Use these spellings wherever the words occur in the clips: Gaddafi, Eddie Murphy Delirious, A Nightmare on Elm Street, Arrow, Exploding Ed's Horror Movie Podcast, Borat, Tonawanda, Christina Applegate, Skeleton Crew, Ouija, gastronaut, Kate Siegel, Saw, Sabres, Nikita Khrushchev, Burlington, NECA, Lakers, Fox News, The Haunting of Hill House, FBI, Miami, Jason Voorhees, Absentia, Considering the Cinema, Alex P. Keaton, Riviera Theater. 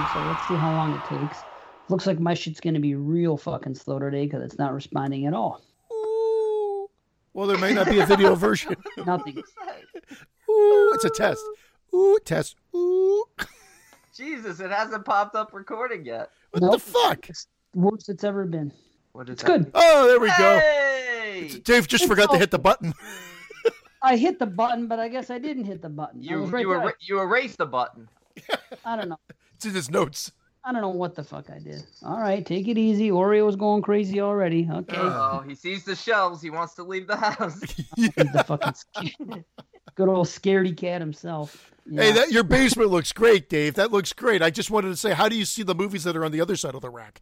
recording, so let's see how long it takes. Looks like my shit's going to be real fucking slow today because it's not responding at all. Ooh. Well, there may not be a video version. Nothing. Ooh, it's a test. Ooh, test. Ooh. Jesus, it hasn't popped up recording yet. What the fuck? It's the worst it's ever been. What is it's that? Good. Oh, there we go. It's, Dave just forgot to hit the button. I hit the button, but I guess I didn't hit the button. You erased the button. I don't know. It's in his notes. I don't know what the fuck I did. All right, take it easy. Oreo's going crazy already. Okay. Oh, he sees the shelves. He wants to leave the house. Yeah. The fucking good old scaredy cat himself. Yeah. Hey, your basement looks great, Dave. That looks great. I just wanted to say, how do you see the movies that are on the other side of the rack?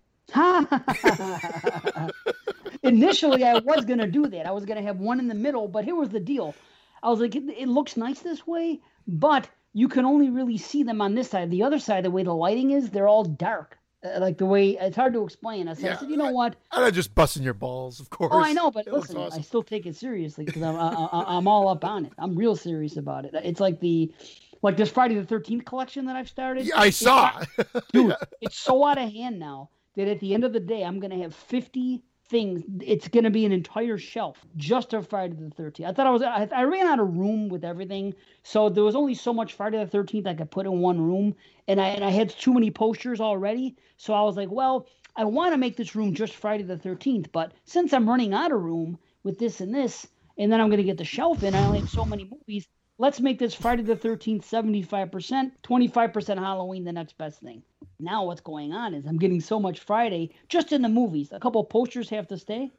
Initially, I was going to do that. I was going to have one in the middle, but here was the deal. I was like, it looks nice this way, but you can only really see them on this side. The other side, the way the lighting is, they're all dark. Like the way, it's hard to explain. I said, you know what? I'm not just busting your balls, of course. Oh, I know, but it listen, awesome. I still take it seriously because I'm all up on it. I'm real serious about it. It's like the... Like this Friday the 13th collection that I've started. Yeah, I saw. Dude, it's so out of hand now that at the end of the day, I'm going to have 50 things. It's going to be an entire shelf just of Friday the 13th. I ran out of room with everything. So there was only so much Friday the 13th I could put in one room. And I had too many posters already. So I was like, well, I want to make this room just Friday the 13th. But since I'm running out of room with this and this, and then I'm going to get the shelf in, I only have so many movies. Let's make this Friday the 13th 75%, 25% Halloween, the next best thing. Now what's going on is I'm getting so much Friday just in the movies. A couple posters have to stay.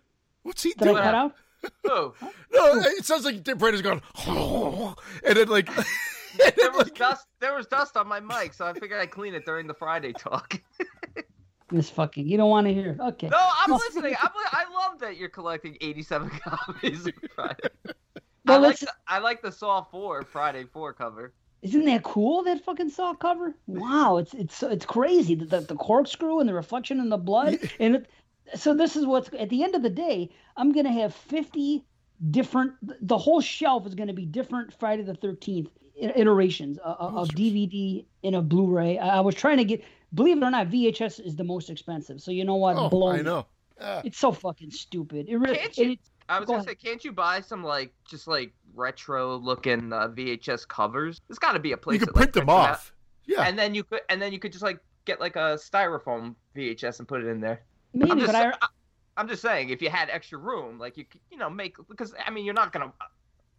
What's he doing? Did I cut out? Oh. Huh? No, it sounds like Brandon's going, oh, and then like... And there was dust. There was dust on my mic, so I figured I'd clean it during the Friday talk. This fucking, you don't want to hear. Okay. No, I'm listening. I love that you're collecting 87 copies of Friday. I like the Saw 4 Friday 4 cover. Isn't that cool? That fucking Saw cover. Wow, it's crazy. The corkscrew and the reflection in the blood. And so this is what's at the end of the day. I'm gonna have 50 different. The whole shelf is gonna be different Friday the 13th iterations of DVD and a Blu-ray. I was trying to get. Believe it or not, VHS is the most expensive. So you know what? Oh, I know. It's so fucking stupid. It really. I was going to say, can't you buy some, like, just, like, retro-looking VHS covers? There's got to be a place. You could print them off. Yeah. And then you could just, like, get, like, a styrofoam VHS and put it in there. Maybe, I'm just saying, if you had extra room, like, you could, you know, make... Because, I mean, you're not going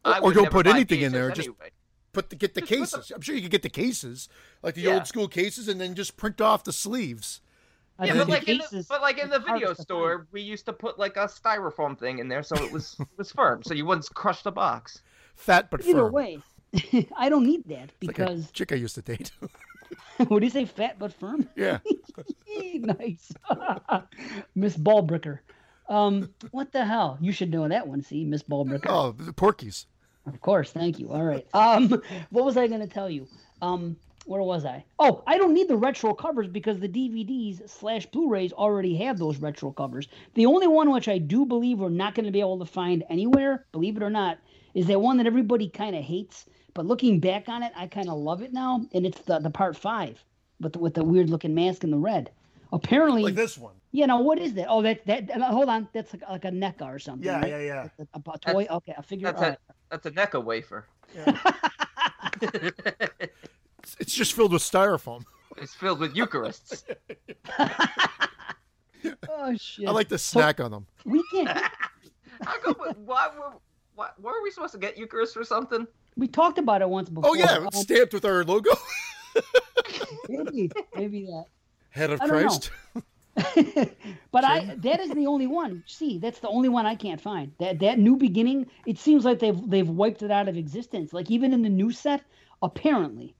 to... Or don't put anything in there. Anyway. Just get the cases. I'm sure you could get the cases, like the old-school cases, and then just print off the sleeves. Yeah, but like in the video store, we used to put like a styrofoam thing in there, so it was firm, so you wouldn't crush the box. Fat but firm. Either way, I don't need that because like a chick I used to date. What do you say, fat but firm? Yeah. Nice, Miss Ballbricker. What the hell? You should know that one. See, Miss Ballbricker. Oh, the Porkies. Of course. Thank you. All right. What was I going to tell you? Where was I? Oh, I don't need the retro covers because the DVDs / Blu-rays already have those retro covers. The only one which I do believe we're not going to be able to find anywhere, believe it or not, is that one that everybody kind of hates. But looking back on it, I kind of love it now. And it's the Part 5 with the weird-looking mask in the red. Apparently... Like this one. Yeah, now what is that? Oh, that. Hold on. That's like a NECA or something. Yeah, right? Yeah. A toy? Okay, I figured... That's, that's a NECA wafer. Yeah. It's just filled with styrofoam. It's filled with Eucharists. Oh, shit. I like to snack on them. We can't. Why were we supposed to get Eucharist or something? We talked about it once before. Oh, yeah. It's stamped with our logo. Maybe that. Head of Christ. But that is the only one. See, that's the only one I can't find. That New Beginning, it seems like they've wiped it out of existence. Like, even in the new set, apparently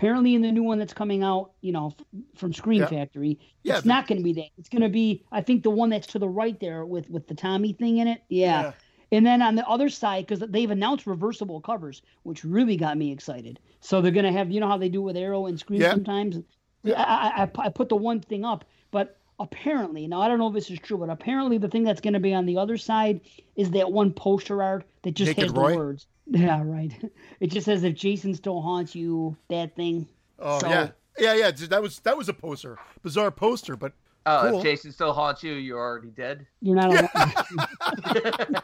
in the new one that's coming out, you know, from Screen Factory, it's not going to be that. It's going to be, I think, the one that's to the right there with the Tommy thing in it. Yeah. And then on the other side, because they've announced reversible covers, which really got me excited. So they're going to have, you know how they do with Arrow and Scream sometimes? Yeah. I put the one thing up, but apparently, now I don't know if this is true, but apparently the thing that's going to be on the other side is that one poster art that just Naked has the Roy? Words. Yeah, right. It just says, if Jason still haunts you, that thing. Oh, so, yeah. Yeah, that was a poster. Bizarre poster, but cool. If Jason still haunts you, you're already dead. You're not alone.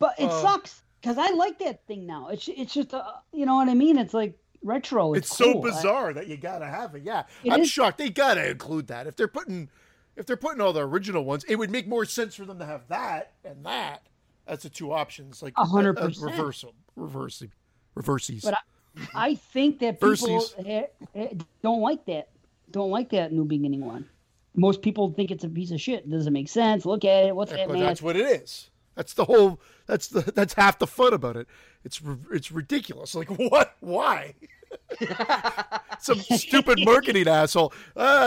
But it sucks, because I like that thing now. It's just, you know what I mean? It's like retro. It's cool. So bizarre that you gotta have it. Yeah, I'm shocked. They gotta include that. If they're putting all the original ones, it would make more sense for them to have that and that as the two options. Like 100% reverses. But I think that people don't like that New Beginning one. Most people think it's a piece of shit. It doesn't make sense. Look at it. What's that, man? That's what it is. That's the whole. That's half the fun about it. It's ridiculous. Like what? Why? Some stupid marketing asshole.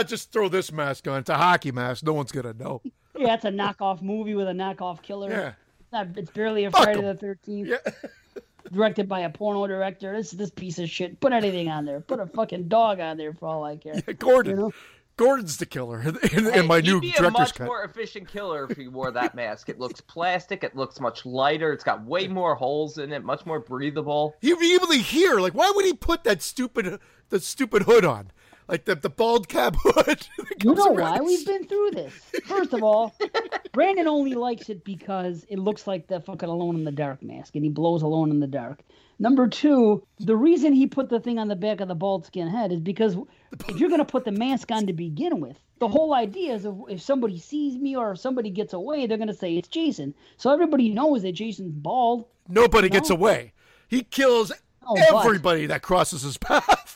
Just throw this mask on. It's a hockey mask. No one's gonna know. Yeah, it's a knockoff movie with a knockoff killer. Yeah. It's barely a Friday the 13th. Yeah. Directed by a porno director. This piece of shit. Put anything on there. Put a fucking dog on there for all I care. Yeah, Gordon. You know? Gordon's the killer in my new director's cut. He'd be a much more efficient killer if he wore that mask. It looks plastic. It looks much lighter. It's got way more holes in it. Much more breathable. He'd be able to hear. Like, why would he put the stupid hood on? Like the bald cap hood. You know why? We've been through this. First of all, Brandon only likes it because it looks like the fucking Alone in the Dark mask, and he blows Alone in the Dark. Number two, the reason he put the thing on the back of the bald skin head is because if you're going to put the mask on to begin with, the whole idea is if somebody sees me or if somebody gets away, they're going to say it's Jason. So everybody knows that Jason's bald. Nobody gets away. He kills everybody that crosses his path.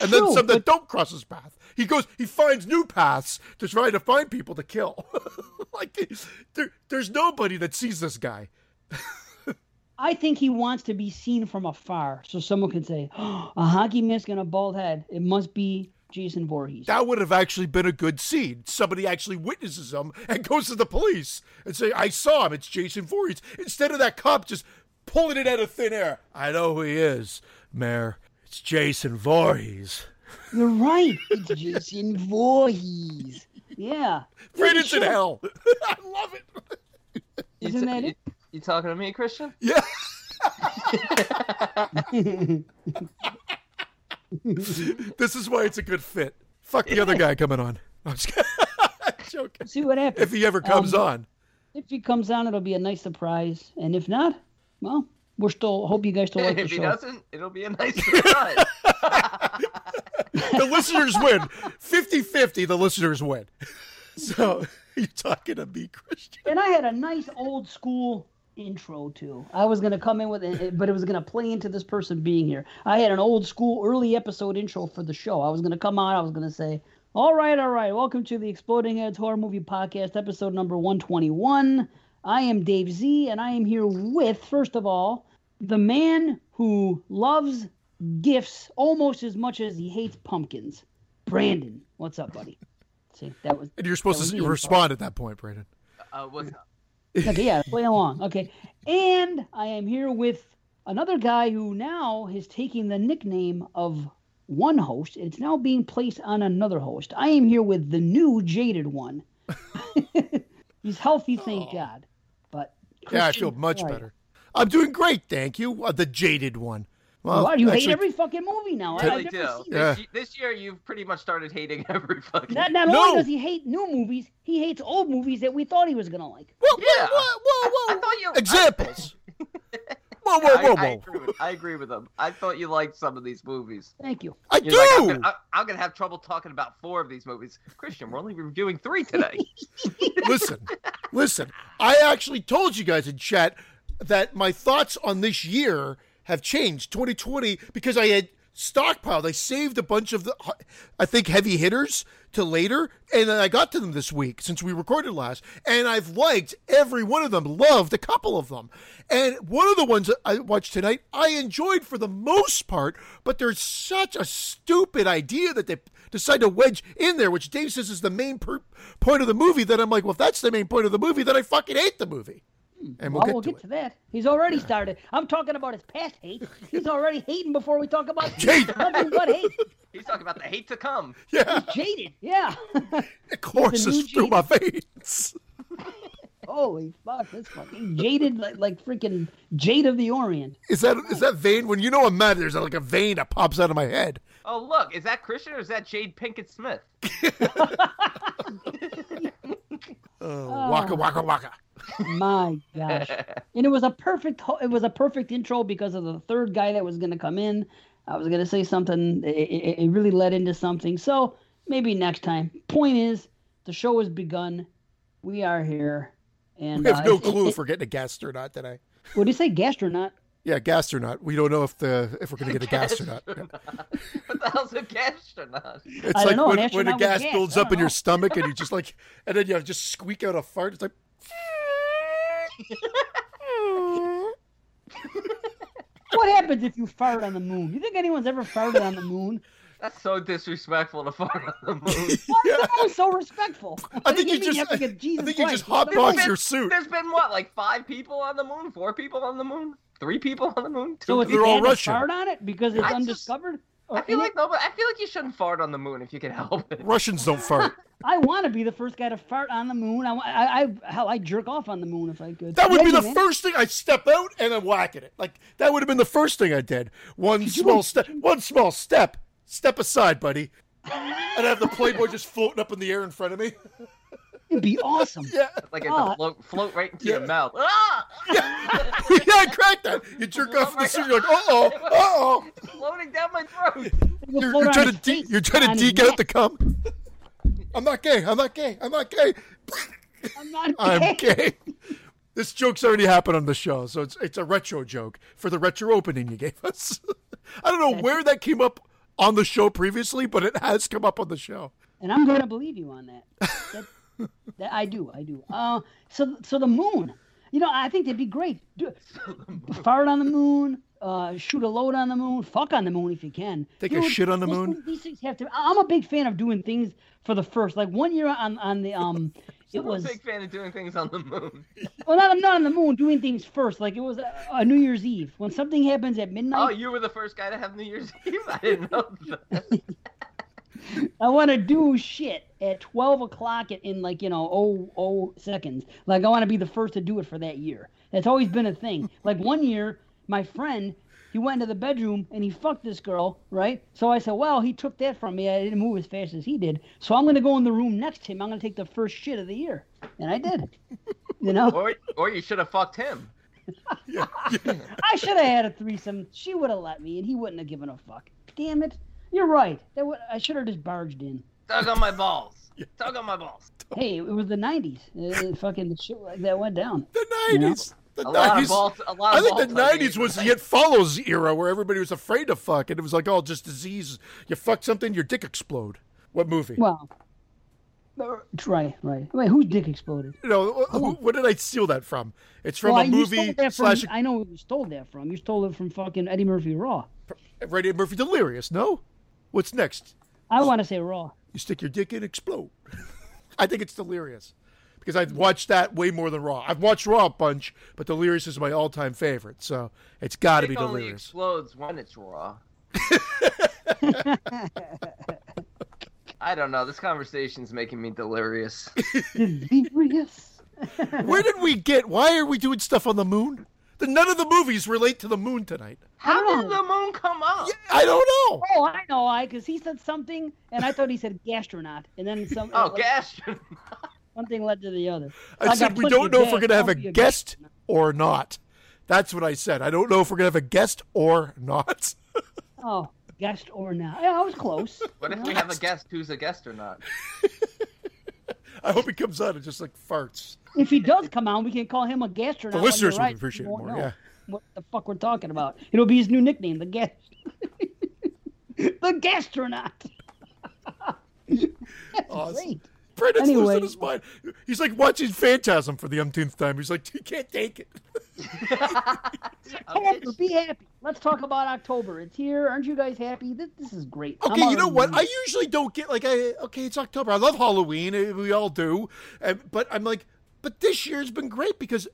And true, then some that don't cross his path. He finds new paths to try to find people to kill. Like there's nobody that sees this guy. I think he wants to be seen from afar, so someone can say, oh, a hockey mask and a bald head. It must be Jason Voorhees. That would have actually been a good scene. Somebody actually witnesses him and goes to the police and say, I saw him. It's Jason Voorhees. Instead of that cop just pulling it out of thin air. I know who he is, Mayor. It's Jason Voorhees. You're right. It's Jason Voorhees. Yeah. Freedom's in hell. I love it. Isn't that it? You talking to me, Christian? Yeah. This is why it's a good fit. Fuck the other guy coming on. I'm just kidding. I'm joking. See what happens. If he ever comes on. If he comes on, it'll be a nice surprise. And if not, well... We're still. Hope you guys still like the show. If he doesn't, it'll be a nice surprise. The listeners win. 50-50. The listeners win. So you're talking to me, Christian. And I had a nice old school intro too. I was gonna come in with it, but it was gonna play into this person being here. I had an old school early episode intro for the show. I was gonna come on. I was gonna say, "All right. Welcome to the Exploding Ed's Horror Movie Podcast, episode number 121." I am Dave Z, and I am here with, first of all, the man who loves gifts almost as much as he hates pumpkins. Brandon, what's up, buddy? See, that was. And you're supposed to respond at that point, Brandon. What's up? Okay, yeah, play along. Okay, and I am here with another guy who now is taking the nickname of one host, and it's now being placed on another host. I am here with the new jaded one. He's healthy, thank God. But Christian, yeah, I feel much better. I'm doing great, thank you. The jaded one. Well, wow, you actually hate every fucking movie now. Really do. Yeah. This year, you've pretty much started hating every fucking. Not only does he hate new movies, he hates old movies that we thought he was gonna like. Well, yeah. Whoa. Examples. Whoa. I agree with them. I thought you liked some of these movies. Thank you. You're do. Like, I'm going to have trouble talking about four of these movies. Christian, we're only reviewing three today. Listen. I actually told you guys in chat that my thoughts on this year have changed. 2020, because I had stockpiled. I saved a bunch of the, I think, heavy hitters to later. And then I got to them this week since we recorded last. And I've liked every one of them, loved a couple of them. And one of the ones that I watched tonight, I enjoyed for the most part, but there's such a stupid idea that they decide to wedge in there, which Dave says is the main point of the movie, that I'm like, well, if that's the main point of the movie, then I fucking hate the movie. And we'll get to that. He's already started. I'm talking about his past hate. He's already hating before we talk about hate. Nothing but hate. He's talking about the hate to come. Yeah. He's jaded. Yeah. It courses through my veins. holy fuck, this fucking jaded, like freaking Jade of the Orient. Is that vein? When you know I'm mad, there's like a vein that pops out of my head. Oh, look, is that Christian or is that Jade Pinkett Smith? Waka, waka, waka. My gosh. And it was a perfect intro because of the third guy that was going to come in. I was going to say something. It really led into something. So maybe next time. Point is, the show has begun. We are here. And we have no clue if we're getting a guest or not today. What do you say, gastronaut? Yeah, gastronaut. We don't know if we're going to get a gastronaut. What the hell's a gastronaut? It's like when the gas builds up in your stomach and you just like, and then you just squeak out a fart. It's like. What happens if you fart on the moon? You think anyone's ever farted on the moon? That's so disrespectful to fart on the moon. That was so respectful. I think you just hotbox your suit. There's been what, like 5 people on the moon, 4 people on the moon, 3 people on the moon. So if they're all Russian. Fart on it because it's undiscovered. I feel like you shouldn't fart on the moon if you can help it. Russians don't fart. I want to be the first guy to fart on the moon. I'd jerk off on the moon if I could. That would be the first thing. I'd step out and then whack at it. Like that would have been the first thing I did. One small step. Step aside, buddy. I'd have the Playboy just floating up in the air in front of me. It'd be awesome. Yeah. Like it'd float right into your mouth. Ah! Yeah, crack that. You jerk off in the suit. You're like, uh-oh, uh-oh. It's floating down my throat. You're trying to deke out the cum. I'm not gay. This joke's already happened on the show, so it's a retro joke for the retro opening you gave us. I don't know where that came up on the show previously, but it has come up on the show. And I'm going to believe you on that. That I do. So the moon, I think that'd be great. Fart on the moon, shoot a load on the moon, fuck on the moon if you can. Take a shit on the moon. These things have to. I'm a big fan of doing things for the first. Like one year on the I'm a big fan of doing things on the moon. Well, not on the moon, doing things first. Like it was a New Year's Eve when something happens at midnight. Oh, you were the first guy to have New Year's Eve. I didn't know that. I want to do shit at 12 o'clock in 0 seconds. Like I want to be the first to do it for that year. That's always been a thing. Like one year, my friend, he went into the bedroom and he fucked this girl, right? So I said, well, he took that from me. I didn't move as fast as he did. So I'm going to go in the room next to him. I'm going to take the first shit of the year. And I did. Or you should have fucked him. Yeah. I should have had a threesome. She would have let me and he wouldn't have given a fuck. Damn it. You're right. I should have just barged in. Tug on my balls. Yeah. Tug on my balls. Hey, it was the 90s. Fucking the shit like that went down. The 90s. You know? I think the 90s was the It Follows era where everybody was afraid to fuck. And it was like, oh, just disease. You fuck something, your dick explode. What movie? Well, right. Wait, whose dick exploded? What did I steal that from? It's from a movie. I know who you stole that from. You stole it from fucking Eddie Murphy Raw. Right, Eddie Murphy Delirious, no? What's next? I want to say Raw. You stick your dick in, explode. I think it's Delirious because I've watched that way more than Raw. I've watched Raw a bunch, but Delirious is my all-time favorite, so it's got to be Delirious. It only explodes when it's raw. I don't know. This conversation's making me delirious. Delirious. Where did we get? Why are we doing stuff on the moon? None of the movies relate to the moon tonight. How did the moon come up? Yeah, I don't know. Oh, I know why, because he said something, and I thought he said gastronaut, and then some. Oh, gastronaut. Something led to the other. I said we don't know if we're going to have a guest or not. That's what I said. I don't know if we're going to have a guest or not. Oh, guest or not. Yeah, I was close. What if we have a guest who's a guest or not? I hope he comes out and just like farts. If he does come out, we can call him a gastronaut. The listeners would appreciate it more. Yeah. What the fuck we're talking about? It'll be his new nickname, the gastronaut. Awesome. Brennan's losing his mind. He's like watching Phantasm for the umpteenth time. He's like, you can't take it. Be happy. Let's talk about October. It's here. Aren't you guys happy? This is great. Okay, you know what? I usually don't get it's October. I love Halloween. We all do. But I'm like, but this year's been great because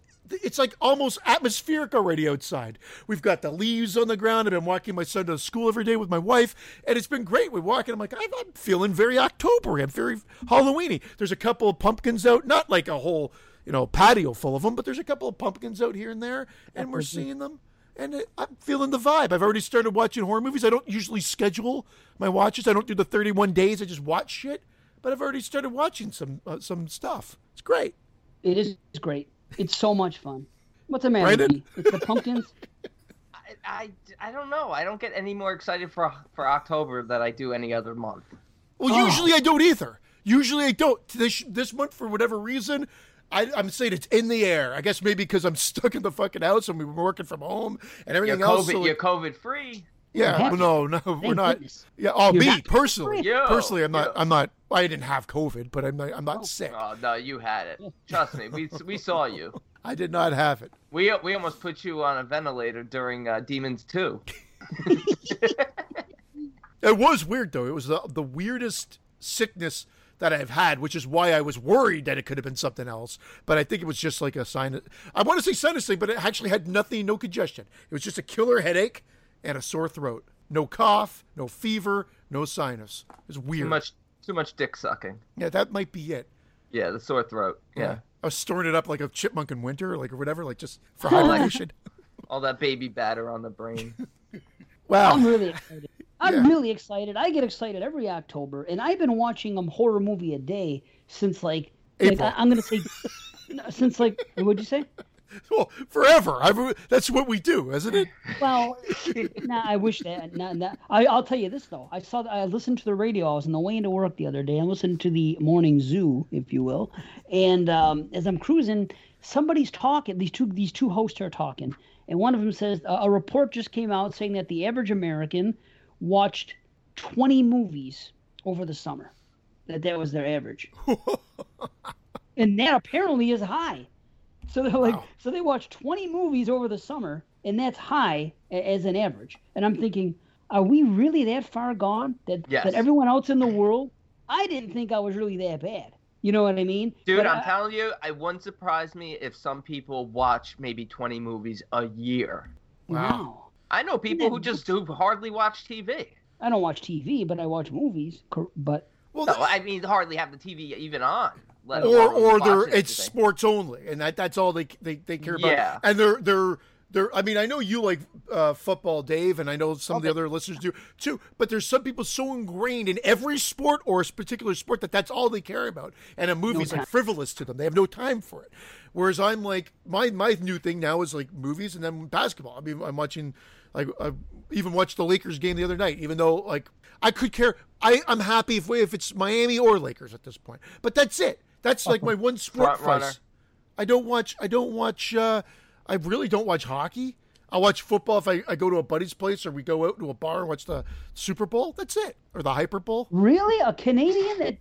it's like almost atmospheric already outside. We've got the leaves on the ground. I've been walking my son to school every day with my wife, and it's been great. We're walking. I'm like, I'm feeling very October-y. I'm very Halloween-y. There's a couple of pumpkins out, not like a whole you know, patio full of them, but there's a couple of pumpkins out here and there, and we're seeing them. And I'm feeling the vibe. I've already started watching horror movies. I don't usually schedule my watches. I don't do the 31 days. I just watch shit. But I've already started watching some stuff. It's great. It is great. It's so much fun. What's the matter with me? It's the pumpkins. I don't know. I don't get any more excited for October than I do any other month. Well, usually I don't either. Usually I don't. This month, for whatever reason, I'm saying it's in the air. I guess maybe because I'm stuck in the fucking house and we were working from home and everything else. So you're COVID free. Yeah, no, we're not. Goodness. Yeah, personally, I'm not. I didn't have COVID, but I'm not sick. Oh no, you had it. Trust me, we saw you. I did not have it. We almost put you on a ventilator during Demons 2. It was weird though. It was the weirdest sickness that I've had, which is why I was worried that it could have been something else. But I think it was just like a sinus. I want to say sinus thing, but it actually had nothing, no congestion. It was just a killer headache and a sore throat. No cough, no fever, no sinus. It was weird. Too much dick sucking. Yeah, that might be it. Yeah, the sore throat. Yeah. I was storing it up like a chipmunk in winter, like or whatever, like just for hibernation. All that baby batter on the brain. Wow. I'm really excited. I get excited every October, and I've been watching a horror movie a day since like I'm gonna say since like what'd you say? Well, forever. That's what we do, isn't it? Well, I wish that. I'll tell you this though. I listened to the radio. I was on the way into work the other day. I listened to the morning zoo, if you will. And as I'm cruising, somebody's talking. These two hosts are talking, and one of them says a report just came out saying that the average American watched 20 movies over the summer. That was their average, and that apparently is high. So they're like, so they watch 20 movies over the summer, and that's high as an average. And I'm thinking, are we really that far gone that everyone else in the world? I didn't think I was really that bad. You know what I mean? Dude, I'm telling you, it wouldn't surprise me if some people watch maybe 20 movies a year. Wow. I know people who just do hardly watch TV. I don't watch TV, but I watch movies. But I mean, hardly have the TV even on. Or they're it's sports only, and that's all they care about. Yeah. And they're. I mean, I know you like football, Dave, and I know some of the other listeners do too. But there's some people so ingrained in every sport or a particular sport that's all they care about, and a movie's like frivolous to them. They have no time for it. Whereas I'm like my new thing now is like movies and then basketball. I mean, I'm watching. Like I even watched the Lakers game the other night, even though like I could care. I'm happy if it's Miami or Lakers at this point. But that's it. That's like my one sport fuss. I don't watch. I really don't watch hockey. I watch football if I go to a buddy's place or we go out to a bar and watch the Super Bowl. That's it, or the Hyper Bowl. Really, a Canadian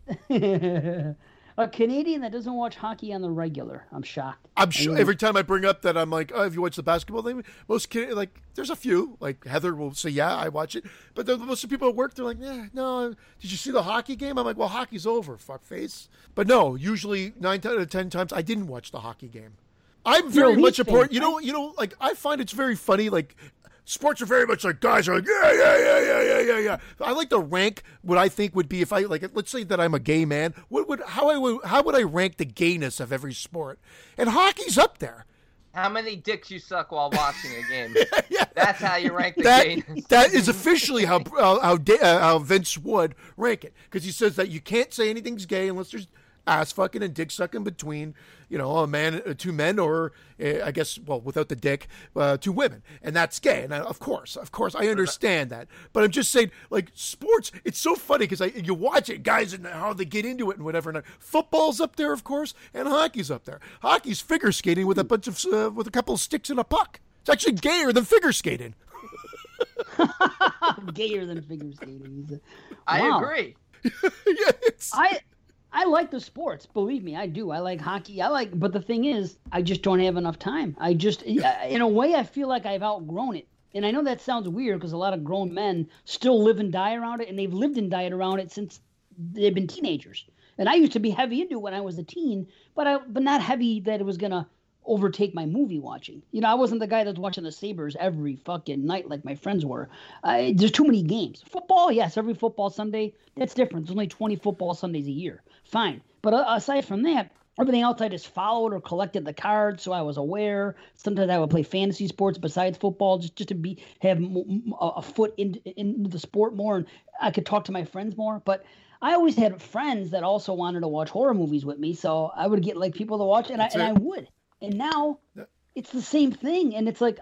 that doesn't watch hockey on the regular. I'm shocked. I'm sure every time I bring up that I'm like, oh, have you watched the basketball thing? Most there's a few like Heather will say, yeah, I watch it, but most of the people at work they're like, yeah, no. Did you see the hockey game? I'm like, well, hockey's over, fuckface. But no, usually 9 out of 10 times I didn't watch the hockey game. I'm very much important. You know, like I find it's very funny, like. Sports are very much like guys are like, yeah. I like to rank what I think would be if I like, let's say that I'm a gay man. How would I rank the gayness of every sport? And hockey's up there. How many dicks you suck while watching a game? Yeah. That's how you rank the gayness. That is officially how Vince would rank it because he says that you can't say anything's gay unless there's ass fucking and dick sucking between, you know, a man, two men, or I guess, well, without the dick, two women, and that's gay. And of course, I understand that. But I'm just saying, like sports, it's so funny because you watch it, guys, and how they get into it and whatever. And football's up there, of course, and hockey's up there. Hockey's figure skating with a bunch of with a couple of sticks and a puck. It's actually gayer than figure skating. Gayer than figure skating. Wow. I agree. Yes. I like the sports, believe me, I do. I like hockey. But the thing is, I just don't have enough time. In a way, I feel like I've outgrown it. And I know that sounds weird because a lot of grown men still live and die around it, and they've lived and died around it since they've been teenagers. And I used to be heavy into it when I was a teen, but not heavy that it was going to overtake my movie watching. You know, I wasn't the guy that's watching the Sabres every fucking night like my friends were. There's too many games. Football, yes, every football Sunday. That's different. There's only 20 football Sundays a year. Fine. But aside from that, Everything else, I just followed or collected the cards, so I was aware. Sometimes I would play fantasy sports besides football, just to be have a foot in the sport more, and I could talk to my friends more. But I always had friends that also wanted to watch horror movies with me, so I would get like people to watch, and I would. And now it's the same thing, and it's like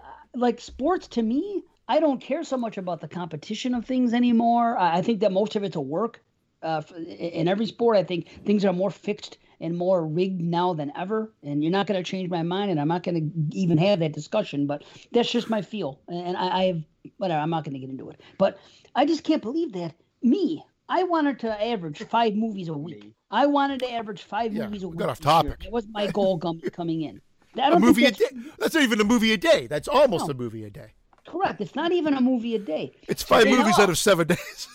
sports to me. I don't care so much about the competition of things anymore. I think that most of it's a work. In every sport, I think things are more fixed and more rigged now than ever. And you're not going to change my mind, and I'm not going to even have that discussion. But that's just my feel. And whatever, I'm not going to get into it. But I just can't believe that me. I wanted to average 5 movies a week. I wanted to average 5 movies a week. Got off topic. That was my goal coming in. A movie a day. That's not even a movie a day. That's almost a movie a day. Correct. It's not even a movie a day. It's 5 movies off out of 7 days.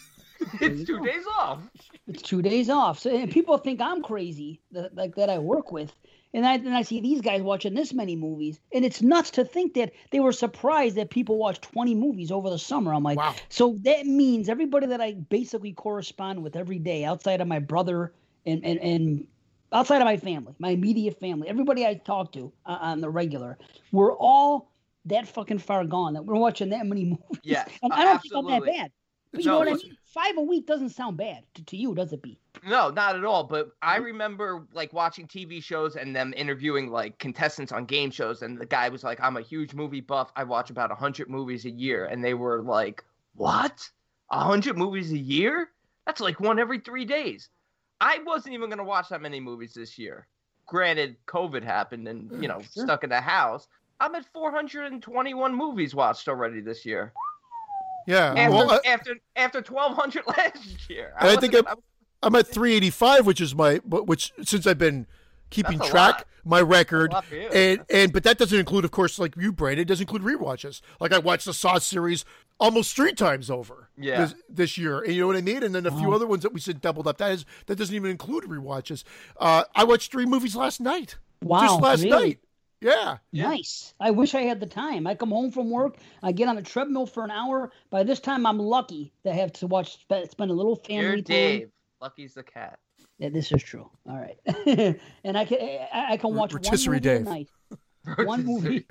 It's 2 days off. It's 2 days off. So and people think I'm crazy, that I work with. And then I see these guys watching this many movies. And it's nuts to think that they were surprised that people watch 20 movies over the summer. I'm like, wow. So that means everybody that I basically correspond with every day outside of my brother and outside of my family, my immediate family, everybody I talk to on the regular, we're all that fucking far gone that we're watching that many movies. Yeah, and I don't absolutely think I'm that bad. But you know what I mean? 5 a week doesn't sound bad to you, does it, B? No, not at all. But I remember like watching TV shows and them interviewing like contestants on game shows. And the guy was like, I'm a huge movie buff. I watch about 100 movies a year. And they were like, what? 100 movies a year? That's like one every 3 days. I wasn't even going to watch that many movies this year. Granted, COVID happened and, you know, stuck in the house. I'm at 421 movies watched already this year. Yeah, after 1,200 last year. I think I'm at 385, which since I've been keeping track, my record, but that doesn't include, of course, like you, Brandon, it doesn't include rewatches. Like I watched the Saw series almost 3 times over this year, and you know what I mean. And then a few other ones that we said doubled up. That doesn't even include rewatches. I watched 3 movies last night. Wow, just last night. Yeah. Nice. I wish I had the time. I come home from work. I get on a treadmill for an hour. By this time, I'm lucky to have to spend a little family time. You're Dave. Lucky's the cat. Yeah, this is true. All right. And I can watch Rotisserie one movie Dave. A night. One movie.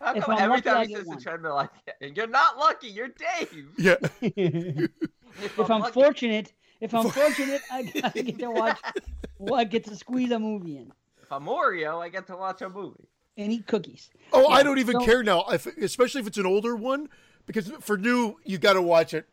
How come every time he says the treadmill, and you're not lucky. You're Dave. Yeah. If I'm fortunate, I get to watch. I get to squeeze a movie in. If I'm Oreo, I get to watch a movie. And eat cookies. Oh, yeah, I don't even care now, especially if it's an older one, because for new, you got to watch it.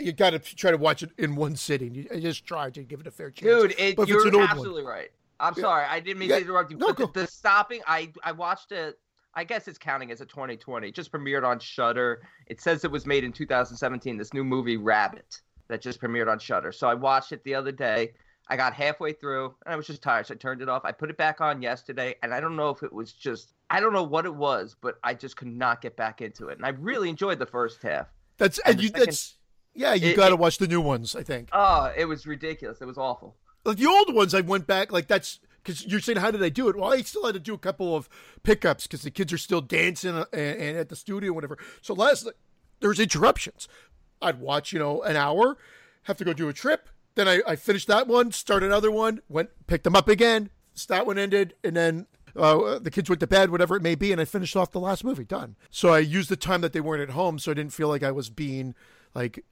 You got to try to watch it in one sitting. You just try to give it a fair chance. Dude, you're absolutely right. I'm sorry. I didn't mean to interrupt you. No, but the stopping, I watched it. I guess it's counting as a 2020. It just premiered on Shudder. It says it was made in 2017, this new movie, Rabbit, that just premiered on Shudder. So I watched it the other day. I got halfway through, and I was just tired, so I turned it off. I put it back on yesterday, and I don't know if it was just – I don't know what it was, but I just could not get back into it. And I really enjoyed the first half. You got to watch the new ones, I think. Oh, it was ridiculous. It was awful. Like the old ones, I went back, like that's – because you're saying, how did I do it? Well, I still had to do a couple of pickups because the kids are still dancing and at the studio and whatever. So last – there was interruptions. I'd watch, an hour, have to go do a trip. Then I finished that one, started another one, went picked them up again. That one ended, and then the kids went to bed, whatever it may be, and I finished off the last movie. Done. So I used the time that they weren't at home, so I didn't feel like I was being, like,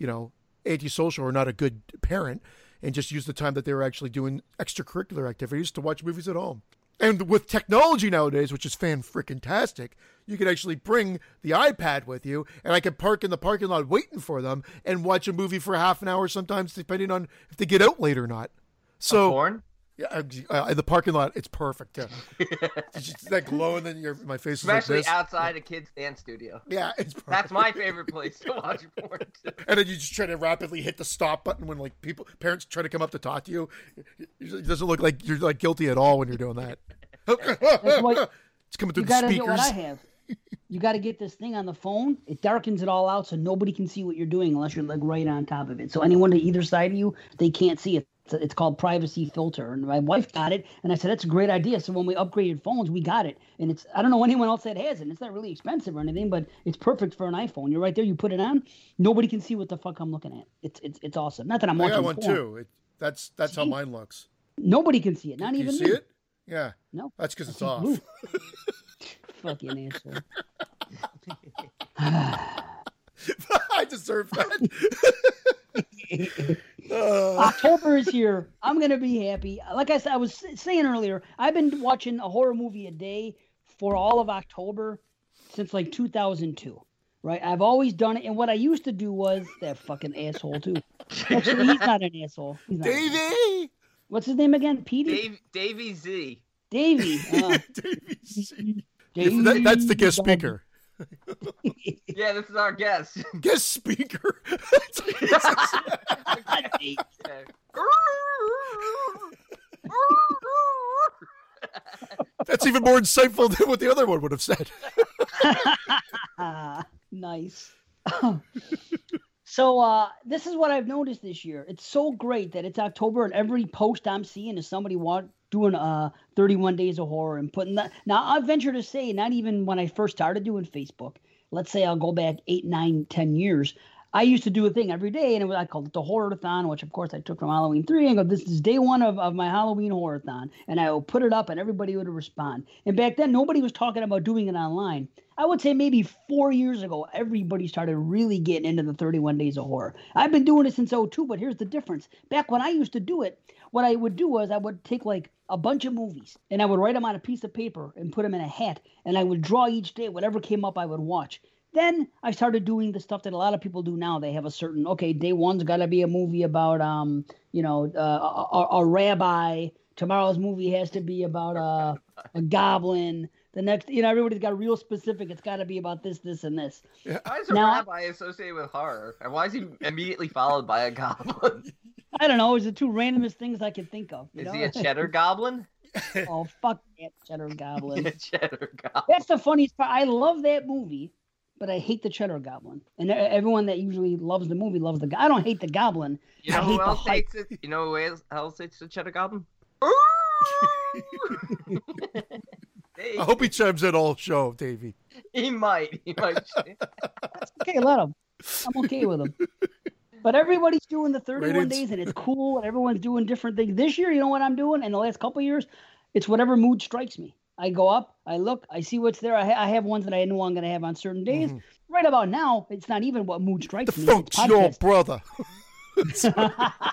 antisocial or not a good parent, and just used the time that they were actually doing extracurricular activities to watch movies at home. And with technology nowadays, which is fan-freaking-tastic, you can actually bring the iPad with you, and I can park in the parking lot waiting for them and watch a movie for half an hour sometimes, depending on if they get out late or not. So, porn? Yeah, in the parking lot, it's perfect. Yeah. It's just that glow, and then my face is especially like this. Outside a kid's dance studio. Yeah, it's perfect. That's my favorite place to watch porn. And then you just try to rapidly hit the stop button when parents try to come up to talk to you. It doesn't look like you're guilty at all when you're doing that. It's coming through the speakers. You gotta know what I have. You got to get this thing on the phone. It darkens it all out so nobody can see what you're doing unless you're like right on top of it. So anyone to either side of you, they can't see it. It's called privacy filter. And my wife got it. And I said, that's a great idea. So when we upgraded phones, we got it. And I don't know anyone else that has it. It's not really expensive or anything, but it's perfect for an iPhone. You're right there. You put it on. Nobody can see what the fuck I'm looking at. It's awesome. Not that I'm watching. I got one too. That's how mine looks. Nobody can see it. Not even me. You see it? Yeah. No. That's because it's off. Fucking asshole. I deserve that. October is here. I'm going to be happy. Like I said, I was saying earlier, I've been watching a horror movie a day for all of October since like 2002. Right? I've always done it. And what I used to do was that fucking asshole, too. Actually, he's not an asshole. Davey! What's his name again? Petey? Davey Z. Davey. Davey Z. Davey. That's the guest speaker. Yeah, this is our guest. Guest speaker. That's even more insightful than what the other one would have said. Nice. So this is what I've noticed this year. It's so great that it's October, and every post I'm seeing is somebody doing 31 Days of Horror and putting that. Now, I venture to say, not even when I first started doing Facebook, let's say I'll go back 8, 9, 10 years, I used to do a thing every day, and I called it the Horror-a-thon, which, of course, I took from Halloween 3, and go, this is day one of my Halloween Horror-a-thon, and I would put it up, and everybody would respond. And back then, nobody was talking about doing it online. I would say maybe 4 years ago, everybody started really getting into the 31 Days of Horror. I've been doing it since 2002, but here's the difference. Back when I used to do it, what I would do was I would take, like, a bunch of movies, and I would write them on a piece of paper and put them in a hat, and I would draw each day whatever came up I would watch. Then I started doing the stuff that a lot of people do now. They have a certain, okay, day one's got to be a movie about, a rabbi. Tomorrow's movie has to be about a goblin. The next, everybody's got real specific. It's got to be about this, this, and this. Yeah. Why is a rabbi associated with horror? And why is he immediately followed by a goblin? I don't know. It's the two randomest things I can think of. Is he a cheddar goblin? Oh, fuck that cheddar goblin. That's the funniest part. I love that movie. But I hate the cheddar goblin. And everyone that usually loves the movie loves the goblin. I don't hate the goblin. You know who else hates it? You know who else hates the cheddar goblin? I hope he chimes in all show, Davey. He might. That's okay, let him. I'm okay with him. But everybody's doing the 31 days, and it's cool, and everyone's doing different things. This year, you know what I'm doing? In the last couple of years, it's whatever mood strikes me. I go up, I look, I see what's there. I have ones that I know I'm going to have on certain days. Mm-hmm. Right about now, it's not even what mood strikes me. The funk's your brother. The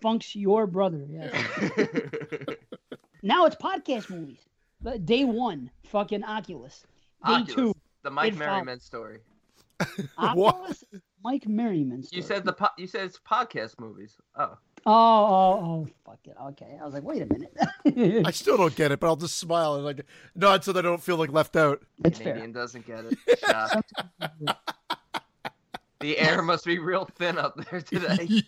funk's your brother, yeah. Now it's podcast movies. Day one, fucking Oculus. Day two. The Mike Merriman story. Oculus is Mike Merriman story. You said it's podcast movies. Oh. Oh, fuck it. Okay. I was like, wait a minute. I still don't get it, but I'll just smile and like nod so that I don't feel like left out. It's Canadian fair. Doesn't get it. The air must be real thin up there today.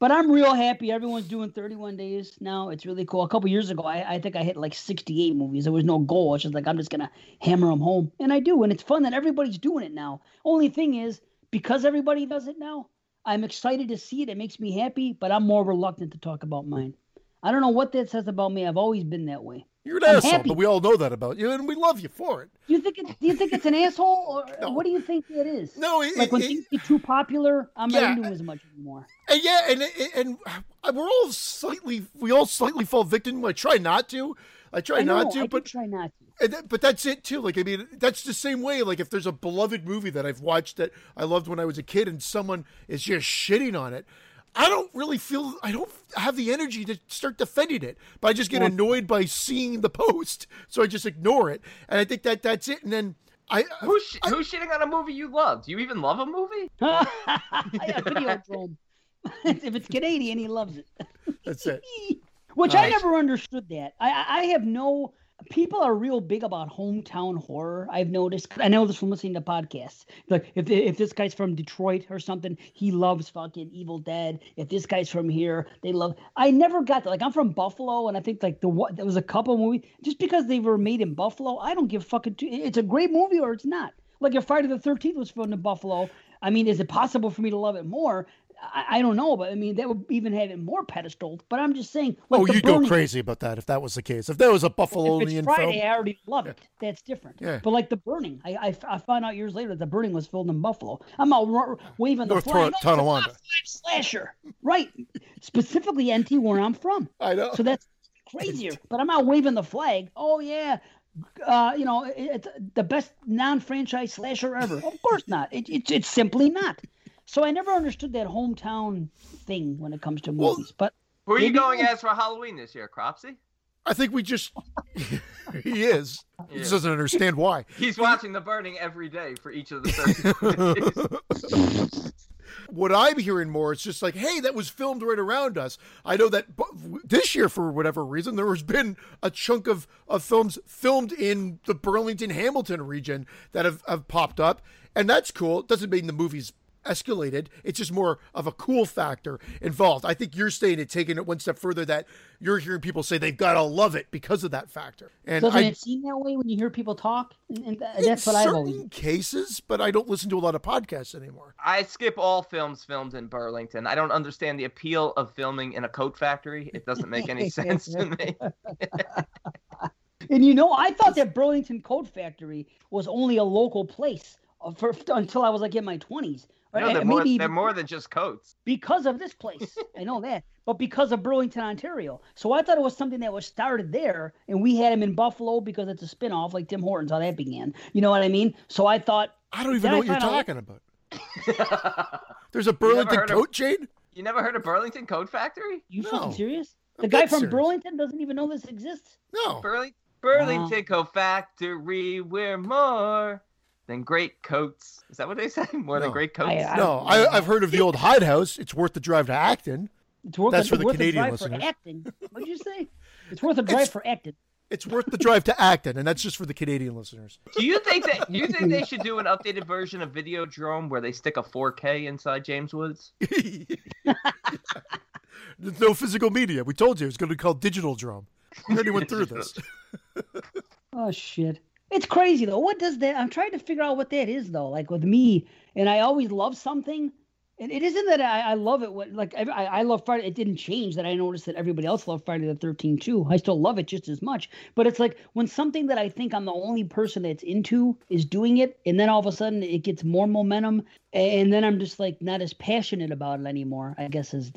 But I'm real happy. Everyone's doing 31 days now. It's really cool. A couple years ago, I think I hit like 68 movies. There was no goal. It's just like, I'm just going to hammer them home. And I do. And it's fun that everybody's doing it now. Only thing is, because everybody does it now, I'm excited to see it. It makes me happy, but I'm more reluctant to talk about mine. I don't know what that says about me. I've always been that way. You're an asshole, happy. But we all know that about you, and we love you for it. Do you think it's an asshole? Or no. What do you think it is? No, when things get too popular, I'm not into as much anymore. And we all slightly fall victim. I try not to. But that's it too. Like, I mean, that's the same way. Like, if there's a beloved movie that I've watched that I loved when I was a kid, and someone is just shitting on it, I don't have the energy to start defending it. But I just get annoyed by seeing the post, so I just ignore it. And I think that's it. And then who's shitting on a movie you love? Do you even love a movie? I video trolled. If it's Canadian, he loves it. That's it. Which I never understood that. I have no... People are real big about hometown horror, I've noticed. I know this from listening to podcasts. Like, if this guy's from Detroit or something, he loves fucking Evil Dead. If this guy's from here, they love... I never got that. Like, I'm from Buffalo, and I think, like, there was a couple movies... Just because they were made in Buffalo, I don't give a fucking... It's a great movie or it's not. Like, if Friday the 13th was filmed in Buffalo, I mean, is it possible for me to love it more? I don't know, but I mean, that would even have it more pedestaled. But I'm just saying. Like, you'd go crazy about that if that was the case. If there was a Buffalonian Friday, film, I already love it. That's different. Yeah. But like The Burning, I found out years later that The Burning was filmed in Buffalo. I'm out waving the flag. Tonawanda. Slasher, right? Specifically, NT, where I'm from. I know. So that's crazier, but I'm not waving the flag. Oh, yeah. You know, it's the best non-franchise slasher ever. Of course not. It's simply not. So I never understood that hometown thing when it comes to movies. But who are you going as for Halloween this year, Cropsy? I think we just – he is. He just doesn't understand why. He's watching The Burning every day for each of the 30 days. What I'm hearing more is just like, hey, that was filmed right around us. I know that this year, for whatever reason, there has been a chunk of films filmed in the Burlington-Hamilton region that have popped up, and that's cool. It doesn't mean the movie's escalated. It's just more of a cool factor involved. I think you're saying it, taking it one step further, that you're hearing people say they've got to love it because of that factor. And doesn't it seem that way when you hear people talk? And that's what I believe. In certain cases, but I don't listen to a lot of podcasts anymore. I skip all films filmed in Burlington. I don't understand the appeal of filming in a coat factory. It doesn't make any sense to me. And you know, I thought that Burlington Coat Factory was only a local place until I was like in my 20s. No, they're more than just coats. Because of this place, I know that, but because of Burlington, Ontario. So I thought it was something that was started there, and we had them in Buffalo because it's a spinoff, like Tim Hortons, how that began. You know what I mean? So I thought... I don't even know what you're talking about. There's a Burlington coat chain? You never heard of Burlington Coat Factory? You fucking serious? The guy from Burlington doesn't even know this exists? No. Burlington Coat Factory, we're more... than great coats. Is that what they say? More than great coats? I've heard of the old Hyde House. It's worth the drive to Acton. That's for the Canadian listeners. What did you say? It's worth a drive for Acton. It's worth the drive to Acton, and that's just for the Canadian listeners. Do you think that they should do an updated version of Videodrome where they stick a 4K inside James Woods? There's no physical media. We told you it was going to be called Digital Drome. We already went through this. Oh, shit. It's crazy, though. What does that... I'm trying to figure out what that is, though. Like, with me, and I always love something. And it isn't that I love it. I love Friday. It didn't change that I noticed that everybody else loved Friday the 13th, too. I still love it just as much. But it's like, when something that I think I'm the only person that's into is doing it, and then all of a sudden it gets more momentum, and then I'm just, like, not as passionate about it anymore, I guess, is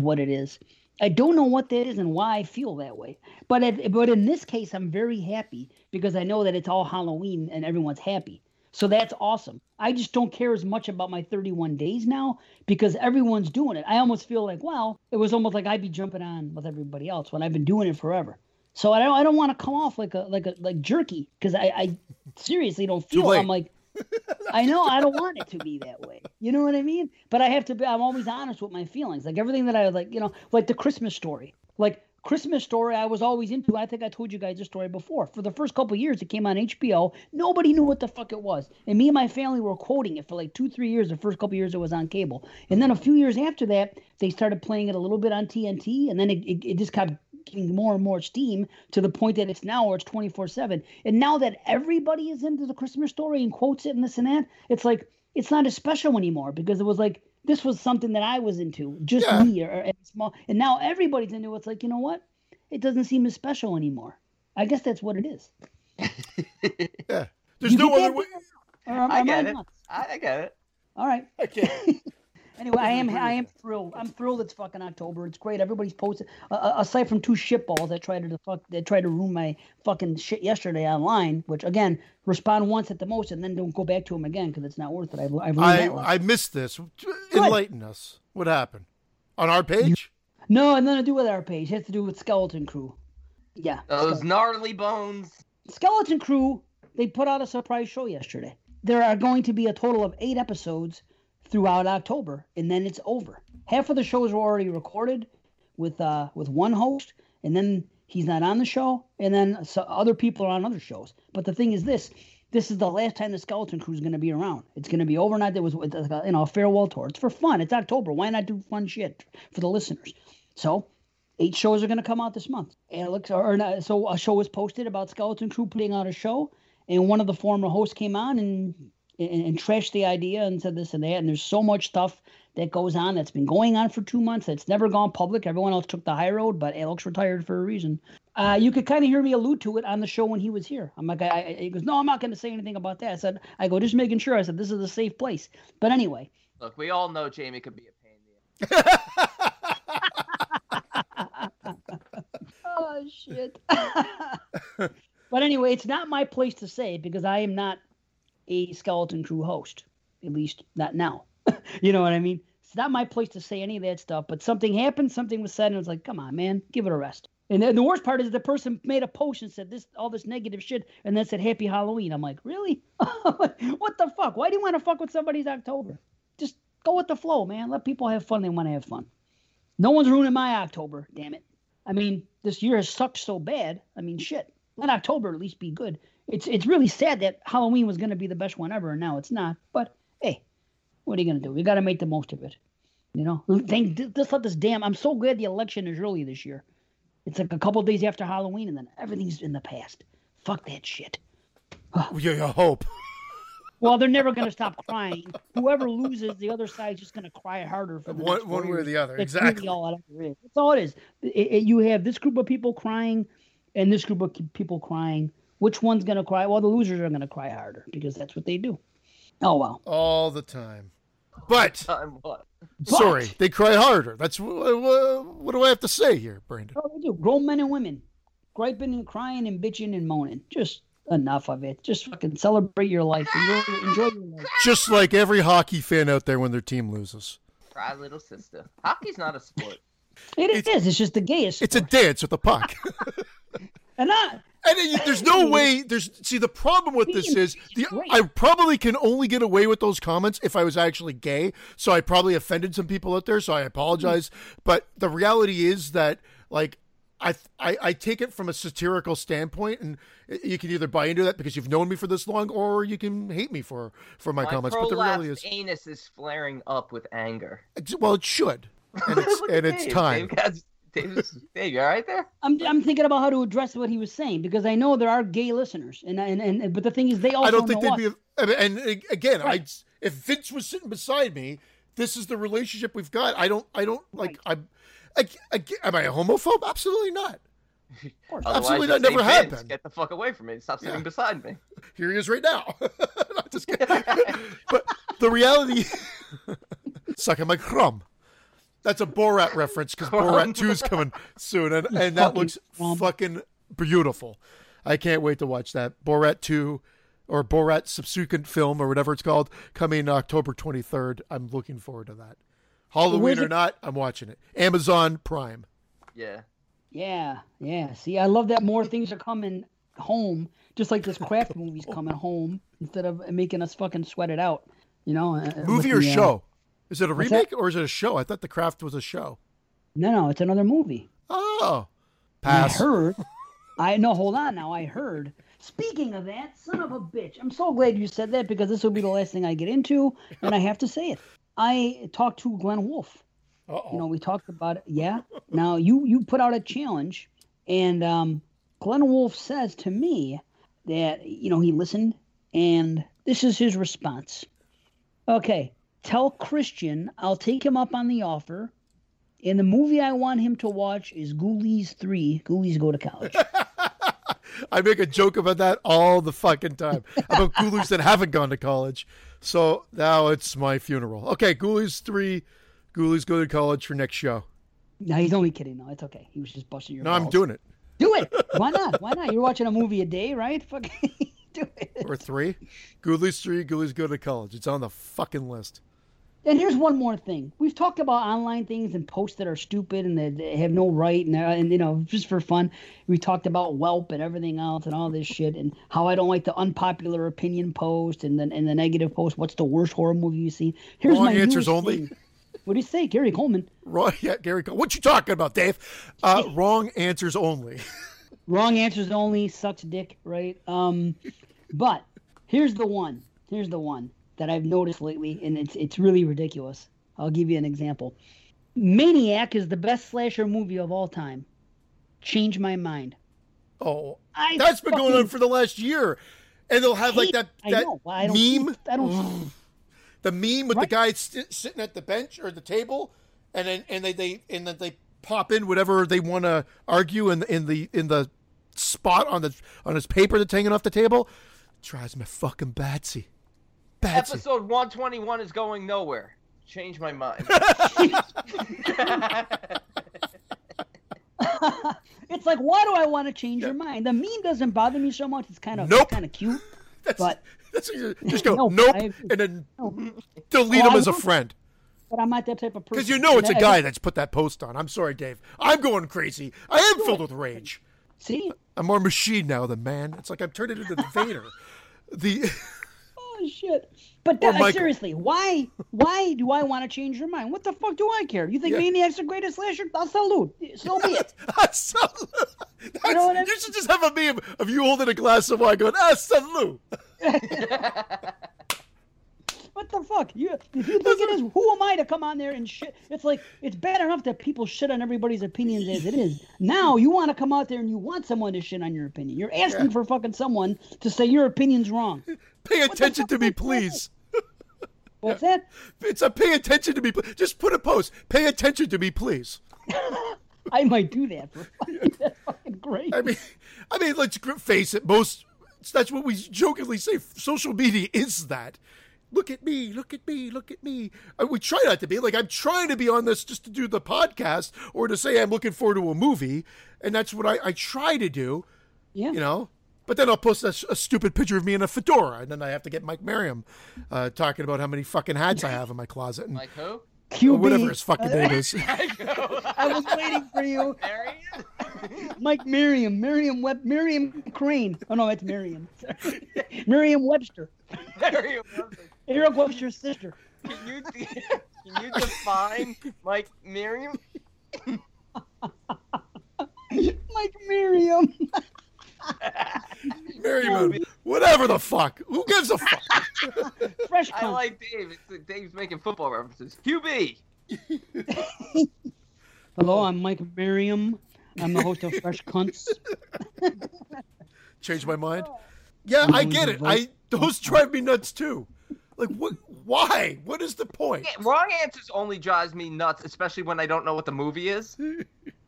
what it is. I don't know what that is and why I feel that way. But in this case, I'm very happy because I know that it's all Halloween and everyone's happy. So that's awesome. I just don't care as much about my 31 days now because everyone's doing it. I almost feel like, wow, it was almost like I'd be jumping on with everybody else when I've been doing it forever. So I don't want to come off like jerky because I seriously don't feel I'm like, I know I don't want it to be that way. You know what I mean? But I have to be, I'm always honest with my feelings. Like everything that I like, you know, like the Christmas story. Like Christmas story I was always into. I think I told you guys this story before. For the first couple of years it came on HBO. Nobody knew what the fuck it was. And me and my family were quoting it for like 2-3 years. The first couple of years it was on cable. And then a few years after that, they started playing it a little bit on TNT. And then it just kept getting more and more steam to the point that it's now where it's 24/7. And now that everybody is into the Christmas story and quotes it and this and that, it's like, it's not as special anymore because it was like, this was something that I was into, just me or small. And now everybody's into it. It's like, you know what? It doesn't seem as special anymore. I guess that's what it is. Yeah. There's no other way. I get it. All right. Okay. Anyway, I am thrilled. I'm thrilled it's fucking October. It's great. Everybody's posted. Aside from two shitballs that tried to ruin my fucking shit yesterday online, which, again, respond once at the most and then don't go back to them again because it's not worth it. I missed this. Enlighten us. What happened? On our page? No, and nothing to do with our page. It has to do with Skeleton Crew. Yeah. Those gnarly bones. Skeleton Crew, they put out a surprise show yesterday. There are going to be a total of 8 episodes throughout October, and then it's over. Half of the shows are already recorded with one host, and then he's not on the show, and then other people are on other shows. But the thing is this is the last time the Skeleton Crew is going to be around. It's going to be overnight. There was a farewell tour. It's for fun. It's October. Why not do fun shit for the listeners? So 8 shows are going to come out this month. So a show was posted about Skeleton Crew putting out a show, and one of the former hosts came on and trashed the idea and said this and that. And there's so much stuff that goes on that's been going on for 2 months that's never gone public. Everyone else took the high road, but Alex retired for a reason. You could kind of hear me allude to it on the show when he was here. I'm like, he goes, no, I'm not going to say anything about that. I go, just making sure. I said, this is a safe place. But anyway. Look, we all know Jamie could be a pain in the ass. Oh, shit. But anyway, it's not my place to say because I am not a Skeleton Crew host, at least not now. You know what I mean? It's not my place to say any of that stuff, but something happened, something was said, and it was like, come on, man, give it a rest. And the worst part is the person made a post and said all this negative shit, and then said, Happy Halloween. I'm like, really? What the fuck? Why do you want to fuck with somebody's October? Just go with the flow, man. Let people have fun. They want to have fun. No one's ruining my October, damn it. I mean, this year has sucked so bad. I mean, shit. Let October at least be good. It's really sad that Halloween was going to be the best one ever, and now it's not. But, hey, what are you going to do? We got to make the most of it. You know? Just let this damn... I'm so glad the election is early this year. It's like a couple of days after Halloween, and then everything's in the past. Fuck that shit. Your hope. Well, they're never going to stop crying. Whoever loses, the other side's just going to cry harder for the one way or the other. That's exactly. Really all it is. That's all it is. You have this group of people crying, and this group of people crying. Which one's going to cry? Well, the losers are going to cry harder because that's what they do. Oh well. All the time. But sorry, they cry harder. That's what do I have to say here, Brandon? Oh, they do. Grown men and women, griping and crying and bitching and moaning. Just enough of it. Just fucking celebrate your life. Enjoy your life. Just like every hockey fan out there when their team loses. Cry, little sister. Hockey's not a sport. It is. It's just the gayest. It's sport. A dance with a puck. There's no way. See, the problem with this is I probably can only get away with those comments if I was actually gay. So I probably offended some people out there. So I apologize. Mm-hmm. But the reality is that, like, I take it from a satirical standpoint, and you can either buy into that because you've known me for this long, or you can hate me for my comments. But the reality is, my anus is flaring up with anger. Well, it should, and it's time. Dave, you all right there? I'm thinking about how to address what he was saying because I know there are gay listeners, and but the thing is, they also I don't think they'd be. And again, right. If Vince was sitting beside me, this is the relationship we've got. I don't like. Right. Am I a homophobe? Absolutely not. Of course. Absolutely not. Never happened. Get the fuck away from me! Stop sitting beside me. Here he is right now. I'm just kidding. But the reality, sucking my crumb. That's a Borat reference because Borat 2 is coming soon, and that looks fucking beautiful. I can't wait to watch that. Borat 2 or Borat subsequent film or whatever it's called coming October 23rd. I'm looking forward to that. Halloween or not, I'm watching it. Amazon Prime. Yeah. See, I love that more things are coming home, just like this Kraft movie's coming home instead of making us fucking sweat it out. You know, movie or show? Is it a remake or is it a show? I thought The Craft was a show. No, it's another movie. Oh. Pass. I heard. Speaking of that, son of a bitch. I'm so glad you said that because this will be the last thing I get into, and I have to say it. I talked to Glenn Wolf. Uh-oh. You know, we talked about it. Yeah. Now, you put out a challenge, and Glenn Wolf says to me that, you know, he listened, and this is his response. Okay. Tell Christian I'll take him up on the offer, and the movie I want him to watch is Ghoulies 3, Ghoulies Go to College. I make a joke about that all the fucking time, about ghoulies that haven't gone to college. So now it's my funeral. Okay, Ghoulies 3, Ghoulies Go to College for next show. No, he's only kidding. No, it's okay. He was just busting your balls. No, I'm doing it. Do it. Why not? You're watching a movie a day, right? Fucking do it. Or 3. Ghoulies 3, Ghoulies Go to College. It's on the fucking list. And here's one more thing. We've talked about online things and posts that are stupid and that have no right and, you know, just for fun. We talked about Welp and everything else and all this shit and how I don't like the unpopular opinion post and the negative post. What's the worst horror movie you've seen? Here's Wrong my answers only. Thing. What do you say, Gary Coleman? Wrong, yeah, Gary Coleman. What you talking about, Dave? Wrong answers only. Wrong answers only sucks dick, right? But here's the one. That I've noticed lately, and it's really ridiculous. I'll give you an example. Maniac is the best slasher movie of all time. Change my mind. Oh, that's been going on for the last year. And they'll have like that meme. The meme with the guy sitting at the bench or the table, and then they pop in whatever they want to argue in the spot on his paper that's hanging off the table. Drives me fucking batsy. That's Episode 121 is going nowhere. Change my mind. It's like, why do I want to change your mind? The meme doesn't bother me so much. It's kind of kind of cute. That's just go nope and then delete him as a friend. But I'm not that type of person. Because you know it's a guy that's put that post on. I'm sorry, Dave. I'm going crazy. I am filled with rage. See? I'm more machine now than man. It's like I'm turning into Vader. Oh, shit. But seriously, why do I want to change your mind? What the fuck do I care? You think Maniac's the greatest slasher? I'll salute. So be it. You know what I mean? You should just have a meme of you holding a glass of wine going, "Ah, salute." What the fuck? If you think it is, who am I to come on there and shit? It's like, it's bad enough that people shit on everybody's opinions as it is. Now you want to come out there and you want someone to shit on your opinion. You're asking for fucking someone to say your opinion's wrong. Pay attention to me, please. What's that? It's a pay attention to me. Just put a post. Pay attention to me, please. I might do that. That's fucking great. I mean, let's face it. That's what we jokingly say. Social media is that. Look at me, look at me, look at me. We try not to be. Like, I'm trying to be on this just to do the podcast or to say I'm looking forward to a movie. And that's what I try to do, you know. But then I'll post a stupid picture of me in a fedora. And then I have to get Mike Merriam talking about how many fucking hats I have in my closet. And, Mike who? QB. Whatever his fucking name is. I was waiting for you. Mike Merriam. Merriam Crane. Oh, no, that's Merriam. Merriam Webster. Merriam Webster. Eric Webster's sister. Can you define Mike Merriam? Mike Merriam. Merriam, whatever the fuck. Who gives a fuck? Fresh. I like Dave. It's like Dave's making football references. QB. Hello, I'm Mike Merriam. I'm the host of Fresh Cunts. Change my mind. Yeah, I get it. Those drive me nuts too. Like, what? Why? What is the point? Wrong answers only drives me nuts, especially when I don't know what the movie is.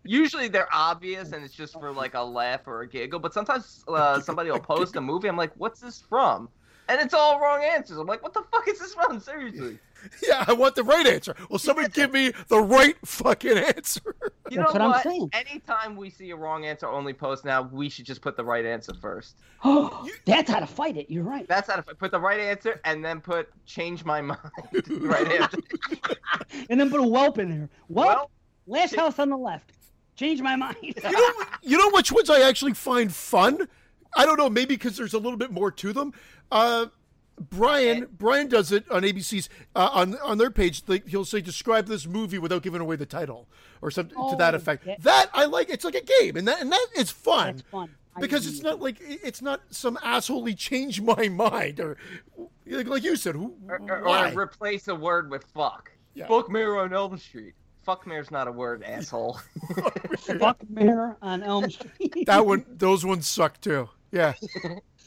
Usually they're obvious and it's just for like a laugh or a giggle. But sometimes somebody will post a movie. I'm like, what's this from? And it's all wrong answers. I'm like, what the fuck is this from? Seriously. Yeah, I want the right answer. Will somebody give me the right fucking answer? You know what? I'm saying. Anytime we see a wrong answer only post now, we should just put the right answer first. Oh, that's how to fight it. You're right. That's how to put the right answer and then put change my mind. Right answer. And then put a whelp in there. Well, last house on the left. Change my mind. You know which ones I actually find fun? I don't know. Maybe because there's a little bit more to them. Brian does it on ABC's on their page. He'll say, "Describe this movie without giving away the title," or something to that effect. That I like. It's like a game, and that is fun. That's fun. Because it's not like it's not some asshole-y change my mind or like you said, or replace a word with fuck. Yeah. Fuck Mirror on Elm Street. Fuck mare's not a word, asshole. Fuck mare on Elm Street. That one, those ones suck too. Yeah.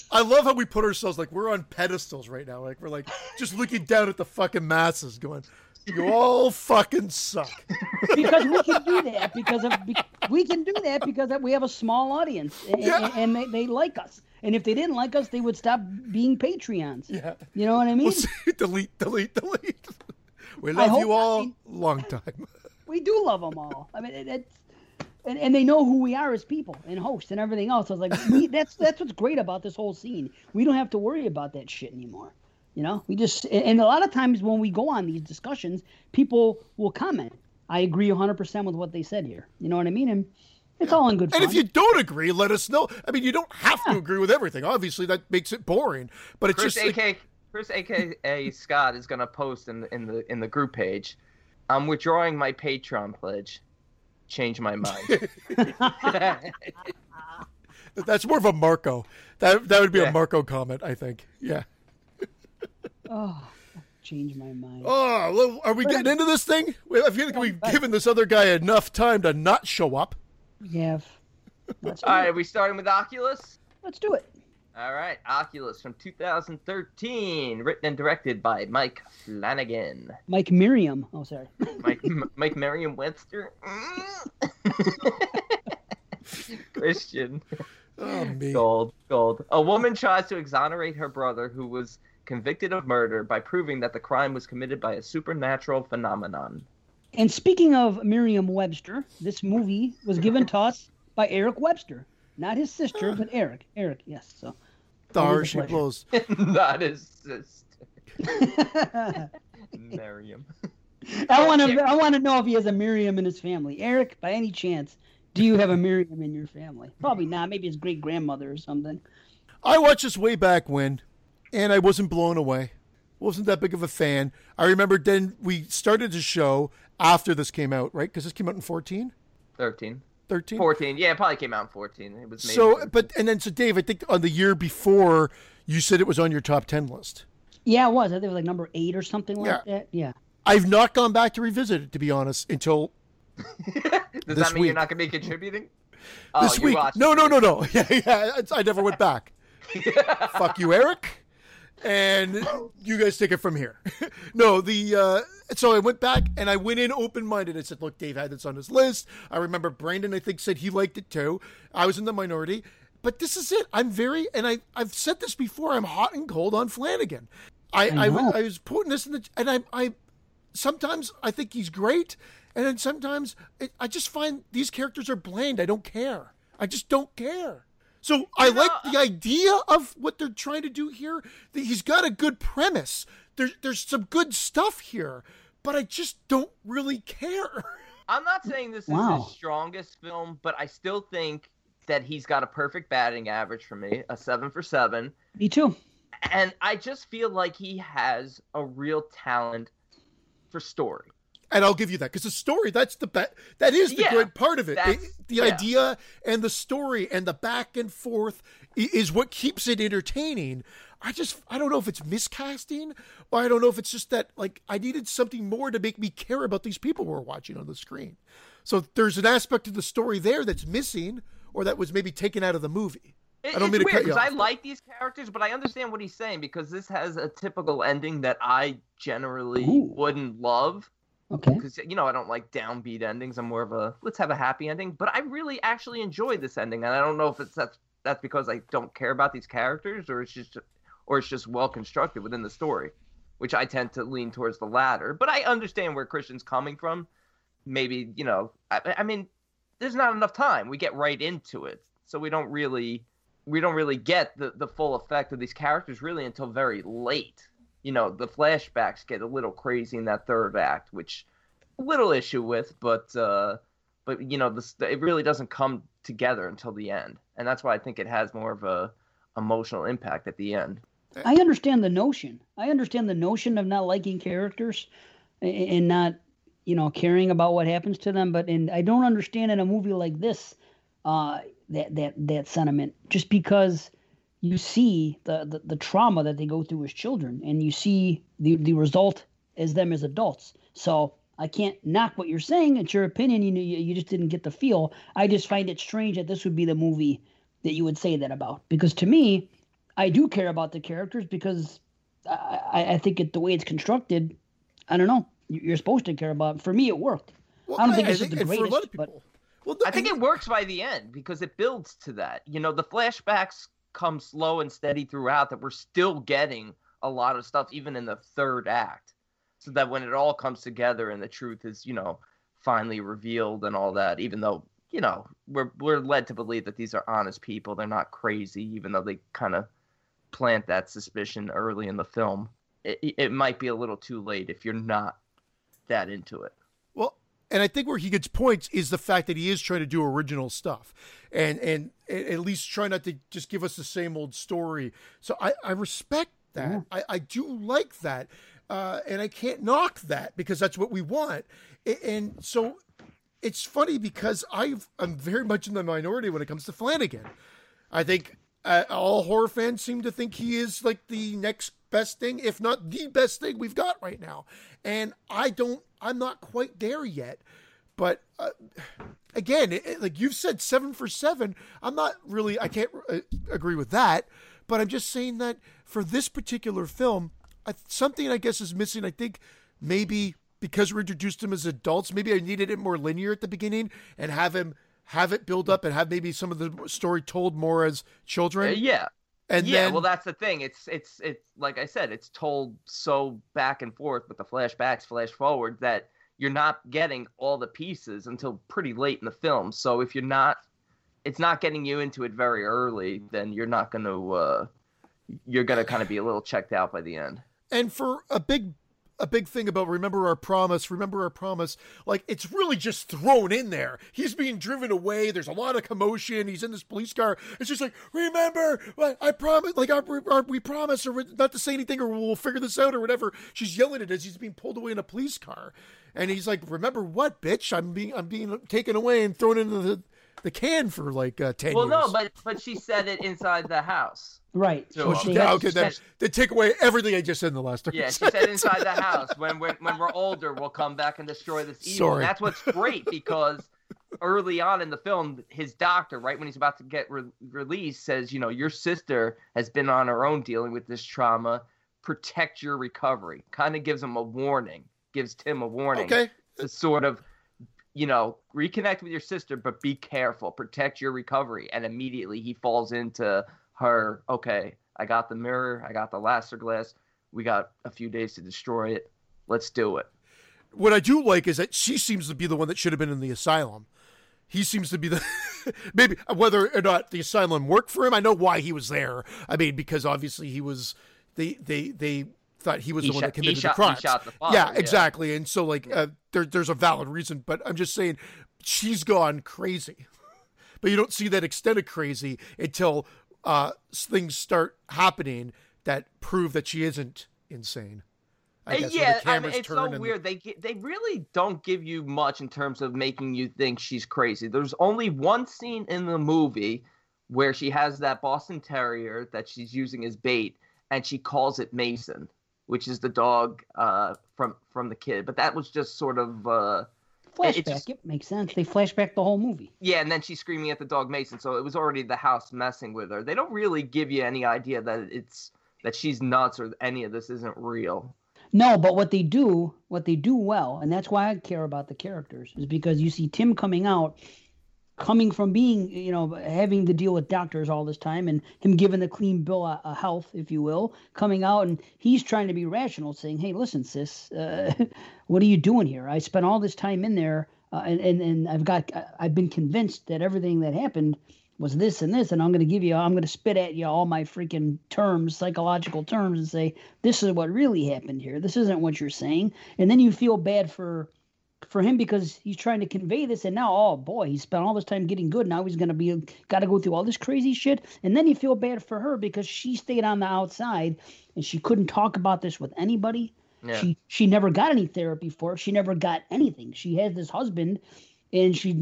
I love how we put ourselves like we're on pedestals right now. Like we're like just looking down at the fucking masses, going, "You all fucking suck." Because we can do that. Because we have a small audience, and they like us. And if they didn't like us, they would stop being Patreons. Yeah. You know what I mean? We'll see, delete. We love you all. Long time. We do love them all. I mean, it's and they know who we are as people and hosts and everything else. I was like, that's what's great about this whole scene. We don't have to worry about that shit anymore. You know, we just and a lot of times when we go on these discussions, people will comment. I agree 100% with what they said here. You know what I mean? And it's all in good fun. And if you don't agree, let us know. I mean, you don't have to agree with everything. Obviously, that makes it boring. But it's Chris, just like, Chris, a.k.a. Scott, is going to post in the group page, "I'm withdrawing my Patreon pledge. Change my mind." That's more of a Marco. That would be a Marco comment, I think. Yeah. Oh, change my mind. Oh, well, are we getting into this thing? I feel like we've given this other guy enough time to not show up. We have. All right, are we starting with Oculus? Let's do it. All right, Oculus from 2013, written and directed by Mike Flanagan. Mike Merriam. Oh, sorry. Mike Merriam-Webster. Christian. Oh, me. Gold. A woman tries to exonerate her brother, who was convicted of murder, by proving that the crime was committed by a supernatural phenomenon. And speaking of Merriam-Webster, this movie was given to us by Eric Webster. Not his sister, but Eric. Eric, yes. So. Star she blows. Not his sister. Merriam. I want to know if he has a Miriam in his family. Eric, by any chance, do you have a Miriam in your family? Probably not. Maybe his great-grandmother or something. I watched this way back when, and I wasn't blown away. Wasn't that big of a fan. I remember then we started the show after this came out, right? Because this came out in 14? 13. 13? 14. Yeah, it probably came out in 14. It was So, Dave, I think on the year before, you said it was on your top 10 list. Yeah, it was. I think it was like number 8 or something like that. Yeah. I've not gone back to revisit it, to be honest, until Does that mean you're not going to be contributing? This week. No. Yeah. I never went back. Fuck you, Eric. And you guys take it from here. So I went back and I went in open-minded. I said, look, Dave had this on his list. I remember Brandon, I think, said he liked it too. I was in the minority. But this is it. I've said this before. I'm hot and cold on Flanagan. I was putting this in the... And sometimes I think he's great, and then sometimes I just find these characters are bland. I don't care. I just don't care. So I like the idea of what they're trying to do here. He's got a good premise. There's some good stuff here, but I just don't really care. I'm not saying this is his strongest film, but I still think that he's got a perfect batting average for me, a 7 for 7. Me too. And I just feel like he has a real talent for story, and I'll give you that, because the story—that's the that is the good part of it. The idea and the story and the back and forth is what keeps it entertaining. I don't know if it's miscasting, or I don't know if it's just that like I needed something more to make me care about these people we're watching on the screen. So there's an aspect of the story there that's missing, or that was maybe taken out of the movie. It's weird because I like these characters, but I understand what he's saying because this has a typical ending that I generally wouldn't love. Okay. Because, I don't like downbeat endings. I'm more of a, let's have a happy ending. But I really actually enjoy this ending, and I don't know if that's because I don't care about these characters or it's just well constructed within the story, which I tend to lean towards the latter. But I understand where Christian's coming from. Maybe, I mean, there's not enough time. We get right into it, so we don't really get the full effect of these characters really until very late. The flashbacks get a little crazy in that third act, which little issue with, but it really doesn't come together until the end. And that's why I think it has more of a emotional impact at the end. I understand the notion. Of not liking characters and not, caring about what happens to them. But I don't understand in a movie like this, that sentiment, just because you see the trauma that they go through as children, and you see the result as them as adults. So I can't knock what you're saying. It's your opinion. You just didn't get the feel. I just find it strange that this would be the movie that you would say that about, because to me, I do care about the characters, because I think the way it's constructed, I don't know, you're supposed to care about it. For me, it worked. Well, I don't think it's the greatest, but... Well, I think it works by the end because it builds to that. The flashbacks come slow and steady throughout, that we're still getting a lot of stuff even in the third act, so that when it all comes together and the truth is, finally revealed and all that, even though, we're led to believe that these are honest people. They're not crazy, even though they kind of plant that suspicion early in the film. It might be a little too late if you're not that into it. Well, and I think where he gets points is the fact that he is trying to do original stuff and at least try not to just give us the same old story. So I respect that. Yeah. I do like that. And I can't knock that because that's what we want. And so it's funny because I'm very much in the minority when it comes to Flanagan. I think all horror fans seem to think he is like the next best thing, if not the best thing we've got right now. And I'm not quite there yet, but again, like you've said, 7 for 7. I'm not really. I can't agree with that, but I'm just saying that for this particular film, something I guess is missing. I think maybe because we're introduced to him as adults, maybe I needed it more linear at the beginning and have it build up and have maybe some of the story told more as children. Well, that's the thing. It's like I said, it's told so back and forth with the flashbacks, flash forward, that you're not getting all the pieces until pretty late in the film. So if you're not, it's not getting you into it very early, then you're not going to, you're going to kind of be a little checked out by the end. And for a big thing about remember our promise, like, it's really just thrown in there. He's being driven away. There's a lot of commotion. He's in this police car. It's just like, remember, I promise, like, we promise or not to say anything, or we'll figure this out or whatever. She's yelling at us. He's being pulled away in a police car. And he's like, remember what, bitch? I'm being taken away and thrown into the can for like 10 years. Well, no, but she said it inside the house. Right. So they take away everything I just said in the last 30 seconds. She said inside the house. When we're older, we'll come back and destroy this evil. Sorry. And that's what's great, because early on in the film, his doctor, right when he's about to get released, says, you know, your sister has been on her own dealing with this trauma. Protect your recovery. Kind of gives him a warning. Gives Tim a warning. Okay. To sort of, you know, reconnect with your sister, but be careful. Protect your recovery. And immediately he falls into her, okay, I got the mirror, I got the laser glass, we got a few days to destroy it, let's do it. What I do like is that she seems to be the one that should have been in the asylum. He seems to be the maybe, whether or not the asylum worked for him, I know why he was there. I mean, because obviously he was, they thought he was the one that committed the crime. Yeah, exactly. Yeah. And so, like, there's a valid reason, but I'm just saying, she's gone crazy. But you don't see that extent of crazy until things start happening that prove that she isn't insane. I guess, yeah, I mean, it's so weird. They really don't give you much in terms of making you think she's crazy. There's only one scene in the movie where she has that Boston Terrier that she's using as bait, and she calls it Mason, which is the dog from the kid. But that was just sort of flashback. It makes sense. They flashback the whole movie. Yeah, and then she's screaming at the dog Mason, so it was already the house messing with her. They don't really give you any idea that it's that she's nuts or any of this isn't real. No, but what they do well, and that's why I care about the characters, is because you see Tim coming from being, you know, having to deal with doctors all this time, and him giving the clean bill of health, if you will, coming out, and he's trying to be rational, saying, hey, listen, sis, what are you doing here? I spent all this time in there, and I've been convinced that everything that happened was this and this, and I'm going to spit at you all my freaking terms, psychological terms, and say, this is what really happened here. This isn't what you're saying. And then you feel bad for him, because he's trying to convey this, and now, oh boy, he spent all this time getting good, now he's gonna be gotta go through all this crazy shit. And then you feel bad for her, because she stayed on the outside and she couldn't talk about this with anybody. Yeah. She never got any therapy for it. She never got anything. She has this husband, and he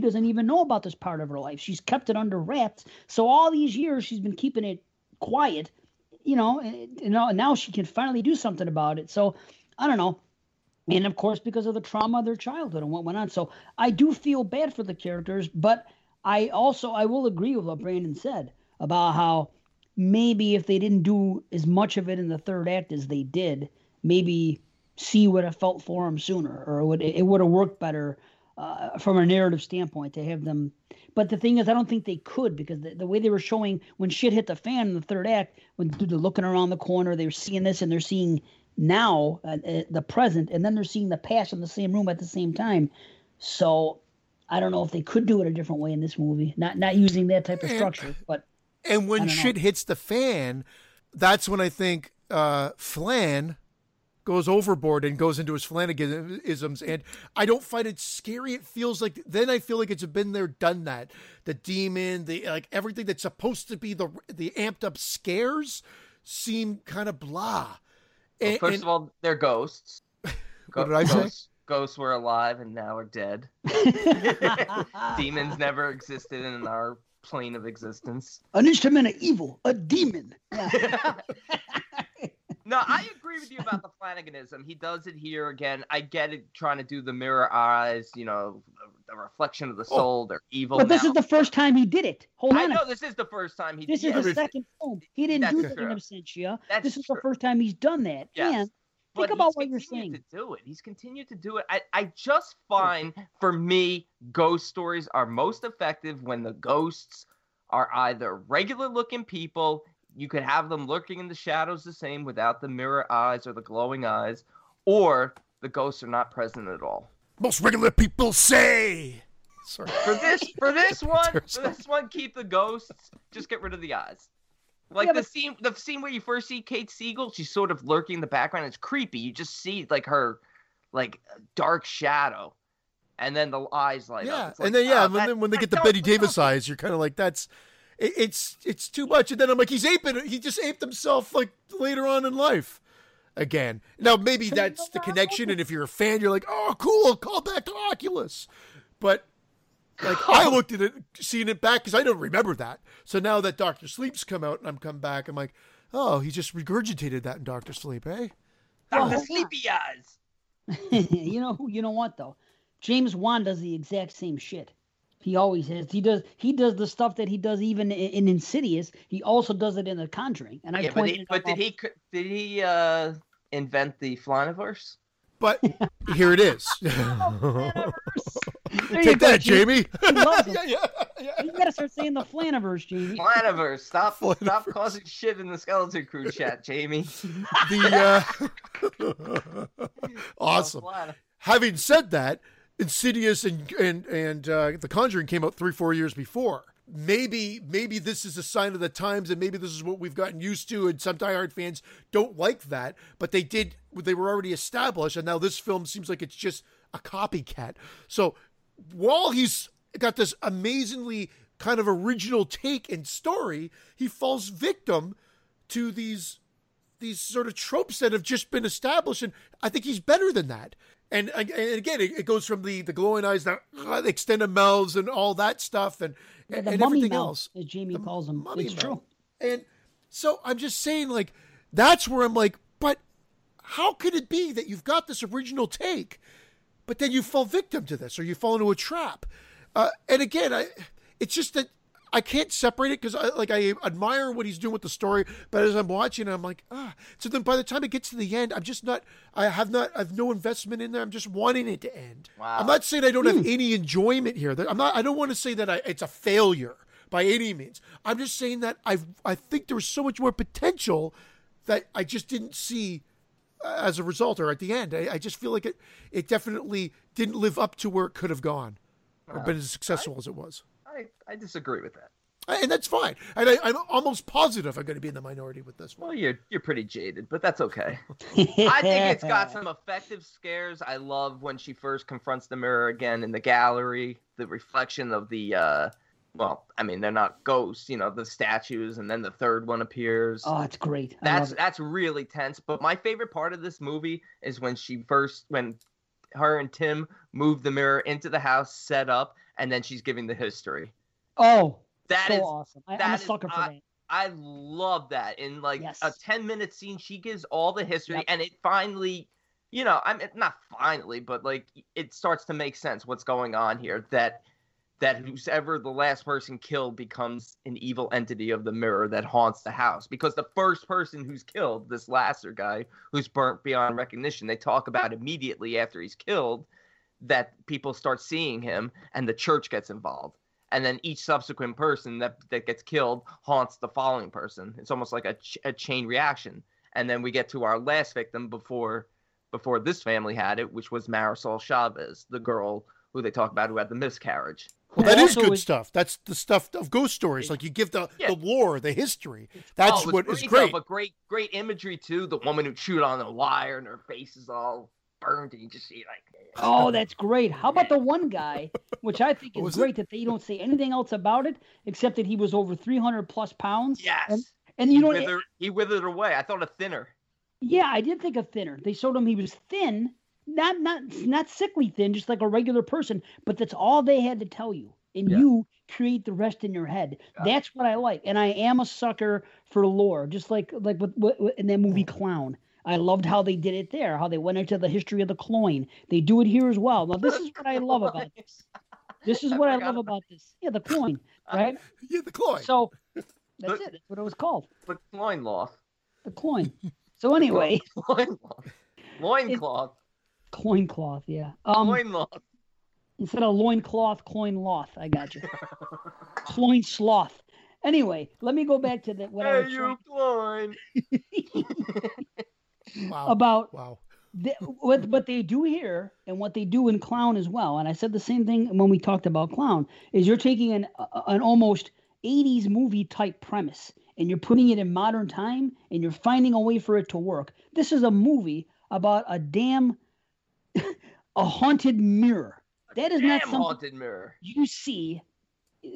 doesn't even know about this part of her life. She's kept it under wraps. So all these years she's been keeping it quiet, you know, and now she can finally do something about it. So I don't know. And, of course, because of the trauma of their childhood and what went on. So I do feel bad for the characters, but I will agree with what Brandon said about how maybe if they didn't do as much of it in the third act as they did, maybe C would have felt for them sooner, or it would have worked better from a narrative standpoint to have them. But the thing is, I don't think they could, because the way they were showing when shit hit the fan in the third act, when they're looking around the corner, they're seeing this and they're seeing now the present, and then they're seeing the past in the same room at the same time. So I don't know if they could do it a different way in this movie, not using that type of structure. But and when shit hits the fan, that's when I think Flan goes overboard and goes into his Flanaganisms, and I don't find it scary. It feels like, then I feel like it's been there, done that. The demon, the, like, everything that's supposed to be the amped up scares seem kind of blah. Well, first of all, they're ghosts. What did I say? Ghosts were alive and now are dead. Demons never existed in our plane of existence. An instrument of evil, a demon. No, I agree with you about the Flanaganism. He does it here again. I get it, trying to do the mirror eyes, you know, the reflection of the soul, they're evil. But this is the first time he did it. Hold on. I know this is the first time he did it. This is the second film. He didn't do that in Absentia. This is the first time he's done that. Yes. And think about what you're saying. He's continued to do it. He's continued to do it. I just find, for me, ghost stories are most effective when the ghosts are either regular-looking people. You could have them lurking in the shadows the same without the mirror eyes or the glowing eyes, or the ghosts are not present at all. Most regular people say. Sorry. For this one, keep the ghosts. Just get rid of the eyes. Like the scene where you first see Kate Siegel, she's sort of lurking in the background. It's creepy. You just see like her, like dark shadow, and then the eyes light up. Like, and then when they get the Betty Davis eyes, you're kind of like it's too much. And then I'm like, he just aped himself like later on in life. Again, now maybe that's the connection, and if you're a fan, you're like, oh, cool, call back to Oculus. But like I looked at it, seeing it back because I don't remember that. So now that Dr. Sleep's come out and come back, I'm like, oh, he just regurgitated that in Dr. Sleep, eh? Dr. Sleepy Eyes. You know what though? James Wan does the exact same shit. He always has. He does the stuff that he does even in Insidious. He also does it in The Conjuring. And did he invent the Flaniverse? But here it is. Oh, take that, Jamie. He loves it. Yeah. You gotta start saying the Flaniverse, Jamie. Flaniverse. Stop causing shit in the Skeleton Crew chat, Jamie. Awesome. Having said that, Insidious and The Conjuring came out 3-4 years before. Maybe this is a sign of the times, and maybe this is what we've gotten used to, and some diehard fans don't like that, but they were already established, and now this film seems like it's just a copycat. So while he's got this amazingly kind of original take and story, he falls victim to these sort of tropes that have just been established, and I think he's better than that. And again, it goes from the glowing eyes, the extended mouths, and all that stuff, and everything else. As Jamie calls them, it's true. And so I'm just saying, like, that's where I'm like, but how could it be that you've got this original take, but then you fall victim to this, or you fall into a trap? And again, it's just that I can't separate it because I admire what he's doing with the story, but as I'm watching, I'm like, ah. So then by the time it gets to the end, I have no investment in there. I'm just wanting it to end. Wow. I'm not saying I don't have any enjoyment here. I don't want to say that it's a failure by any means. I'm just saying that I think there was so much more potential that I just didn't see as a result or at the end. I just feel like it definitely didn't live up to where it could have gone or been as successful as it was. I disagree with that. And that's fine. And I'm almost positive I'm going to be in the minority with this one. Well, you're pretty jaded, but that's okay. I think it's got some effective scares. I love when she first confronts the mirror again in the gallery, the reflection of the, they're not ghosts, the statues, and then the third one appears. Oh, it's great. That's really tense. But my favorite part of this movie is when her and Tim move the mirror into the house, set up, and then she's giving the history. Oh, that's so awesome. I'm a sucker for that. I love that. In a 10-minute scene, she gives all the history, and it finally, not finally, but like it starts to make sense what's going on here, that whoever the last person killed becomes an evil entity of the mirror that haunts the house. Because the first person who's killed, this Lasser guy, who's burnt beyond recognition, they talk about immediately after he's killed, that people start seeing him and the church gets involved. And then each subsequent person that gets killed haunts the following person. It's almost like a chain reaction. And then we get to our last victim before this family had it, which was Marisol Chavez, the girl who they talk about who had the miscarriage. Well, that is good stuff. That's the stuff of ghost stories. Like you give the lore, the history. That's what is great. But great imagery too. The woman who chewed on the wire and her face is all burned, and you just see oh, that's great. How about the one guy, which I think is great, that they don't say anything else about it except that he was over 300 plus pounds. Yes, and he withered away. I thought of Thinner. Yeah, I did think of Thinner. They showed him he was thin. Not sickly thin, just like a regular person, but that's all they had to tell you. And you create the rest in your head. Yeah. That's what I like. And I am a sucker for lore, just like with in that movie Clown. I loved how they did it there, how they went into the history of the cloying. They do it here as well. Now, this is what I love about this. This is what I love about this. Yeah, the cloying, right? Yeah, the cloying. So that's it. That's what it was called. The cloying law. The cloying. So anyway. Loincloth. Coincloth, yeah. Loincloth. Instead of loincloth, coincloth. I got you. Cloin sloth. Anyway, let me go back to the. What hey, I was you cloin. Wow. About What they do here and what they do in Clown as well, and I said the same thing when we talked about Clown, is you're taking an almost 80s movie type premise and you're putting it in modern time and you're finding a way for it to work. This is a movie about a damn a haunted mirror. That is not something haunted mirror you see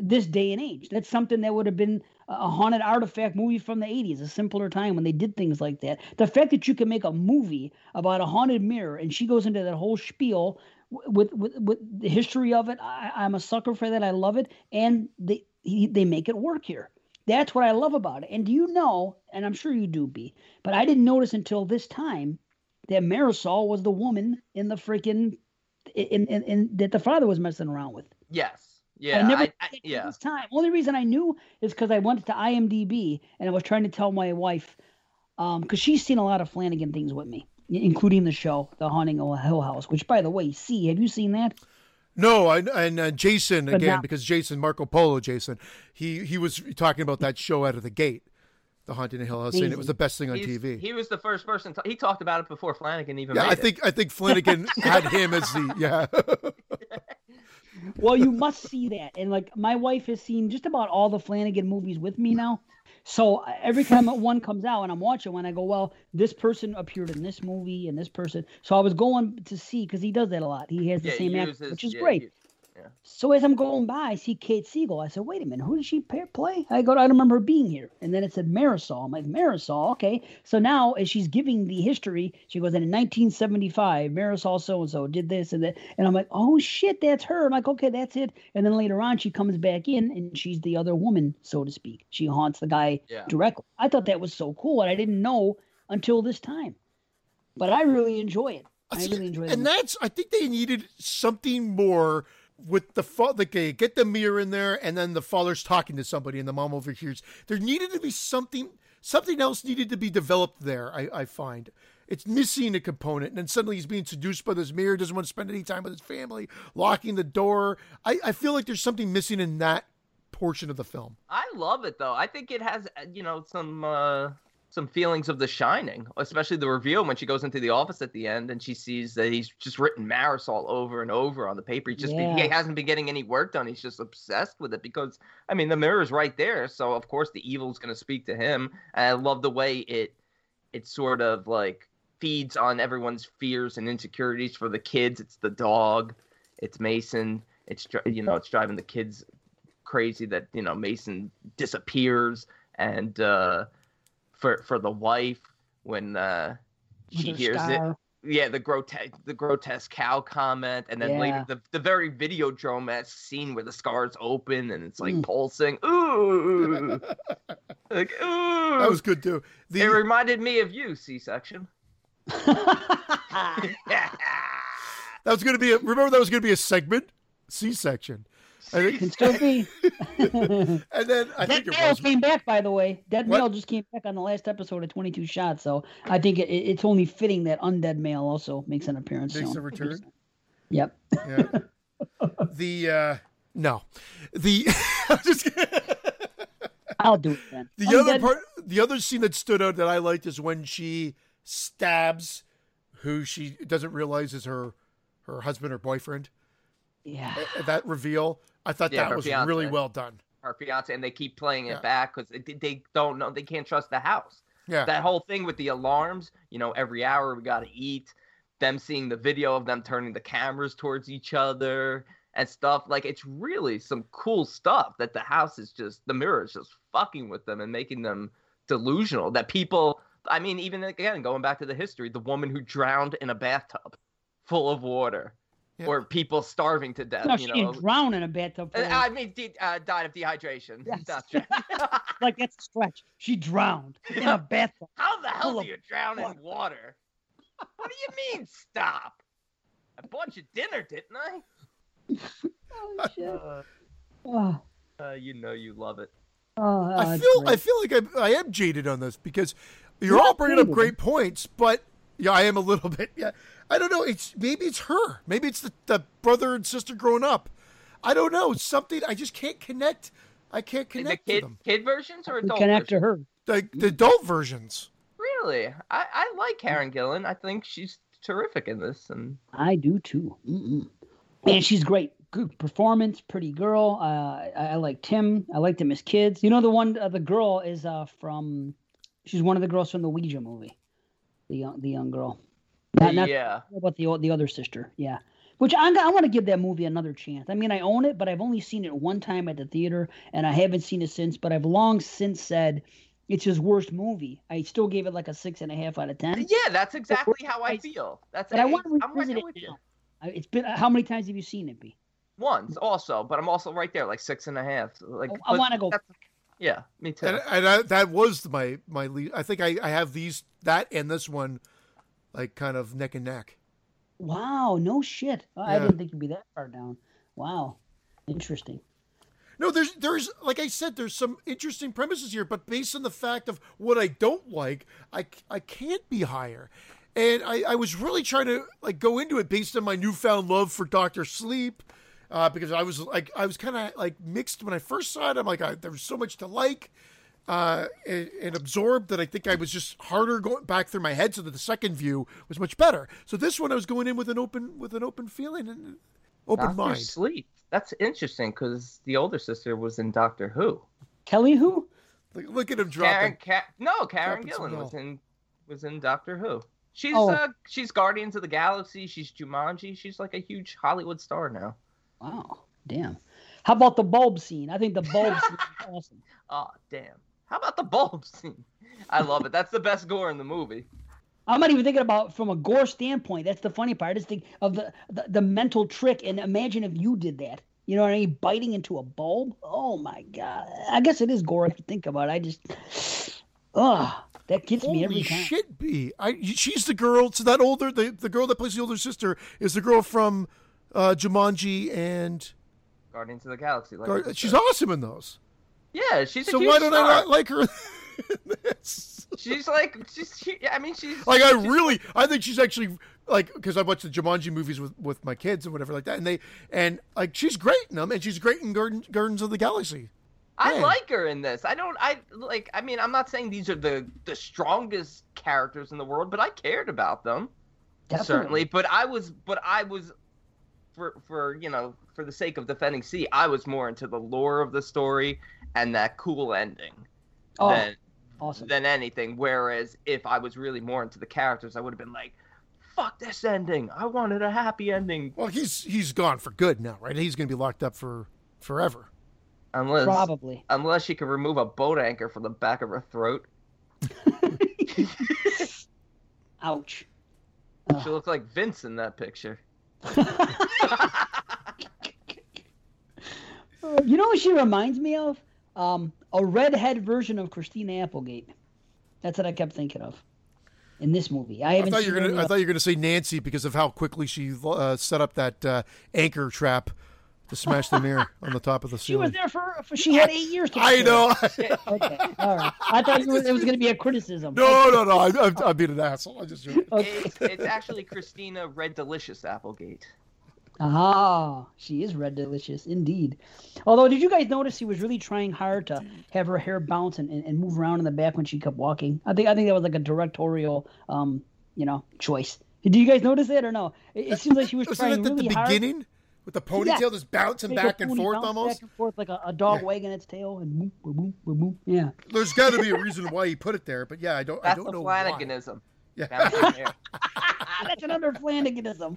this day and age. That's something that would have been a haunted artifact movie from the 80s, a simpler time when they did things like that. The fact that you can make a movie about a haunted mirror, and she goes into that whole spiel with the history of it. I'm a sucker for that. I love it. And they make it work here. That's what I love about it. And do you know, and I'm sure you do, B, but I didn't notice until this time that Marisol was the woman in the freaking in that the father was messing around with. Yes. Yeah, I this time. Only reason I knew is because I went to IMDb and I was trying to tell my wife, because she's seen a lot of Flanagan things with me, including the show, The Haunting of Hill House, which, by the way, C, have you seen that? No, and Jason, but again, because Jason, Marco Polo Jason, he was talking about that show out of the gate, The Haunting of Hill House, and it was the best thing on TV. He was the first person. He talked about it before Flanagan even made it. I think Flanagan had him as the, Well, you must see that. And like my wife has seen just about all the Flanagan movies with me now. So every time one comes out and I'm watching one, I go, well, this person appeared in this movie and this person. So I was going to see, because he does that a lot. He has the same actor, which is great. Yeah. So as I'm going by, I see Kate Segal. I said, wait a minute, who did she play? I go, I don't remember her being here. And then it said Marisol. I'm like, Marisol, okay. So now as she's giving the history, she goes, and in 1975, Marisol so-and-so did this and that. And I'm like, oh, shit, that's her. I'm like, okay, that's it. And then later on, she comes back in, and she's the other woman, so to speak. She haunts the guy directly. I thought that was so cool, and I didn't know until this time. But I really enjoy it. And that's, I think they needed something more with the father, like, they get the mirror in there, and then the father's talking to somebody, and the mom overhears. There needed to be something else needed to be developed there. I find it's missing a component, and then suddenly he's being seduced by this mirror, doesn't want to spend any time with his family, locking the door. I feel like there's something missing in that portion of the film. I love it though. I think it has, some feelings of The Shining, especially the reveal when she goes into the office at the end and she sees that he's just written Marisol over and over on the paper. He hasn't been getting any work done. He's just obsessed with it because, I mean, the mirror's right there. So, of course, the evil's going to speak to him. And I love the way it sort of, like, feeds on everyone's fears and insecurities. For the kids, it's the dog. It's Mason. It's driving the kids crazy that, Mason disappears and, For the wife, when she hears it. Yeah, the grotesque cow comment. And then later, the very Videodrome-esque scene where the scar's open and it's like pulsing. Ooh! Like, ooh! That was good, too. It reminded me of you, C-section. That was going to be a segment? C-section. Can still be. And then I think it was came back, by the way. Dead male just came back on the last episode of 22 Shots, so I think it's only fitting that undead male also makes an appearance. Makes a return. Yep. Yeah. I'll do it then. The other scene that stood out that I liked is when she stabs who she doesn't realize is her husband or boyfriend. Yeah. That reveal. I thought that was really well done. Her fiance, and they keep playing it back because they don't know. They can't trust the house. Yeah. That whole thing with the alarms, every hour we got to eat, them seeing the video of them turning the cameras towards each other and stuff. Like, it's really some cool stuff that the house is just, the mirror is just fucking with them and making them delusional. That people, I mean, even again, going back to the history, the woman who drowned in a bathtub full of water. Yeah. Or people starving to death. No, she didn't drown in a bathtub. I mean, died of dehydration. Yes. Like, that's a stretch. She drowned in a bathtub. How the hell do you drown in water? What do you mean, stop? I bought you dinner, didn't I? Oh, shit. You love it. I feel like I am jaded on this because you're all bringing up great points, but yeah, I am a little bit. Yeah, I don't know. Maybe it's her. Maybe it's the brother and sister growing up. I don't know. Something I just can't connect. I can't connect to them. Kid versions or adult connect versions? To her. The adult versions. Really, I like Karen Gillan. I think she's terrific in this. And I do too. Mm-mm. Man, she's great. Good performance, pretty girl. I liked him. I liked him as kids. You know, the one, the girl is from. She's one of the girls from the Ouija movie. The young girl. Not yeah. About the other sister. Yeah. Which I want to give that movie another chance. I mean, I own it, but I've only seen it one time at the theater, and I haven't seen it since. But I've long since said it's his worst movie. I still gave it like a 6.5 out of 10. Yeah, that's exactly how I feel. That's. But I want to revisit it now. It's been how many times have you seen it, B? Once, also, but I'm also right there, like 6.5. Like I want to go. Yeah, me too. And that was my lead. I think I have these, that and this one, like kind of neck and neck. Wow, no shit. Yeah. I didn't think you'd be that far down. Wow, interesting. No, there's like I said, there's some interesting premises here, but based on the fact of what I don't like, I can't be higher. And I was really trying to like go into it based on my newfound love for Dr. Sleep. Because I was kind of like mixed when I first saw it. I'm like, there was so much to like and absorb that I think I was just harder going back through my head. So that the second view was much better. So this one I was going in with an open feeling and open Dr. mind. Sleep. That's interesting because the older sister was in Doctor Who. Kelly who? Look at him dropping. Karen Gillan was in Doctor Who. She's she's Guardians of the Galaxy. She's Jumanji. She's like a huge Hollywood star now. Wow, damn. How about the bulb scene? I think the bulb scene is awesome. Oh, damn. How about the bulb scene? I love it. That's the best gore in the movie. I'm not even thinking about from a gore standpoint. That's the funny part. I just think of the mental trick, and imagine if you did that. You know what I mean? Biting into a bulb? Oh, my God. I guess it is gore if you think about it. I just... Ugh. That gets me every time. Holy shit, B. She's the girl... So that older... The girl that plays the older sister is the girl from... Jumanji and Guardians of the Galaxy. She's awesome in those. Yeah, she's. So a huge why don't star. I not like her? In this? I think she's actually like because I watched the Jumanji movies with my kids and whatever like that, and she's great in them, and she's great in Guardians of the Galaxy. Man. I like her in this. I'm not saying these are the strongest characters in the world, but I cared about them. Definitely. Certainly, but I was. For the sake of defending C, I was more into the lore of the story and that cool ending than anything. Whereas if I was really more into the characters, I would have been like, "Fuck this ending! I wanted a happy ending." Well, he's gone for good now, right? He's going to be locked up for forever, unless she can remove a boat anchor from the back of her throat. Ouch! She looks like Vince in that picture. You know what she reminds me of? A redhead version of Christina Applegate. That's what I kept thinking of in this movie. I thought you were going to say Nancy because of how quickly she set up that anchor trap to smash the mirror on the top of the ceiling. She was there for she had 8 years to I know. Okay. All right. I thought it was going to be a criticism. No. I've been an asshole. I just joking. Okay. It's actually Christina Red Delicious Applegate. Ah, she is Red Delicious indeed. Although, did you guys notice she was really trying hard to have her hair bounce and move around in the back when she kept walking? I think that was like a directorial, choice. Did you guys notice that or no? It seems like she was trying really hard. Wasn't it at the beginning? With the ponytail just bouncing back and forth almost? Back and forth like a dog wagging its tail and boom, boom, boom, boom, boom. Yeah. There's got to be a reason why he put it there, but yeah, I don't know why. That's a Flanaganism. Yeah. That's another Flanaganism.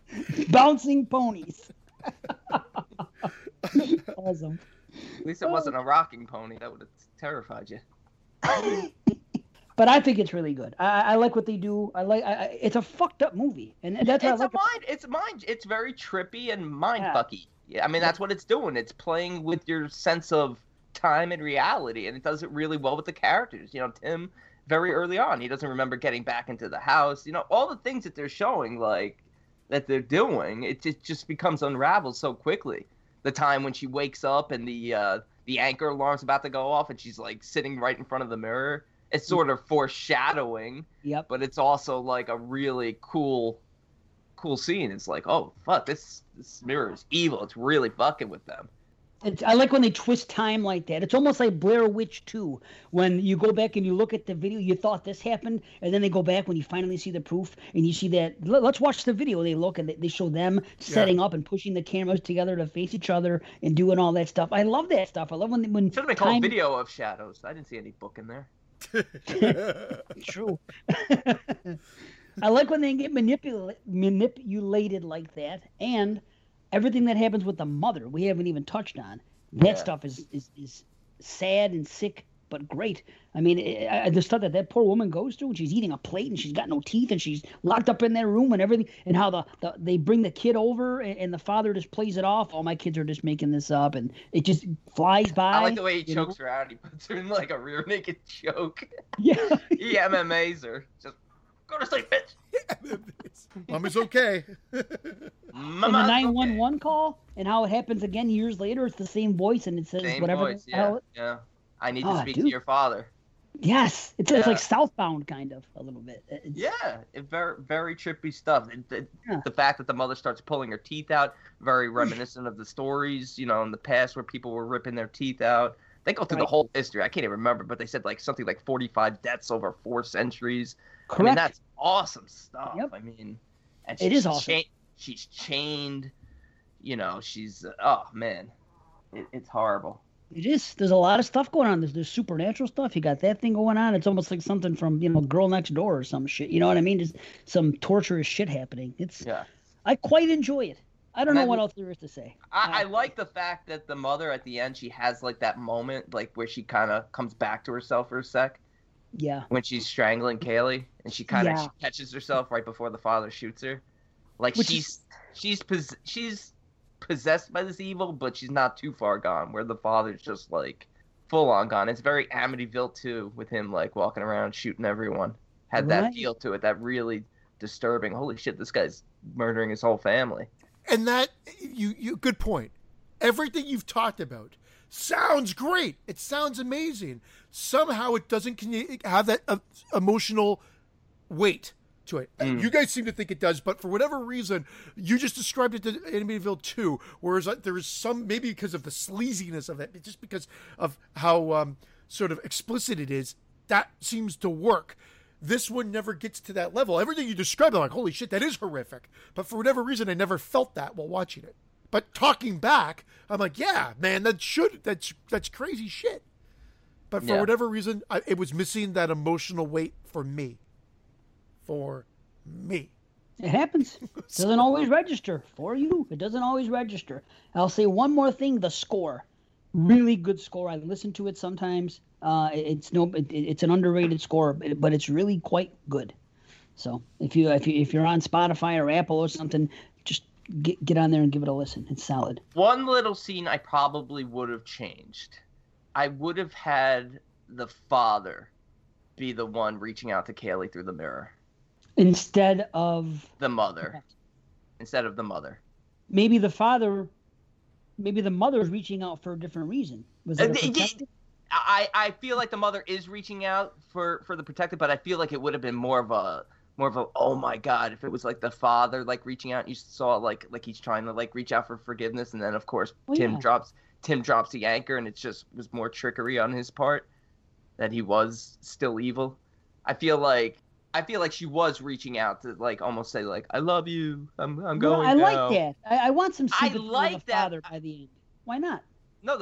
Bouncing ponies. Awesome. At least it wasn't a rocking pony. That would have terrified you. But I think it's really good. I like what they do. It's a fucked up movie, and that's how it's very trippy and mindfucky. Yeah, I mean that's what it's doing. It's playing with your sense of time and reality, and it does it really well with the characters. You know, Tim very early on, he doesn't remember getting back into the house. You know, all the things that they're showing, like that they're doing, it just becomes unraveled so quickly. The time when she wakes up and the anchor alarm's about to go off, and she's like sitting right in front of the mirror. It's sort of foreshadowing, yep. But it's also like a really cool scene. It's like, oh, fuck, this mirror is evil. It's really fucking with them. I like when they twist time like that. It's almost like Blair Witch 2. When you go back and you look at the video, you thought this happened, and then they go back when you finally see the proof, and you see that, let's watch the video. They look, and they show them setting up and pushing the cameras together to face each other and doing all that stuff. I love that stuff. I love when should have been called Video of Shadows. I didn't see any book in there. True. I like when they get manipulated like that, and everything that happens with the mother, we haven't even touched on. That stuff is sad and sick, but great. I mean, the stuff that poor woman goes through, and she's eating a plate, and she's got no teeth, and she's locked up in that room and everything, and how they bring the kid over, and the father just plays it off. All my kids are just making this up, and it just flies by. I like the way he chokes her out. He puts her in like a rear naked choke. Yeah. He MMAs her. Just go to sleep, bitch. Mommy's okay. Mama's and the 911 call, and how it happens again years later. It's the same voice, and it says same whatever. Voice, yeah. I need to speak to your father. Yes, it's like Southbound kind of a little bit. Very very trippy stuff. The fact that the mother starts pulling her teeth out, very reminiscent of the stories in the past where people were ripping their teeth out. They go through the whole history. I can't even remember, but they said like something like 45 deaths over 4 centuries. Correct. I mean, that's awesome stuff. Yep. I mean, and it is awesome. She's chained. She's oh man, it's horrible. It is. There's a lot of stuff going on. There's supernatural stuff. You got that thing going on. It's almost like something from Girl Next Door or some shit. You know what I mean? Just some torturous shit happening. I quite enjoy it. I don't know what else there is to say. I like the fact that the mother at the end, she has like that moment like where she kind of comes back to herself for a sec. Yeah. When she's strangling Kaylee, and she kind of catches herself right before the father shoots her. Like she's possessed by this evil, but she's not too far gone. Where the father's just like full on gone. It's very Amityville 2 with him like walking around shooting everyone. Had that feel to it, that really disturbing. Holy shit, this guy's murdering his whole family. And that you good point. Everything you've talked about sounds great. It sounds amazing. Somehow it doesn't have that emotional weight to it. Mm. You guys seem to think it does, but for whatever reason, you just described it to Amityville 2, whereas there is some, maybe because of the sleaziness of it, just because of how sort of explicit it is, that seems to work. This one never gets to that level. Everything you described, I'm like, holy shit, that is horrific. But for whatever reason, I never felt that while watching it. But talking back, I'm like, yeah, man, that's crazy shit. But for whatever reason, it was missing that emotional weight for me. It happens. It doesn't always register for you. It doesn't always register. I'll say one more thing, the score. Really good score. I listen to it sometimes. It's an underrated score, but it's really quite good. So if you're on Spotify or Apple or something, just get on there and give it a listen. It's solid. One little scene I probably would have changed. I would have had the father be the one reaching out to Kaylee through the mirror. Instead of... the mother. Correct. Instead of the mother. Maybe the father... Maybe the mother is reaching out for a different reason. Was it I feel like the mother is reaching out for the protective, but I feel like it would have been more of a oh my god, if it was like the father like reaching out, you saw like he's trying to like reach out for forgiveness, and then of course Tim drops the anchor, and it just was more trickery on his part that he was still evil. I feel like she was reaching out to like almost say like I love you. I'm going. No, I now. Like that. I want some sympathy for the father by the end. Why not? No,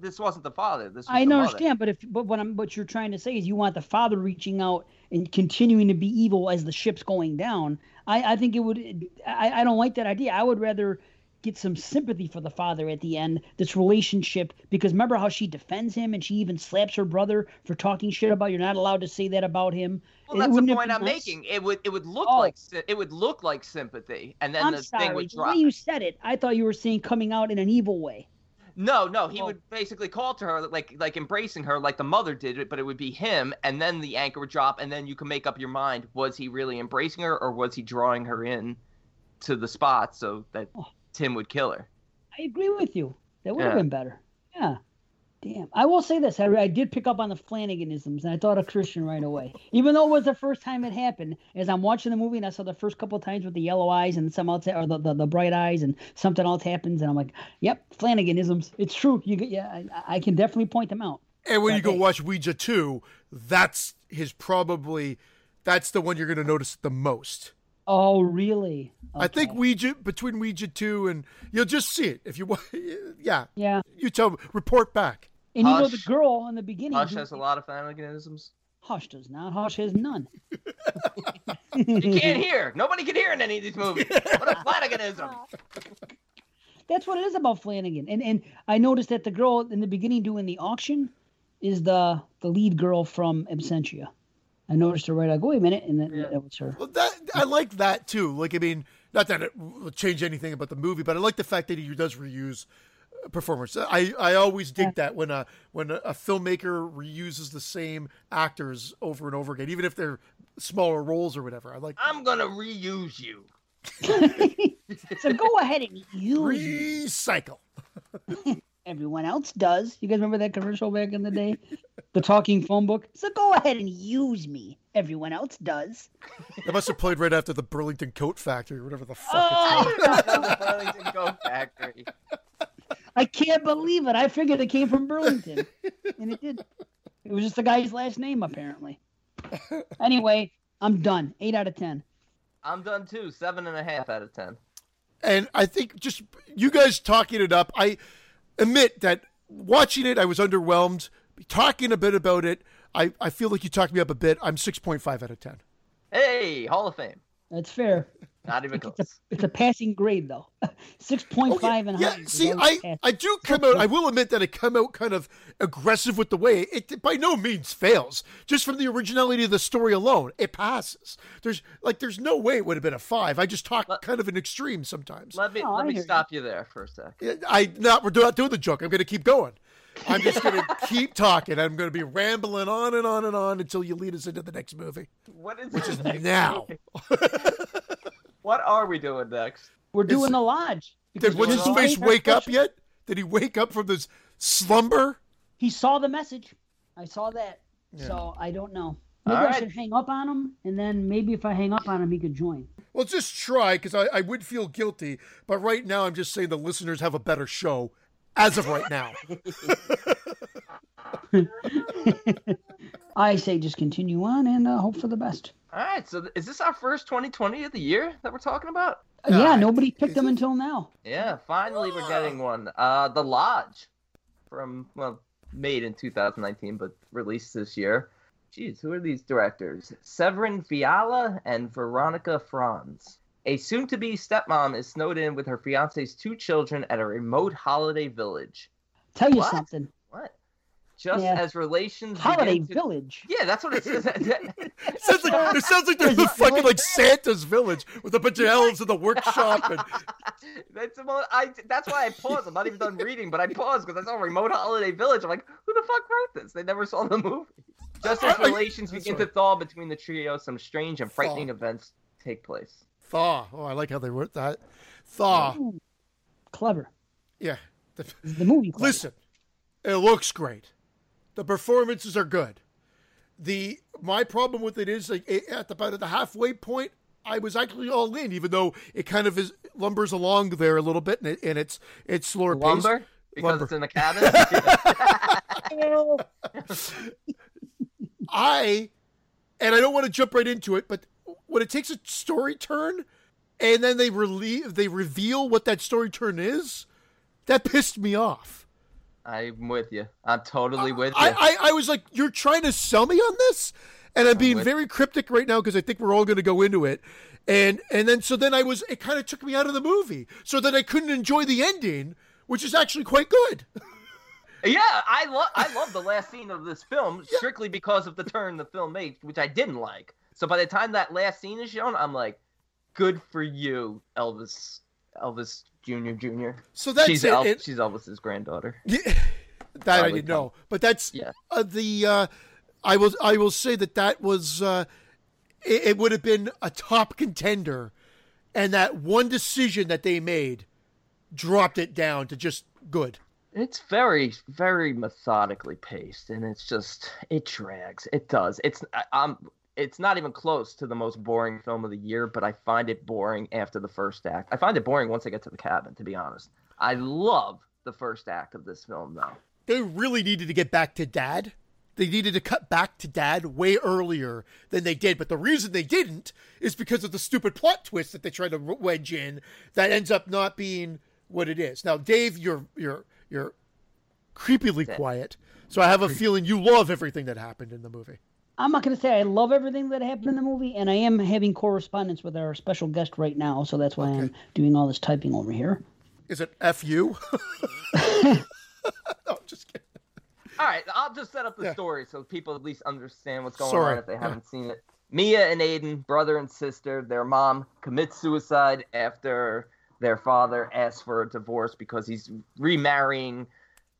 this wasn't the father. This was I the understand, mother. But what you're trying to say is you want the father reaching out and continuing to be evil as the ship's going down. I think it would. I don't like that idea. I would rather get some sympathy for the father at the end, this relationship, because remember how she defends him and she even slaps her brother for talking shit about you're not allowed to say that about him. Well, that's the point I'm making. It would look like sympathy, and then the thing would drop. The way you said it, I thought you were saying coming out in an evil way. No, he would basically call to her like embracing her like the mother did it, but it would be him, and then the anchor would drop, and then you can make up your mind, was he really embracing her or was he drawing her in to the spot so that Tim would kill her. I agree with you. That would have been better. Yeah. Damn. I will say this. I did pick up on the Flanaganisms, and I thought of Christian right away. Even though it was the first time it happened, as I'm watching the movie, and I saw the first couple of times with the yellow eyes and some else, or the bright eyes, and something else happens, and I'm like, yep, Flanaganisms. It's true. I can definitely point them out. And when you go watch Ouija 2, that's the one you're going to notice the most. Oh, really? Okay. I think between Ouija 2 and you'll just see it. If you, yeah. You report back. And Hush, the girl in the beginning. Hush has a lot of Flanaganisms. Hush does not. Hush has none. You can't hear. Nobody can hear in any of these movies. What a Flanaganism. That's what it is about Flanagan. And I noticed that the girl in the beginning doing the auction is the lead girl from Absentia. I noticed her right. I go, wait a minute, and then that was her. Well, I like that too. Like, I mean, not that it will change anything about the movie, but I like the fact that he does reuse performers. I always dig that when a filmmaker reuses the same actors over and over again, even if they're smaller roles or whatever. I'm gonna reuse you. So go ahead and recycle. Everyone else does. You guys remember that commercial back in the day? The talking phone book? So go ahead and use me. Everyone else does. That must have played right after the Burlington Coat Factory, whatever the fuck it's called. The Burlington Coat Factory. I can't believe it. I figured it came from Burlington. And it did. It was just the guy's last name, apparently. Anyway, I'm done. 8 out of 10. I'm done, too. 7.5 out of 10. And I think just you guys talking it up, I admit that watching it, I was underwhelmed. Talking a bit about it, I feel like you talked me up a bit. I'm 6.5 out of 10. Hey, Hall of Fame. That's fair. Not even close. It's a passing grade, though. 6.5 and higher. Yeah, see, I do come out, I will admit that I come out kind of aggressive with the way. It by no means fails. Just from the originality of the story alone, it passes. There's no way it would have been a 5. I just talk kind of an extreme sometimes. Let me stop you there for a sec. We're not doing the joke. I'm going to keep going. I'm just going to keep talking. I'm going to be rambling on and on and on until you lead us into the next movie. What is Which is now. What are we doing next? We're doing The Lodge. Did his face wake up yet? Did he wake up from this slumber? He saw the message. I saw that. Yeah. So I don't know. Maybe I should hang up on him, and then maybe if I hang up on him, he could join. Well, just try, because I would feel guilty. But right now, I'm just saying the listeners have a better show. As of right now. I say just continue on and hope for the best. All right. So is this our first 2020 of the year that we're talking about? Yeah. Nobody picked them until now. Yeah. Finally, we're getting one. The Lodge made in 2019, but released this year. Jeez, who are these directors? Severin Fiala and Veronica Franz. A soon-to-be stepmom is snowed in with her fiancé's 2 children at a remote holiday village. Tell you what? Something. What? Just as relations holiday village. Yeah, that's what it says. It sounds like there's a fucking like Santa's village with a bunch of elves in the workshop. And... that's why I paused. I'm not even done reading, but I paused because I saw a remote holiday village. I'm like, who the fuck wrote this? They never saw the movie. Just as relations begin to thaw between the trio, some strange and frightening events take place. Thaw. Oh, I like how they wrote that. Thaw. Ooh, clever. Yeah. The movie. Clever. Listen, it looks great. The performances are good. My problem with it is like at the halfway point, I was actually all in, even though it kind of lumbers along there a little bit, and it's slower pace. Lumber? Because it's in the cabin? And I don't want to jump right into it, but when it takes a story turn and then they reveal what that story turn is, that pissed me off. I'm with you. I'm totally with you. I was like, you're trying to sell me on this? And I'm being very cryptic right now because I think we're all going to go into it. And then it kind of took me out of the movie so that I couldn't enjoy the ending, which is actually quite good. Yeah, I love the last scene of this film strictly because of the turn the film made, which I didn't like. So by the time that last scene is shown, I'm like, good for you, Elvis Jr. So that's she's it. She's Elvis's granddaughter. Yeah, that I didn't know. But that's I will say that was it would have been a top contender, and that one decision that they made dropped it down to just good. It's very, very methodically paced, and it's just, it drags. It does. It's not even close to the most boring film of the year, but I find it boring after the first act. I find it boring once I get to the cabin, to be honest. I love the first act of this film, though. They really needed to get back to Dad. They needed to cut back to Dad way earlier than they did. But the reason they didn't is because of the stupid plot twist that they tried to wedge in that ends up not being what it is. Now, Dave, you're creepily quiet, so I have a feeling you love everything that happened in the movie. I'm not going to say I love everything that happened in the movie, and I am having correspondence with our special guest right now, so that's why I'm doing all this typing over here. Is it F-U? No, I'm just kidding. All right, I'll just set up the story so people at least understand what's going on if they haven't seen it. Mia and Aiden, brother and sister, their mom commits suicide after their father asks for a divorce because he's remarrying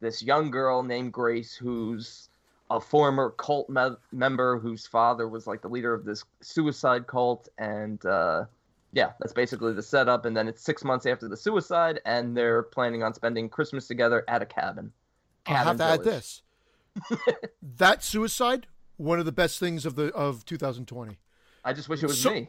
this young girl named Grace who's a former cult member whose father was like the leader of this suicide cult. And that's basically the setup. And then it's 6 months after the suicide, and they're planning on spending Christmas together at a cabin. I'll have to add this. That suicide, one of the best things of 2020. I just wish it was me.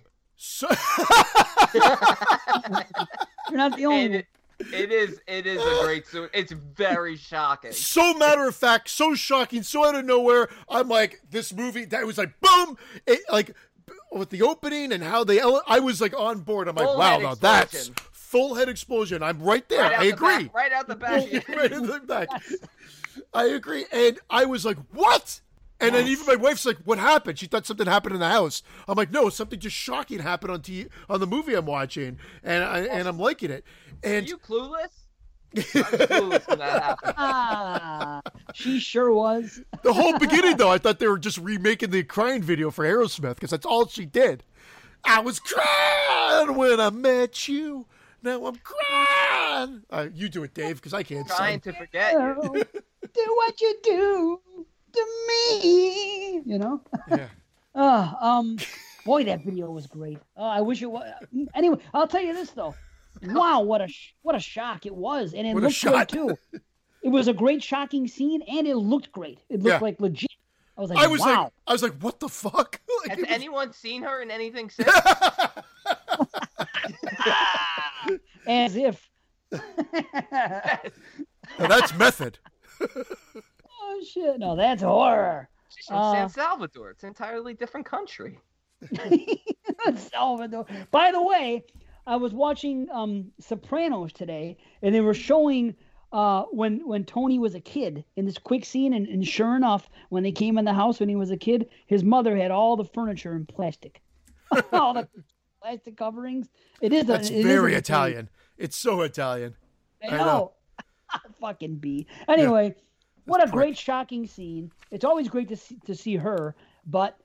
You're not the only one. It is a great suit. It's very shocking. So matter of fact, so shocking, so out of nowhere. I'm like, this movie, that was like, boom. It, like, with the opening and how they, I was like on board. I'm like, wow, now that's full head explosion. I'm right there. I agree. Right out the back. Right out the back. I agree. And I was like, what? And then even my wife's like, what happened? She thought something happened in the house. I'm like, no, something just shocking happened on TV, on the movie I'm watching. And I'm liking it. And are you clueless? I'm clueless when that happened. She sure was. The whole beginning, though, I thought they were just remaking the crying video for Aerosmith because that's all she did. I was crying when I met you. Now I'm crying. You do it, Dave, because I can't sing. Trying to forget you. Do what you do to me, you know. Yeah. Boy, that video was great. I wish it was. Anyway, I'll tell you this though. Wow, what a shock it was, and it looked great too. It was a great shocking scene, and it looked great. It looked like legit. I was like, wow. Like, I was like, what the fuck? Like, has anyone seen her in anything since? As if. Now that's method. Oh, shit. No, that's horror. She's from San Salvador. It's an entirely different country. Salvador. By the way, I was watching Sopranos today, and they were showing when Tony was a kid in this quick scene. And sure enough, when they came in the house when he was a kid, his mother had all the furniture in plastic. All the plastic coverings. That's very Italian. It's so Italian. I know. Fucking B. Anyway. Yeah. What a great, shocking scene. It's always great to see her, but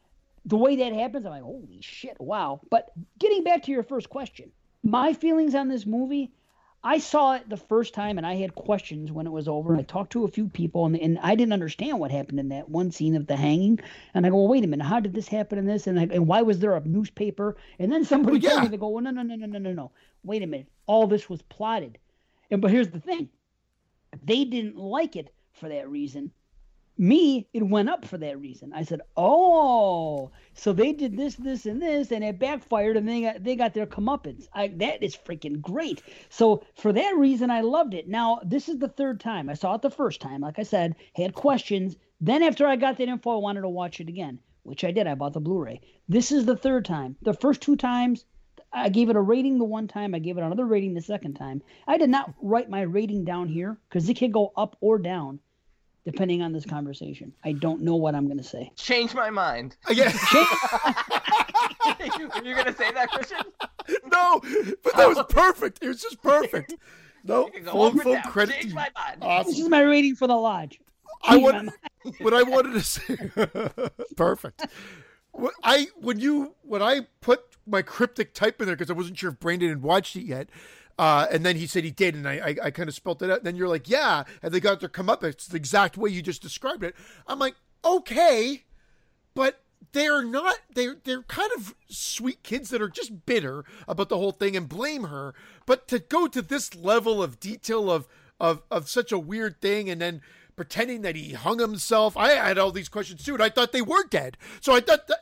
the way that happens, I'm like, holy shit, wow. But getting back to your first question, my feelings on this movie, I saw it the first time, and I had questions when it was over. I talked to a few people, and I didn't understand what happened in that one scene of the hanging. And I go, well, wait a minute, how did this happen in this? And why was there a newspaper? And then somebody told me, they go, well, no. Wait a minute, all this was plotted. But here's the thing. They didn't like it for that reason. Me, it went up for that reason. I said, oh, so they did this, and it backfired, and they got their comeuppance. That is freaking great. So for that reason, I loved it. Now, this is the third time. I saw it the first time. Like I said, had questions. Then after I got that info, I wanted to watch it again, which I did. I bought the Blu-ray. This is the third time. The first two times, I gave it a rating the one time. I gave it another rating the second time. I did not write my rating down here because it could go up or down, depending on this conversation. I don't know what I'm going to say. Change my mind. Yeah. You're going to say that, Christian? No, but that was perfect. It was just perfect. No, full credit. Change my mind. Awesome. This is my rating for The Lodge. What I wanted to say. Perfect. When I put my cryptic type in there because I wasn't sure if Brandon had watched it yet. And then he said he did, and I kind of spelt it out. And then you're like, yeah, and they got their comeuppance. It's the exact way you just described it. I'm like, okay, but they're kind of sweet kids that are just bitter about the whole thing and blame her. But to go to this level of detail of of such a weird thing, and then pretending that he hung himself. I had all these questions too, and I thought they were dead. So I thought that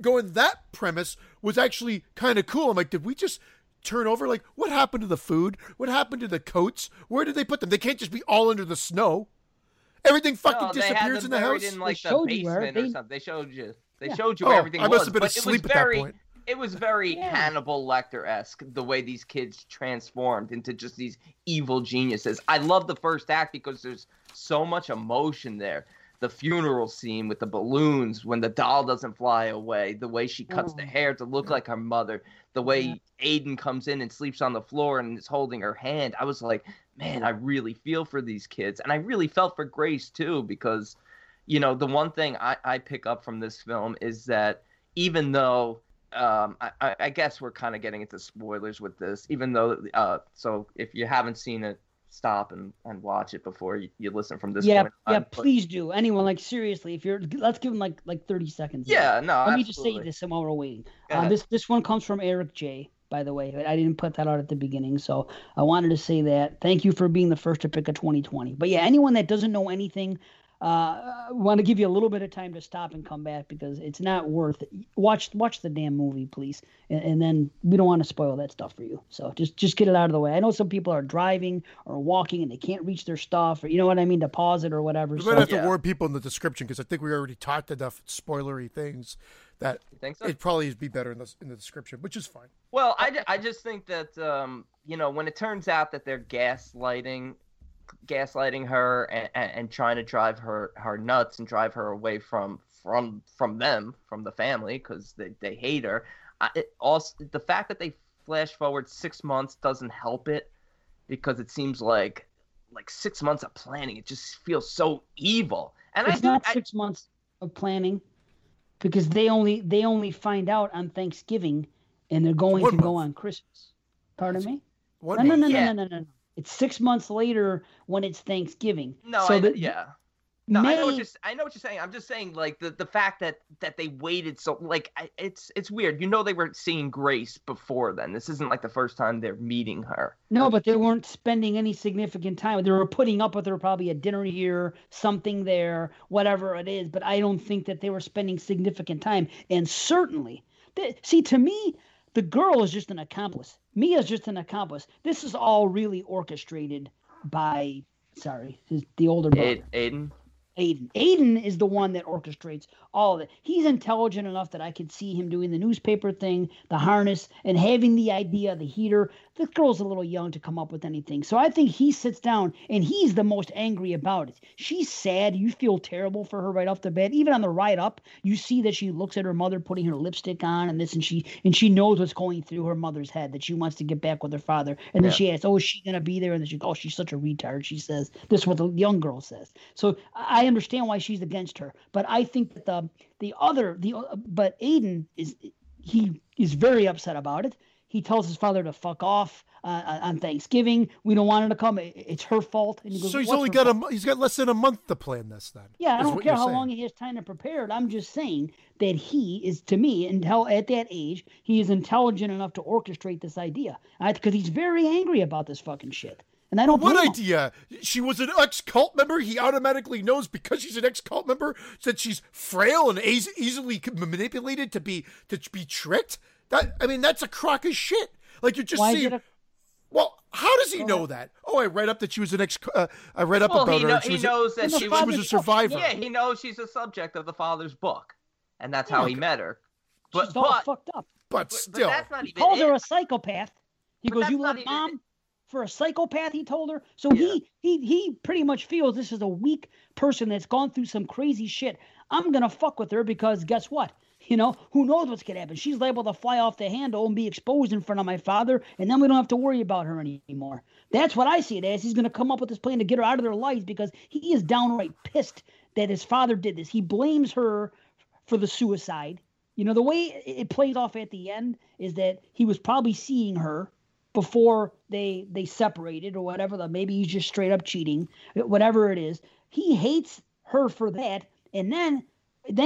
going that premise was actually kind of cool. I'm like, did we just turn over? Like, what happened to the food? What happened to the coats? Where did they put them? They can't just be all under the snow. Everything fucking disappears in the house. In, like, they showed the basement or something. They showed you. They showed you everything. I must have been asleep at that point. It was very Hannibal Lecter-esque, the way these kids transformed into just these evil geniuses. I love the first act because there's so much emotion there. The funeral scene with the balloons, when the doll doesn't fly away, the way she cuts the hair to look like her mother, the way Aiden comes in and sleeps on the floor and is holding her hand. I was like, man, I really feel for these kids. And I really felt for Grace, too, because, you know, the one thing I pick up from this film is that even though I guess we're kind of getting into spoilers with this, even though so if you haven't seen it, stop and watch it before you listen from this point on. Yeah, please do. Anyone, like, seriously, if you're, let's give them like 30 seconds. Yeah, no, Let me just say this while we're waiting. This one comes from Eric J., by the way. I didn't put that out at the beginning, so I wanted to say that. Thank you for being the first to pick a 2020. But yeah, anyone that doesn't know anything, I want to give you a little bit of time to stop and come back because it's not worth it. Watch the damn movie, please. And then we don't want to spoil that stuff for you. So just get it out of the way. I know some people are driving or walking and they can't reach their stuff, or you know what I mean, to pause it or whatever. We might have to warn people in the description because I think we already talked enough spoilery things that it'd probably be better in the description, which is fine. Well, I just think that, you know, when it turns out that they're gaslighting her and trying to drive her nuts and drive her away from them, from the family, because they hate her. The fact that they flash forward 6 months doesn't help it, because it seems like 6 months of planning. It just feels so evil. And it's not 6 months of planning, because they only find out on Thanksgiving, and they're going to go on Christmas. Pardon me? No. It's 6 months later when it's Thanksgiving. I know what you're saying. I'm just saying, like, the fact that they waited so, like, it's weird. You know, they were seeing Grace before then. This isn't like the first time they're meeting her. No, but they weren't spending any significant time. They were putting up with her, probably a dinner here, something there, whatever it is. But I don't think that they were spending significant time. And certainly, to me, the girl is just an accomplice. Mia's just an accomplice. This is all really orchestrated by, the older brother. Aiden? Aiden is the one that orchestrates all of it. He's intelligent enough that I could see him doing the newspaper thing, the harness, and having the idea, the heater. The girl's a little young to come up with anything. So I think he sits down, and he's the most angry about it. She's sad. You feel terrible for her right off the bat. Even on the ride up, you see that she looks at her mother putting her lipstick on and this, and she knows what's going through her mother's head, that she wants to get back with her father. And then she asks, is she going to be there? And then she goes, she's such a retard, she says. This is what the young girl says. So I understand why she's against her, but I think that but Aiden is very upset about it. He tells his father to fuck off on Thanksgiving. We don't want her to come. It's her fault. And he goes, so he's got less than a month to plan this then. Yeah, I don't care how long he has time to prepare it. I'm just saying that he is, to me, at that age, he is intelligent enough to orchestrate this idea, because he's very angry about this fucking shit. And I don't blame him. What idea? She was an ex-cult member. He automatically knows, because she's an ex-cult member, that she's frail and easily manipulated to be tricked. That's a crock of shit. Like, you're just seeing. Well, how does he know that? Oh, I read up that she was an ex. I read up about her. She was a survivor. Yeah, he knows she's a subject of the father's book, and that's how he met her. But she's all fucked up. But still, that's not even called her a psychopath. He goes, "You love mom." For a psychopath, he told her. So he pretty much feels this is a weak person that's gone through some crazy shit. I'm going to fuck with her because guess what? You know, who knows what's going to happen? She's liable to fly off the handle and be exposed in front of my father, and then we don't have to worry about her anymore. That's what I see it as. He's going to come up with this plan to get her out of their lives because he is downright pissed that his father did this. He blames her for the suicide. You know, the way it plays off at the end is that he was probably seeing her before they separated or whatever. Maybe he's just straight up cheating, whatever it is. He hates her for that, and then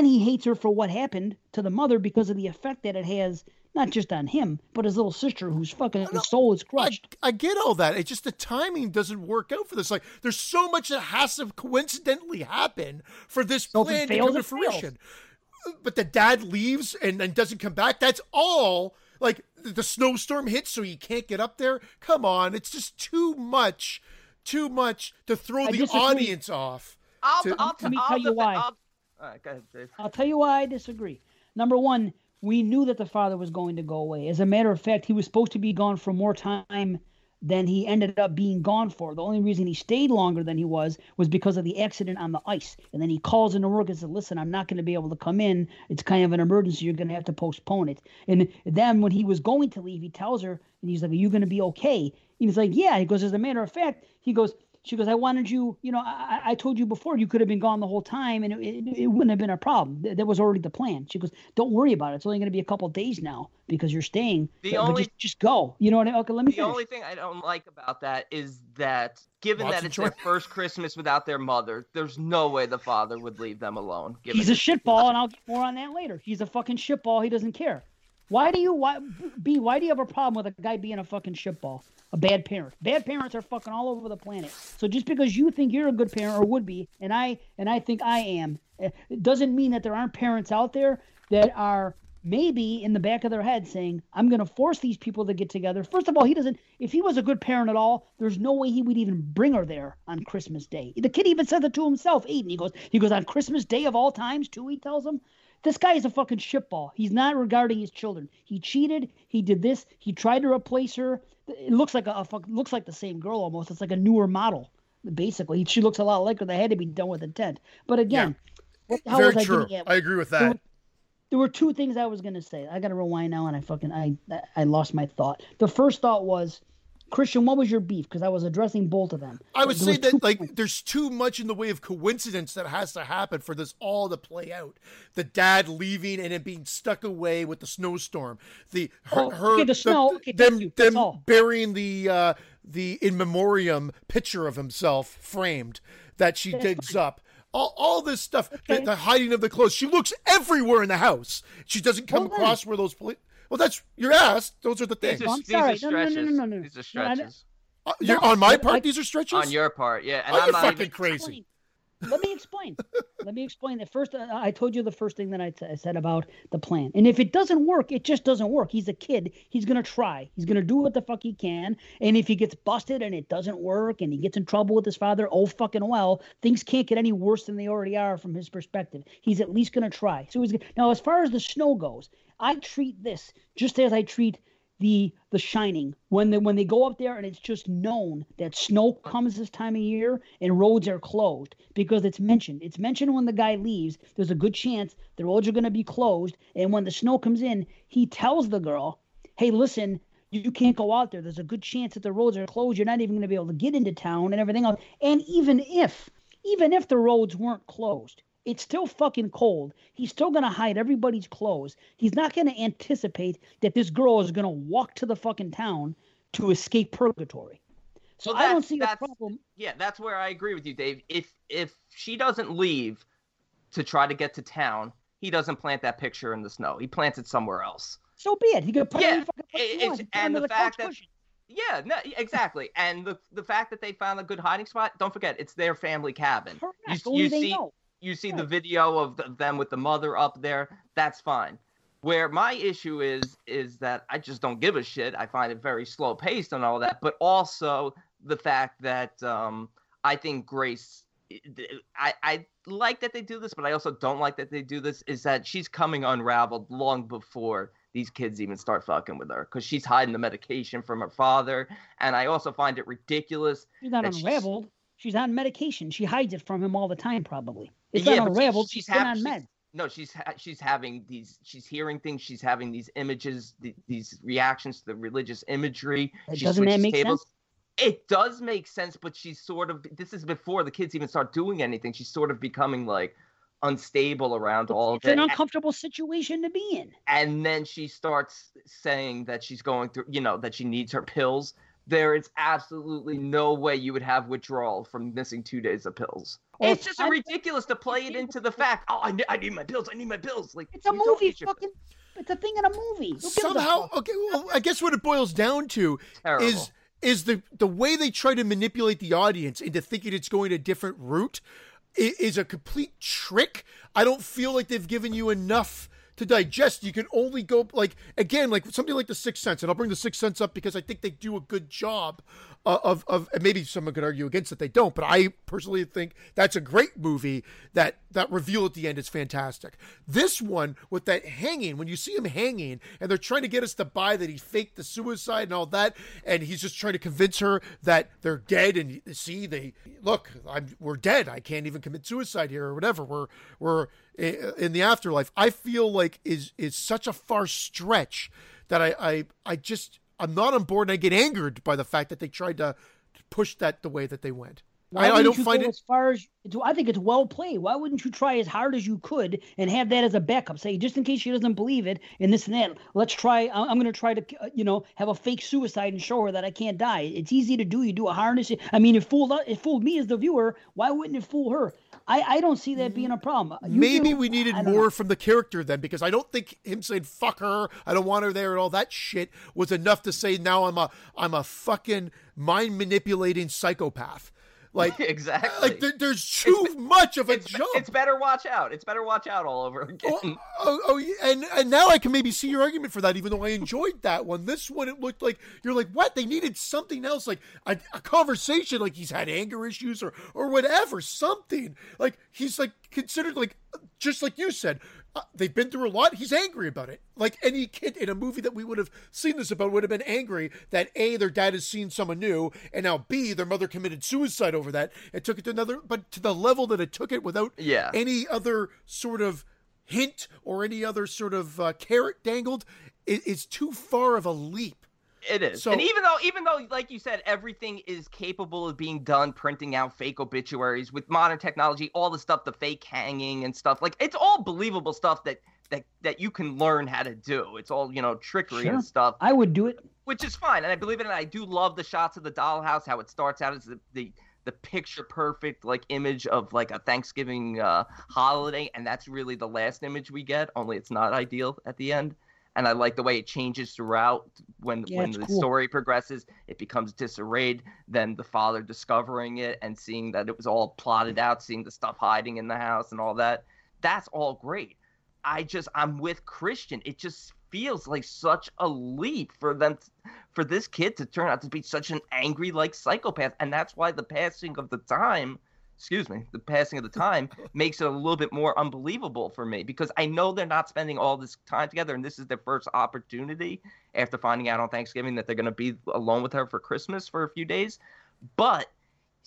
he hates her for what happened to the mother because of the effect that it has Not just on him, but his little sister whose fucking soul is crushed. I get all that. It's just the timing doesn't work out for this. Like, there's so much that has to coincidentally happen for this plan to come to fruition. But the dad leaves and doesn't come back. That's all. Like, the snowstorm hits, so he can't get up there. Come on. It's just too much to throw the audience off. I'll tell you why I disagree. Number one, we knew that the father was going to go away. As a matter of fact, he was supposed to be gone for more time than he ended up being gone for. The only reason he stayed longer than he was because of the accident on the ice. And then he calls into work and says, listen, I'm not going to be able to come in. It's kind of an emergency. You're going to have to postpone it. And then when he was going to leave, he tells her, and he's like, are you going to be okay? And he's like, yeah. He goes, as a matter of fact, she goes, I wanted you, I told you before you could have been gone the whole time and it wouldn't have been a problem. That was already the plan. She goes, don't worry about it. It's only going to be a couple of days now because you're staying. Just go. You know what I mean? Okay, let me finish. The only thing I don't like about that is that given that it's their first Christmas without their mother, there's no way the father would leave them alone. He's a shitball, and I'll get more on that later. He's a fucking shitball. He doesn't care. Why do you have a problem with a guy being a fucking shitball? A bad parent. Bad parents are fucking all over the planet. So just because you think you're a good parent or would be, and I think I am, it doesn't mean that there aren't parents out there that are maybe in the back of their head saying, I'm going to force these people to get together. First of all, if he was a good parent at all, there's no way he would even bring her there on Christmas Day. The kid even says it to himself, Aiden. He goes, on Christmas Day of all times too, he tells him. This guy is a fucking shitball. He's not regarding his children. He cheated. He did this. He tried to replace her. It looks like the same girl almost. It's like a newer model, basically. She looks a lot like her. They had to be done with intent. But again, Very true. I agree with that. There were two things I was going to say. I got to rewind now, and I lost my thought. The first thought was, Christian, what was your beef? Because I was addressing both of them. I would say that there's too much in the way of coincidence that has to happen for this all to play out. The dad leaving and it being stuck away with the snowstorm. Them burying the in memoriam picture of himself framed that she digs up. All this stuff, the hiding of the clothes. She looks everywhere in the house. She doesn't come across where those police... Well, that's your ass. Those are the things. These are stretches. These are stretches. On my part, these are stretches? On your part, yeah. And I'm not fucking even crazy. Let me explain. I told you the first thing that I said about the plan. And if it doesn't work, it just doesn't work. He's a kid. He's going to try. He's going to do what the fuck he can. And if he gets busted and it doesn't work and he gets in trouble with his father, oh fucking well, things can't get any worse than they already are from his perspective. He's at least going to try. So now, as far as the snow goes, I treat this just as I treat The Shining. When they go up there and it's just known that snow comes this time of year and roads are closed because it's mentioned. It's mentioned when the guy leaves. There's a good chance the roads are going to be closed. And when the snow comes in, he tells the girl, hey, listen, you can't go out there. There's a good chance that the roads are closed. You're not even going to be able to get into town and everything else. And even if the roads weren't closed, it's still fucking cold. He's still going to hide everybody's clothes. He's not going to anticipate that this girl is going to walk to the fucking town to escape purgatory. So I don't see a problem. Yeah, that's where I agree with you, Dave. If she doesn't leave to try to get to town, he doesn't plant that picture in the snow. He plants it somewhere else. So be it. He could put it in the fucking woods. And the fact that... Yeah, no, exactly. And the fact that they found a good hiding spot, don't forget, it's their family cabin. Correct. You see the video of them with the mother up there. That's fine. Where my issue is that I just don't give a shit. I find it very slow paced and all that. But also the fact that I think Grace, I like that they do this, but I also don't like that they do this, is that she's coming unraveled long before these kids even start fucking with her, because she's hiding the medication from her father. And I also find it ridiculous. She's not unraveled. She's on medication. She hides it from him all the time, probably. It's not unraveled. She's been on meds. No, she's having these. She's hearing things. She's having these images, these reactions to the religious imagery. Doesn't that make sense? It does make sense, but she's sort of. This is before the kids even start doing anything. She's sort of becoming like unstable around all of it. It's an uncomfortable situation to be in. And then she starts saying that she's going through, that she needs her pills. there is absolutely no way you would have withdrawal from missing 2 days of pills. It's just ridiculous to play it into the fact, oh, I need my pills, Like, it's a movie, fucking... It's a thing in a movie. Somehow, okay, well, I guess what it boils down to is the way they try to manipulate the audience into thinking it's going a different route is a complete trick. I don't feel like they've given you enough to digest. You can only go, like, again, like something like The Sixth Sense, and I'll bring The Sixth Sense up because I think they do a good job of and maybe someone could argue against it, they don't, but I personally think that's a great movie. That reveal at the end is fantastic. This one, with that hanging, when you see him hanging, and they're trying to get us to buy that he faked the suicide and all that, and he's just trying to convince her that they're dead, and see, we're dead, I can't even commit suicide here, or whatever, we're in the afterlife, I feel like is such a far stretch that I'm not on board, and I get angered by the fact that they tried to push that the way that they went. I don't find it as far as I think it's well played. Why wouldn't you try as hard as you could and have that as a backup? Say, just in case she doesn't believe it and this and that, let's try. I'm going to try to, have a fake suicide and show her that I can't die. It's easy to do. You do a harness. I mean, it fooled me as the viewer. Why wouldn't it fool her? I don't see that being a problem. Maybe we needed more from the character then, because I don't think him saying "fuck her," I don't want her there, and all that shit was enough to say now I'm a fucking mind manipulating psychopath. Like, exactly. Like there's too much of a jump. It's better watch out. It's better watch out all over again. And now I can maybe see your argument for that, even though I enjoyed that one. This one, it looked like you're like, what? They needed something else, like a conversation, like he's had anger issues or whatever, something. Like he's like considered, like just like you said, they've been through a lot. He's angry about it. Like any kid in a movie that we would have seen this about would have been angry that A, their dad has seen someone new, and now B, their mother committed suicide over that. It took it to another, but to the level that it took it without any other sort of hint or any other sort of carrot dangled, it's too far of a leap. It is. So, and even though, like you said, everything is capable of being done, printing out fake obituaries with modern technology, all the stuff, the fake hanging and stuff, like it's all believable stuff that you can learn how to do. It's all, trickery and stuff. I would do it. Which is fine. And I believe it. And I do love the shots of the dollhouse, how it starts out as the picture perfect, like image of like a Thanksgiving holiday. And that's really the last image we get, only it's not ideal at the end. And I like the way it changes throughout when the story progresses. It becomes disarrayed, then the father discovering it and seeing that it was all plotted out, seeing the stuff hiding in the house and all that. That's all great. I'm with Christian. It just feels like such a leap for this kid to turn out to be such an angry, like, psychopath. And that's why the passing of the time makes it a little bit more unbelievable for me, because I know they're not spending all this time together, and this is their first opportunity after finding out on Thanksgiving that they're going to be alone with her for Christmas for a few days. But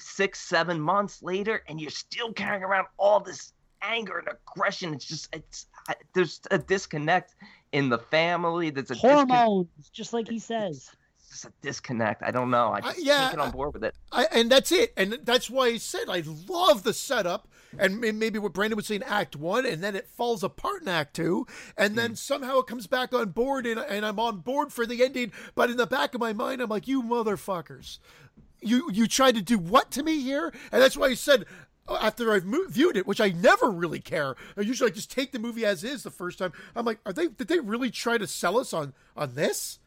6-7 months later, and you're still carrying around all this anger and aggression. There's a disconnect in the family. There's a hormones, just like he says. It's a disconnect. I don't know. I just can't get on board with it. And that's it. And that's why I said I love the setup, and maybe what Brandon would say in Act 1, and then it falls apart in Act 2, and then somehow it comes back on board, and I'm on board for the ending, but in the back of my mind, I'm like, you motherfuckers. You tried to do what to me here? And that's why I said, after I've viewed it, which I never really care, I usually just take the movie as is the first time. I'm like, did they really try to sell us on this?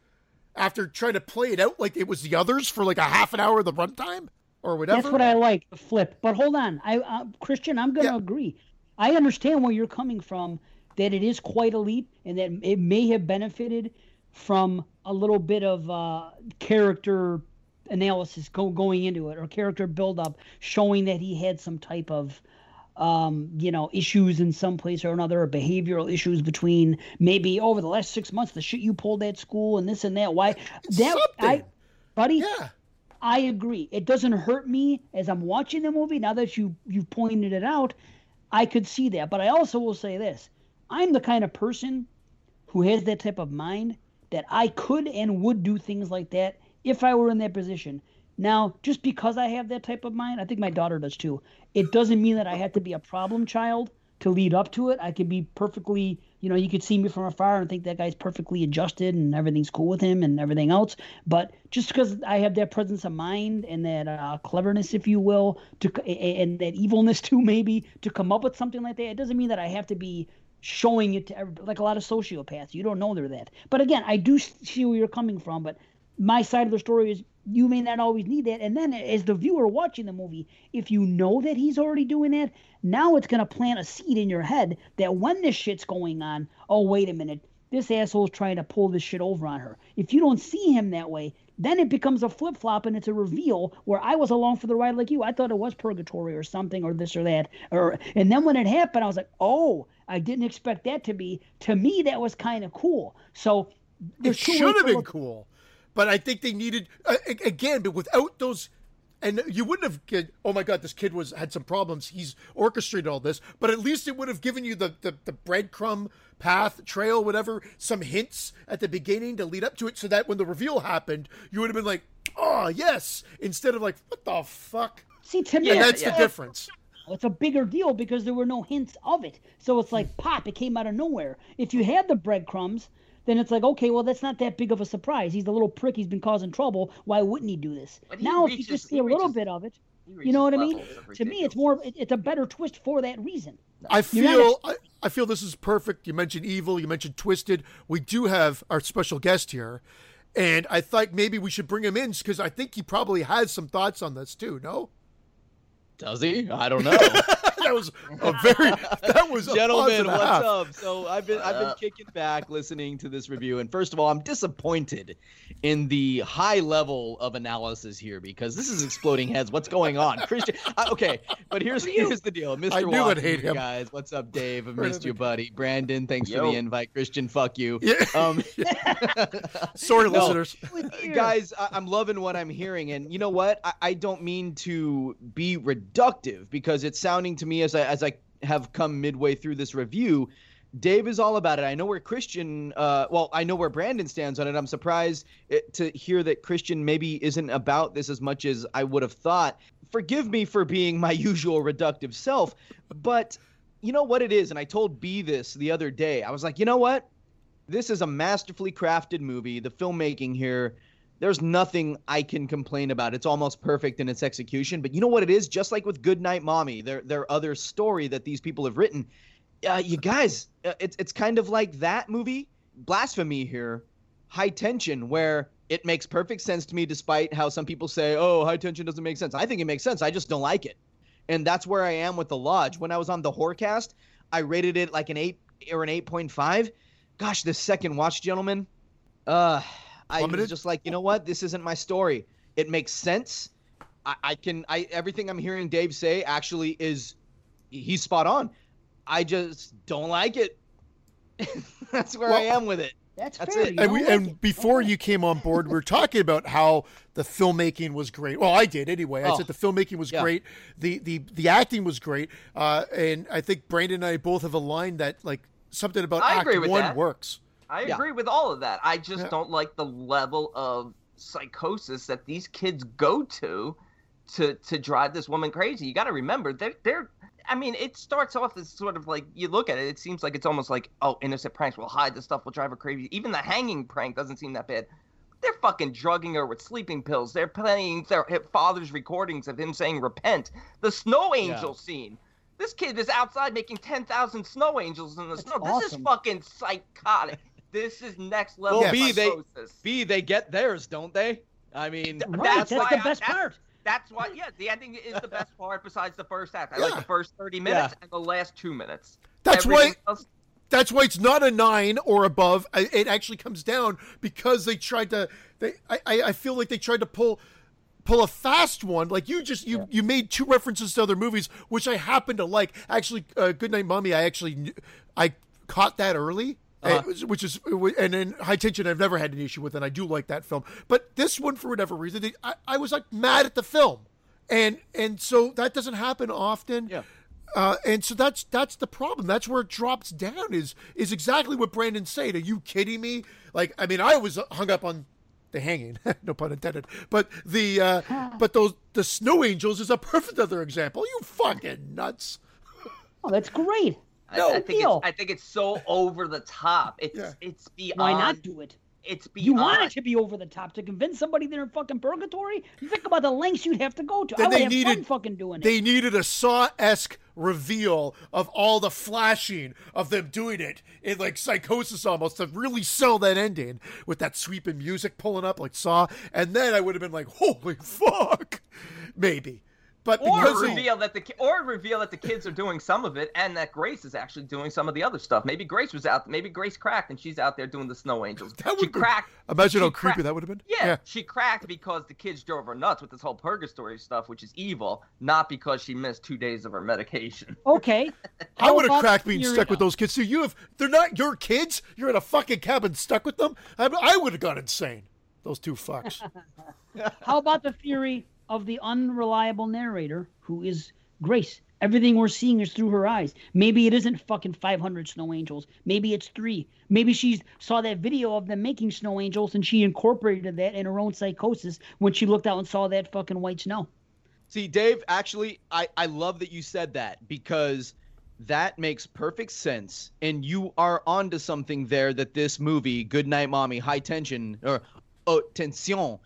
After trying to play it out like it was the others for like a half an hour of the runtime or whatever. That's what I like, the flip. But hold on. Christian, I'm going to agree. I understand where you're coming from, that it is quite a leap and that it may have benefited from a little bit of character analysis going into it, or character buildup showing that he had some type of issues in some place or another, or behavioral issues between maybe over the last 6 months, the shit you pulled at school and this and that. Why that? I agree. It doesn't hurt me as I'm watching the movie. Now that you've pointed it out, I could see that. But I also will say this: I'm the kind of person who has that type of mind that I could and would do things like that if I were in that position. Now, just because I have that type of mind, I think my daughter does too, it doesn't mean that I have to be a problem child to lead up to it. I could be perfectly, you know, you could see me from afar and think that guy's perfectly adjusted and everything's cool with him and everything else. But just because I have that presence of mind and that cleverness, if you will, and that evilness too, maybe, to come up with something like that, it doesn't mean that I have to be showing it to everybody. Like a lot of sociopaths, you don't know they're that. But again, I do see where you're coming from, but my side of the story is you may not always need that. And then as the viewer watching the movie, if you know that he's already doing that, now it's going to plant a seed in your head that when this shit's going on, oh, wait a minute, this asshole's trying to pull this shit over on her. If you don't see him that way, then it becomes a flip-flop and it's a reveal where I was along for the ride like you. I thought it was purgatory or something or this or that. And then when it happened, I was like, oh, I didn't expect that to be. To me, that was kind of cool. So it should have been cool. But I think they needed, again, but without those, and you wouldn't have, oh my God, this kid had some problems. He's orchestrated all this, but at least it would have given you the breadcrumb path, trail, whatever, some hints at the beginning to lead up to it so that when the reveal happened, you would have been like, oh, yes, instead of like, what the fuck? See, to me, and that's the difference. It's a bigger deal because there were no hints of it. So it's like, pop, it came out of nowhere. If you had the breadcrumbs, then it's like, okay, well, that's not that big of a surprise. He's a little prick. He's been causing trouble. Why wouldn't he do this? Now, if you just see a little bit of it, you know what I mean? To me, it's more. It's a better twist for that reason. I feel this is perfect. You mentioned evil. You mentioned twisted. We do have our special guest here, and I think maybe we should bring him in because I think he probably has some thoughts on this too, no? Does he? I don't know. Gentlemen, what's up? So I've been kicking back, listening to this review, and first of all, I'm disappointed in the high level of analysis here because this is exploding heads. What's going on, Christian? Okay, but here's the deal, Mr. I knew I'd hate him. Guys, what's up, Dave? I missed you, buddy. Brandon, thanks for the invite. Christian, fuck you. Yeah. Sorry, listeners, guys. I'm loving what I'm hearing, and you know what? I don't mean to be reductive because it's sounding to me, as I have come midway through this review, Dave is all about it. I know where Christian, I know where Brandon stands on it. I'm surprised to hear that Christian maybe isn't about this as much as I would have thought. Forgive me for being my usual reductive self, but you know what it is, and I told B this the other day. I was like, you know what? This is a masterfully crafted movie. The filmmaking here, there's nothing I can complain about. It's almost perfect in its execution. But you know what it is? Just like with Goodnight Mommy, their other story that these people have written, you guys, it's kind of like that movie, Blasphemy here, High Tension, where it makes perfect sense to me despite how some people say, oh, High Tension doesn't make sense. I think it makes sense. I just don't like it. And that's where I am with The Lodge. When I was on the Horrorcast, I rated it like an 8 or an 8.5. Gosh, this second watch, gentlemen, I was just like, you know what? This isn't my story. It makes sense. I everything I'm hearing Dave say actually is, he's spot on. I just don't like it. That's where I am with it. That's fair. It. And before you came on board, we were talking about how the filmmaking was great. Well, I did anyway. I said the filmmaking was great. The acting was great. And I think Brandon and I both have aligned that like something about Act 1 works. I agree with all of that. I just don't like the level of psychosis that these kids go to drive this woman crazy. You got to remember, it starts off as sort of like, you look at it, it seems like it's almost like, oh, innocent pranks, we'll hide the stuff, we'll drive her crazy. Even the hanging prank doesn't seem that bad. They're fucking drugging her with sleeping pills. They're playing their father's recordings of him saying repent. The snow angel scene. This kid is outside making 10,000 snow angels in the snow. Awesome. This is fucking psychotic. This is next level psychosis. They get theirs, don't they? I mean, right, that's the best part. That's why, the ending is the best part besides the first act. I like the first 30 minutes and the last 2 minutes. That's why it's not a 9 or above. It actually comes down because they tried to, I feel like they tried to pull a fast one. Like you made two references to other movies, which I happen to like. Actually, Goodnight Mommy, I caught that early. And in High Tension, I've never had an issue with, and I do like that film. But this one, for whatever reason, I was like mad at the film, and so that doesn't happen often. Yeah. And so that's the problem. That's where it drops down. Is exactly what Brandon said. Are you kidding me? Like, I mean, I was hung up on the hanging, no pun intended. But the snow angels is a perfect other example. You fucking nuts. Oh, that's great. No, I think it's so over the top. It's beyond. Why not do it? It's beyond. You want it to be over the top to convince somebody they're in fucking purgatory? You think about the lengths you'd have to go to. Then I would have fun fucking doing it. They needed a Saw-esque reveal of all the flashing of them doing it in like Psychosis almost to really sell that ending with that sweeping music pulling up like Saw. And then I would have been like, holy fuck, maybe. But or reveal that the kids are doing some of it, and that Grace is actually doing some of the other stuff. Maybe Grace was out. Maybe Grace cracked, and she's out there doing the Snow Angels. She cracked. Imagine how creepy that would have been. Yeah, she cracked because the kids drove her nuts with this whole purgatory stuff, which is evil, not because she missed 2 days of her medication. Okay, I would have cracked being stuck with those kids too. They're not your kids. You're in a fucking cabin stuck with them. I would have gone insane. Those two fucks. How about the theory of the unreliable narrator who is Grace? Everything we're seeing is through her eyes. Maybe it isn't fucking 500 snow angels. Maybe it's 3. Maybe she saw that video of them making snow angels and she incorporated that in her own psychosis when she looked out and saw that fucking white snow. See, Dave, actually, I love that you said that because that makes perfect sense. And you are onto something there that this movie, Goodnight Mommy, High Tension, or Haute Tension,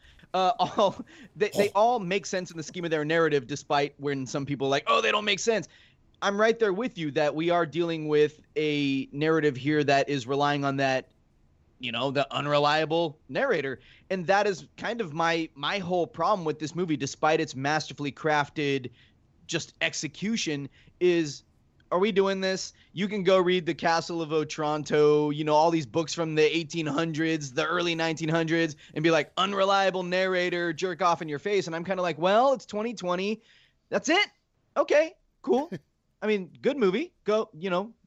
they all make sense in the scheme of their narrative, despite when some people are like, oh, they don't make sense. I'm right there with you that we are dealing with a narrative here that is relying on that, the unreliable narrator. And that is kind of my whole problem with this movie, despite its masterfully crafted just execution, is, are we doing this? You can go read The Castle of Otranto, all these books from the 1800s, the early 1900s, and be like, unreliable narrator, jerk off in your face. And I'm kind of like, well, it's 2020. That's it. Okay, cool. I mean, good movie. Go,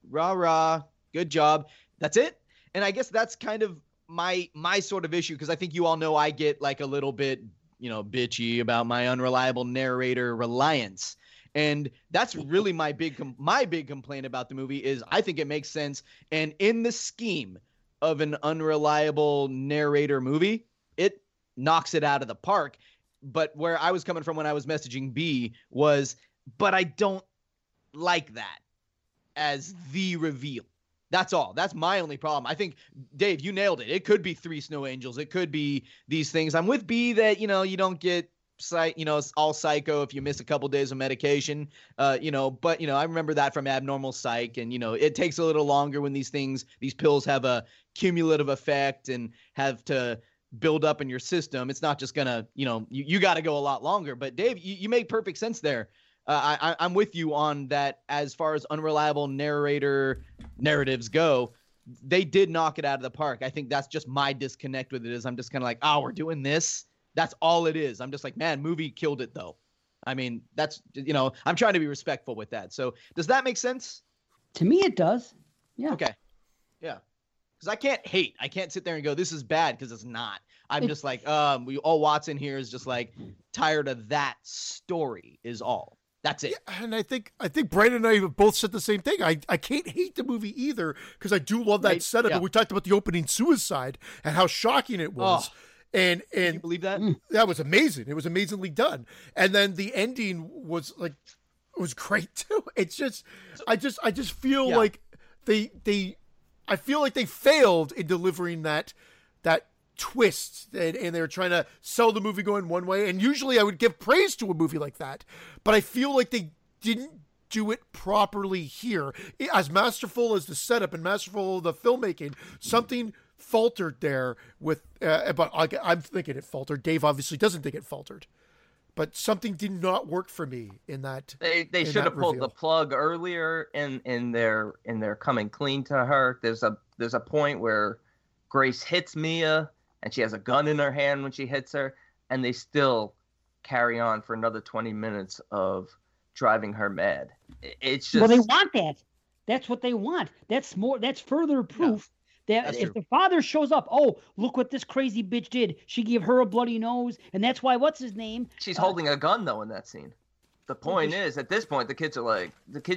rah, rah. Good job. That's it. And I guess that's kind of my sort of issue, because I think you all know I get like a little bit, bitchy about my unreliable narrator reliance. And that's really my big complaint about the movie is I think it makes sense. And in the scheme of an unreliable narrator movie, it knocks it out of the park. But where I was coming from when I was messaging B was, but I don't like that as the reveal. That's all. That's my only problem. I think, Dave, you nailed it. It could be 3 snow angels. It could be these things. I'm with B that, you don't get it's all psycho if you miss a couple days of medication, but I remember that from Abnormal Psych, and it takes a little longer when these pills have a cumulative effect and have to build up in your system. It's not just gonna, you got to go a lot longer. But Dave, you make perfect sense there. I'm with you on that. As far as unreliable narrator narratives go, they did knock it out of the park. I think that's just my disconnect with it is I'm just kind of like, oh, we're doing this. That's all it is. I'm just like, man, movie killed it, though. I mean, that's, I'm trying to be respectful with that. So does that make sense? To me, it does. Yeah. Okay. Yeah. Because I can't hate. I can't sit there and go, this is bad, because it's not. I'm just like, Watson here is just like tired of that story is all. That's it. Yeah, and I think Brandon and I both said the same thing. I can't hate the movie either, because I do love that setup. Yeah. And we talked about the opening suicide and how shocking it was. Oh. And can you believe that? That was amazing. It was amazingly done. And then the ending was like, it was great too. It's just, I just feel like I feel like they failed in delivering that twist, and they were trying to sell the movie going one way. And usually I would give praise to a movie like that, but I feel like they didn't do it properly here. As masterful as the setup and masterful the filmmaking, something faltered there with, but I'm thinking it faltered. Dave obviously doesn't think it faltered, but something did not work for me in that. They should have pulled the plug earlier in their coming clean to her. There's a point where Grace hits Mia and she has a gun in her hand when she hits her, and they still carry on for another 20 minutes of driving her mad. It's just, well, they want that. That's what they want. That's more. That's further proof. Yeah. If the father shows up, oh, look what this crazy bitch did. She gave her a bloody nose, and that's why what's his name? She's holding a gun, though, in that scene. The point is, at this point, the kids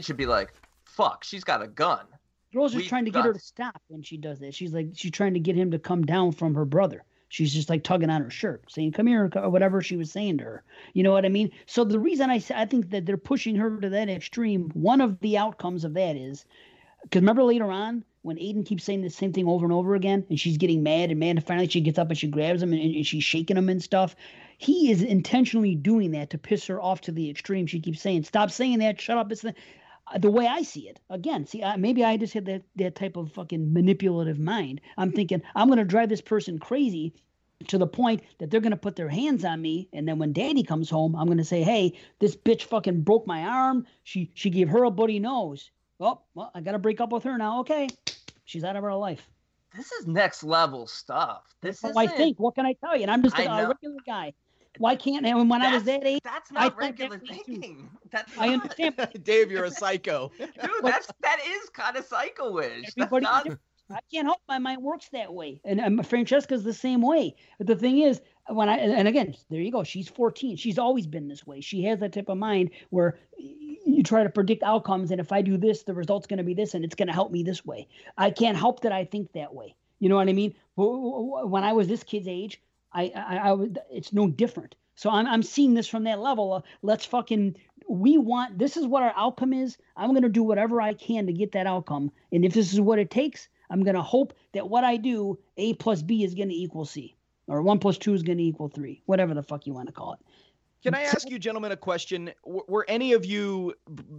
should be like, fuck, she's got a gun. Girls are trying to get her to stop when she does that. She's trying to get him to come down from her brother. She's just like tugging on her shirt, saying, come here, or whatever she was saying to her. You know what I mean? So the reason I think that they're pushing her to that extreme, one of the outcomes of that is Because remember later on when Aiden keeps saying the same thing over and over again, and she's getting mad and mad, and finally she gets up and she grabs him and she's shaking him and stuff. He is intentionally doing that to piss her off to the extreme. She keeps saying, "Stop saying that. Shut up." It's the way I see it. Again, see, maybe I just had that type of fucking manipulative mind. I'm thinking I'm going to drive this person crazy to the point that they're going to put their hands on me, and then when Daddy comes home, I'm going to say, "Hey, this bitch fucking broke my arm. She gave her a bloody nose. Oh, well, I got to break up with her now. Okay. She's out of our life." This is next level stuff. This is. I think. What can I tell you? And I'm just a regular guy. Why can't? And when I was that age, that's not regular thinking. That's not. I understand. Dave, you're a psycho. Dude, that is kind of psycho-ish. Everybody, I can't help my mind works that way, and Francesca's the same way. But the thing is, when I and again, there you go. She's 14. She's always been this way. She has that type of mind where you try to predict outcomes, and if I do this, the result's going to be this, and it's going to help me this way. I can't help that I think that way. You know what I mean? When I was this kid's age, I it's no different. So I'm seeing this from that level. Let's fucking. We want. This is what our outcome is. I'm going to do whatever I can to get that outcome, and if this is what it takes. I'm going to hope that what I do, A plus B is going to equal C, or 1 plus 2 is going to equal 3, whatever the fuck you want to call it. Can I ask you gentlemen a question? Were any of you,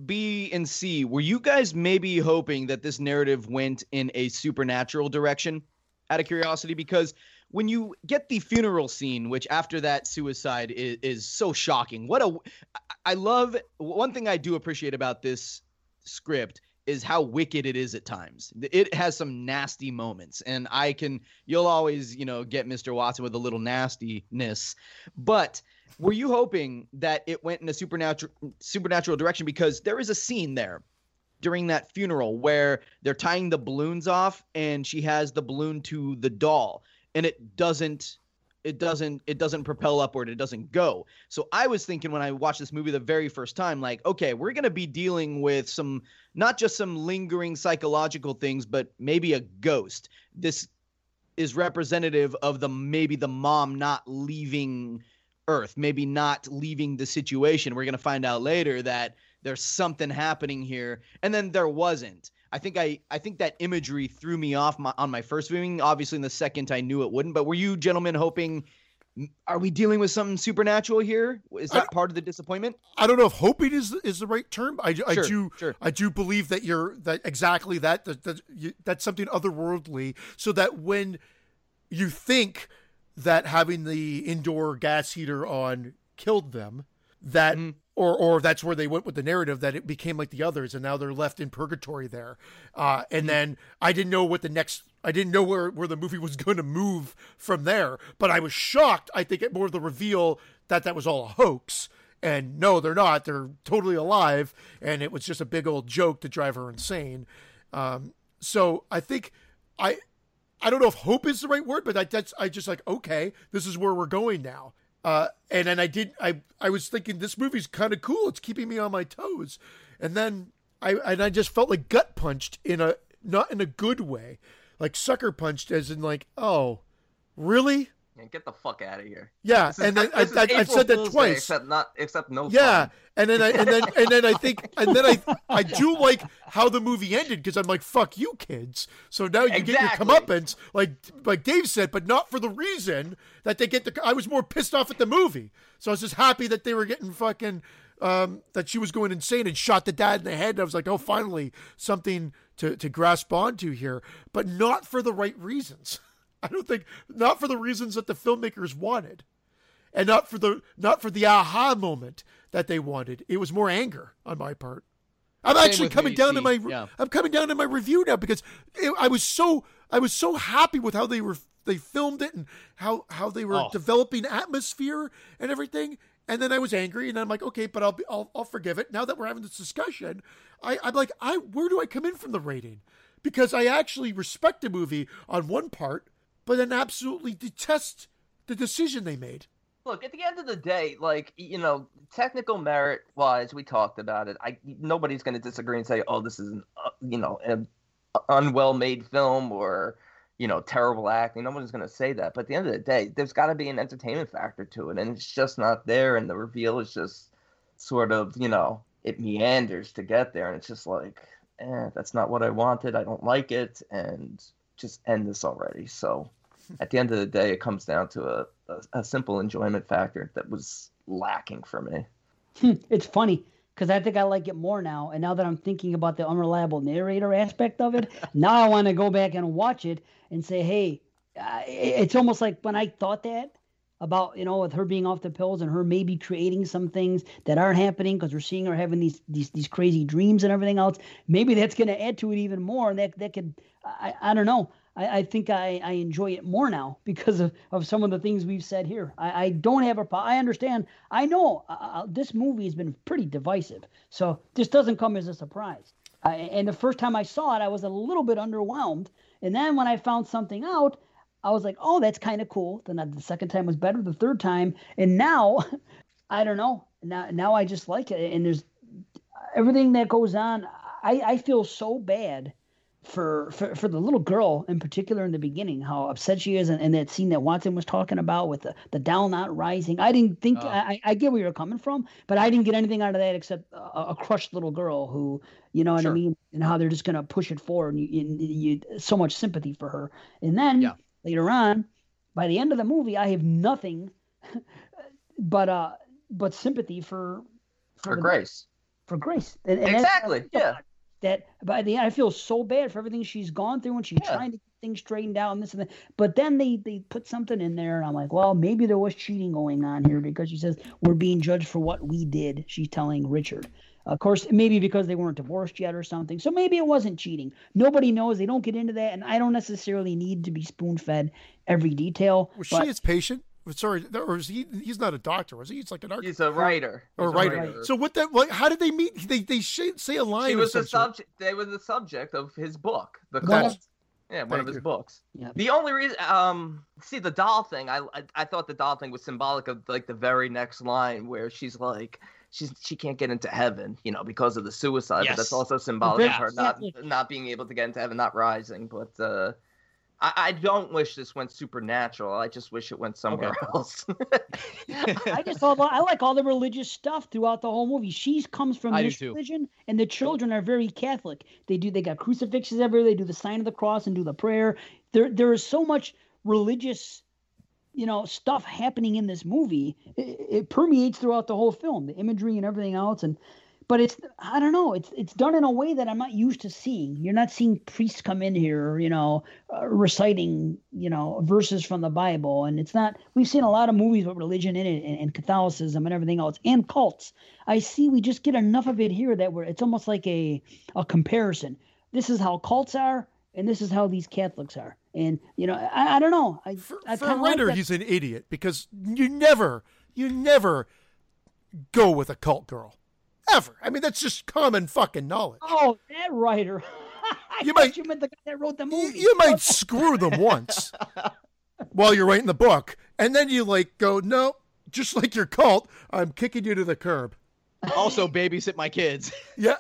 B and C, were you guys maybe hoping that this narrative went in a supernatural direction, out of curiosity? Because when you get the funeral scene, which after that suicide is so shocking, I love, one thing I do appreciate about this script is how wicked it is at times. It has some nasty moments, and you'll always, get Mr. Watson with a little nastiness. But were you hoping that it went in a supernatural direction? Because there is a scene there during that funeral where they're tying the balloons off, and she has the balloon to the doll, and it doesn't propel upward. It doesn't go. So I was thinking when I watched this movie the very first time, like, okay, we're going to be dealing with some, not just some lingering psychological things, but maybe a ghost. This is representative of maybe the mom not leaving Earth, maybe not leaving the situation. We're going to find out later that there's something happening here. And then there wasn't. I think that imagery threw me off on my first viewing. Obviously, in the second, I knew it wouldn't. But were you gentlemen hoping? Are we dealing with something supernatural here? Is that part of the disappointment? I don't know if hoping is the right term. I do believe that that's something otherworldly. So that when you think that having the indoor gas heater on killed them, that. Mm-hmm. Or that's where they went with the narrative that it became like the others, and now they're left in purgatory there. And then I didn't know where the movie was going to move from there. But I was shocked, I think, at more of the reveal that was all a hoax. And no, they're not. They're totally alive, and it was just a big old joke to drive her insane. So I think I don't know if hope is the right word, but I just like, okay, this is where we're going now. And then I was thinking this movie's kind of cool. It's keeping me on my toes. And then I just felt like gut punched not in a good way, like sucker punched as in like, oh, really? Man, get the fuck out of here. Yeah. I've said that twice. Except no. Yeah. Fun. And then I do like how the movie ended. 'Cause I'm like, fuck you kids. So now you get your comeuppance like Dave said, but not for the reason that they get I was more pissed off at the movie. So I was just happy that they were getting fucking, that she was going insane and shot the dad in the head. And I was like, oh, finally something to grasp onto here, but not for the right reasons. I don't think, not for the reasons that the filmmakers wanted, and not for the aha moment that they wanted. It was more anger on my part. I'm coming down in my review now because I was so happy with how they filmed it and how they were developing atmosphere and everything. And then I was angry, and I'm like, okay, but I'll forgive it. Now that we're having this discussion, I'm like, where do I come in from the rating? Because I actually respect the movie on one part, but then absolutely detest the decision they made. Look, at the end of the day, technical merit-wise, we talked about it. Nobody's going to disagree and say, oh, this is an unwell-made film or, terrible acting. Nobody's going to say that. But at the end of the day, there's got to be an entertainment factor to it, and it's just not there, and the reveal is just sort of, it meanders to get there, and it's just like, that's not what I wanted. I don't like it, and just end this already. So at the end of the day, it comes down to a simple enjoyment factor that was lacking for me. It's funny because I think I like it more now. And now that I'm thinking about the unreliable narrator aspect of it, now I want to go back and watch it and say, hey, it's almost like when I thought that about, you know, with her being off the pills and her maybe creating some things that aren't happening because we're seeing her having these crazy dreams and everything else. Maybe that's going to add to it even more. And that could, I don't know. I think I enjoy it more now because of some of the things we've said here. I don't have a problem. I understand. I know this movie has been pretty divisive. So this doesn't come as a surprise. And the first time I saw it, I was a little bit underwhelmed. And then when I found something out, I was like, oh, that's kind of cool. Then the second time was better, the third time. And now, I don't know. Now I just like it. And there's everything that goes on. I feel so bad for the little girl in particular in the beginning, how upset she is, and that scene that Watson was talking about with the dowel not rising. I didn't think I get where you're coming from, but I didn't get anything out of that except a crushed little girl who, you know what I mean, and how they're just going to push it forward, and you so much sympathy for her. And then later on, by the end of the movie, I have nothing but sympathy for Grace. For Grace. And exactly, that by the end, I feel so bad for everything she's gone through and she's trying to get things straightened out and this and that. But then they put something in there and I'm like, well, maybe there was cheating going on here because she says we're being judged for what we did. She's telling Richard. Of course, maybe because they weren't divorced yet or something. So maybe it wasn't cheating. Nobody knows. They don't get into that. And I don't necessarily need to be spoon-fed every detail. Well, she is patient. Sorry, or is he's not a doctor, is he? He's like an architect. He's a writer. Or a writer. So what? How did they meet? They say a line. They were the subject of his book, The Cult. Yeah, one of his books. Yep. The only reason, the doll thing. I thought the doll thing was symbolic of like the very next line where she's like, she can't get into heaven, you know, because of the suicide. Yes. But that's also symbolic of her not being able to get into heaven, not rising, but. I don't wish this went supernatural. I just wish it went somewhere else. I like all the religious stuff throughout the whole movie. She comes from this religion, and the children are very Catholic. They got crucifixes everywhere. They do the sign of the cross and do the prayer. There is so much religious, you know, stuff happening in this movie. It permeates throughout the whole film, the imagery and everything else, But I don't know, it's done in a way that I'm not used to seeing. You're not seeing priests come in here, you know, reciting, you know, verses from the Bible. And it's not, we've seen a lot of movies with religion in it and Catholicism and everything else and cults. I see we just get enough of it here that it's almost like a comparison. This is how cults are and this is how these Catholics are. And, you know, I don't know. For a writer, he's an idiot because you never go with a cult girl. Ever. I mean, that's just common fucking knowledge. Oh, that writer. You meant the guy that wrote the movie. You might screw them once while you're writing the book. And then you like go, no, just like your cult, I'm kicking you to the curb. Also babysit my kids. Yeah.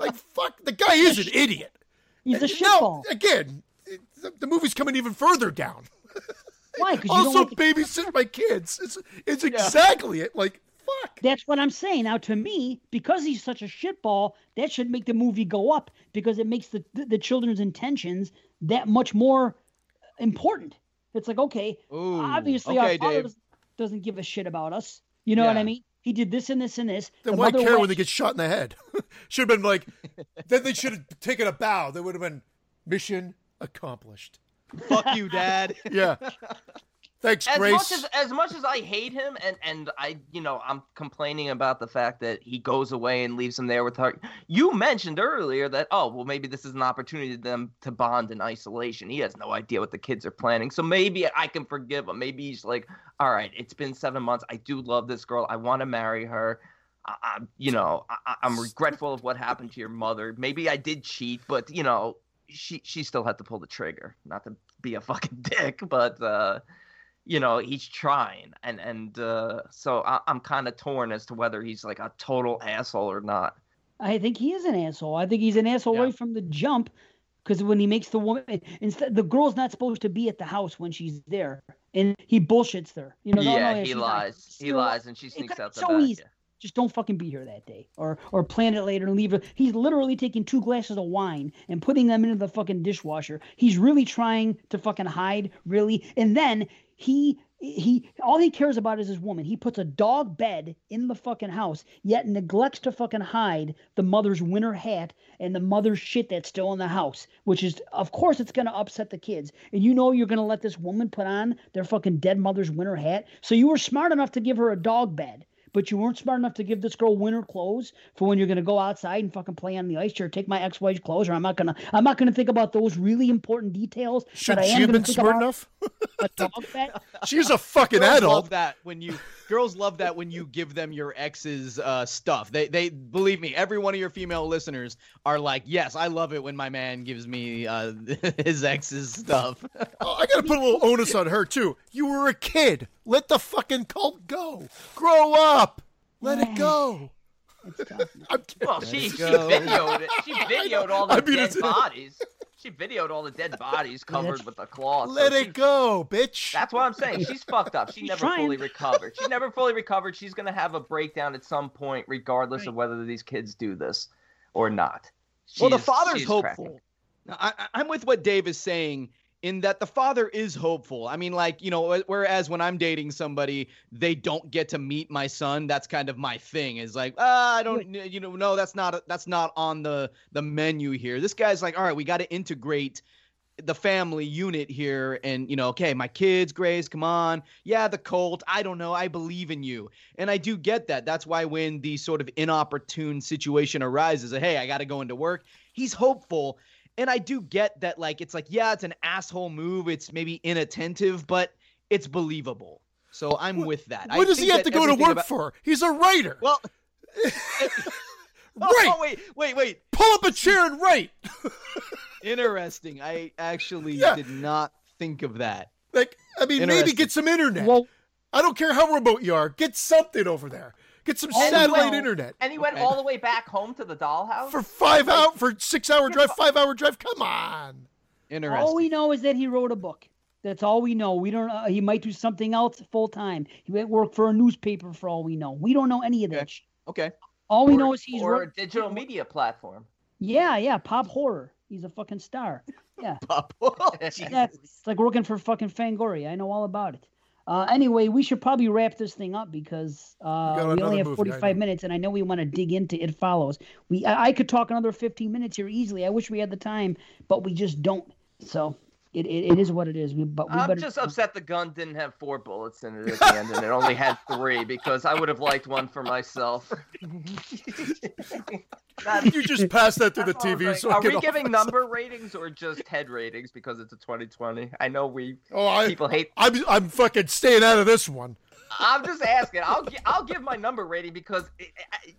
Like, fuck, the guy is an idiot. He's a shitball. Again, the movie's coming even further down. Why? Also babysit my kids. It's exactly it. Like, fuck. That's what I'm saying. Now, to me, because he's such a shitball, that should make the movie go up because it makes the children's intentions that much more important. It's like, okay, obviously our father doesn't give a shit about us. You know what I mean? He did this and this and this. Then why care when they get shot in the head? Should have been like, then they should have taken a bow. That would have been mission accomplished. Fuck you, Dad. Yeah. Thanks, Grace. As much as I hate him, and I, you know, I'm complaining about the fact that he goes away and leaves him there with her. You mentioned earlier that, oh, well, maybe this is an opportunity to them to bond in isolation. He has no idea what the kids are planning. So maybe I can forgive him. Maybe he's like, all right, it's been 7 months. I do love this girl. I want to marry her. I'm regretful of what happened to your mother. Maybe I did cheat, but, you know, she still had to pull the trigger. Not to be a fucking dick, but... you know, he's trying. And so I'm kind of torn as to whether he's like a total asshole or not. I think he is an asshole. I think he's an asshole right from the jump because when he makes the woman – instead, the girl's not supposed to be at the house when she's there. And he bullshits her. You know, he lies. He lies and she sneaks out the back. So easy. Just don't fucking be here that day, or plan it later and leave it. He's literally taking 2 glasses of wine and putting them into the fucking dishwasher. He's really trying to fucking hide, really. And then he all he cares about is his woman. He puts a dog bed in the fucking house, yet neglects to fucking hide the mother's winter hat and the mother's shit that's still in the house, which is, of course, it's going to upset the kids. And you know you're going to let this woman put on their fucking dead mother's winter hat. So you were smart enough to give her a dog bed, but you weren't smart enough to give this girl winter clothes for when you're going to go outside and fucking play on the ice. Or take my ex-wife's clothes, or I'm not going to think about those really important details. Should she have been smart enough? A dog bed? She's a fucking girls adult. Love that when you girls love that when you give them your ex's stuff. They believe me. Every one of your female listeners are like, yes, I love it when my man gives me his ex's stuff. Oh, I got to put a little onus on her too. You were a kid. Let the fucking cult go. Grow up. Let it go. It's tough. Well, she videoed it. She videoed all the dead bodies. She videoed all the dead bodies covered with a cloth. Let it go, bitch. That's what I'm saying. She's fucked up. She's never fully recovered. She never fully recovered. She's going to have a breakdown at some point, regardless of whether these kids do this or not. Well, the father's hopeful. Now, I'm with what Dave is saying, in that the father is hopeful. I mean, like, you know, whereas when I'm dating somebody, they don't get to meet my son. That's kind of my thing. Is like, I don't, you know, no, that's not on the menu here. This guy's like, all right, we got to integrate the family unit here. And, you know, okay, my kids, Grace, come on. Yeah, the cult. I don't know. I believe in you. And I do get that. That's why when the sort of inopportune situation arises, hey, I got to go into work, he's hopeful. And I do get that, like, it's like, yeah, it's an asshole move. It's maybe inattentive, but it's believable. So I'm with that. What does he have to go to work for? He's a writer. Well, wait. Pull up a chair and write. Interesting. I actually did not think of that. Like, I mean, maybe get some internet. Well, I don't care how remote you are. Get something over there. Get some satellite internet. And he went all the way back home to the dollhouse? For 6 hour drive, 5 hour drive. Come on. Interesting. All we know is that he wrote a book. That's all we know. We don't. He might do something else full time. He might work for a newspaper for all we know. We don't know any of that. Okay. All we know is he's or a digital media platform. Yeah. Pop horror. He's a fucking star. Yeah. Pop horror. It's like working for fucking Fangoria. I know all about it. Anyway, we should probably wrap this thing up because we only have 45 minutes, and I know we want to dig into It Follows. I could talk another 15 minutes here easily. I wish we had the time, but we just don't. So it is what it is. I'm just upset the gun didn't have 4 bullets in it at the end, and it only had 3 because I would have liked one for myself. You just passed that through the TV. Like, so are we giving number ratings or just head ratings because it's a 2020? I know people hate. I'm fucking staying out of this one. I'm just asking. I'll give my number rating because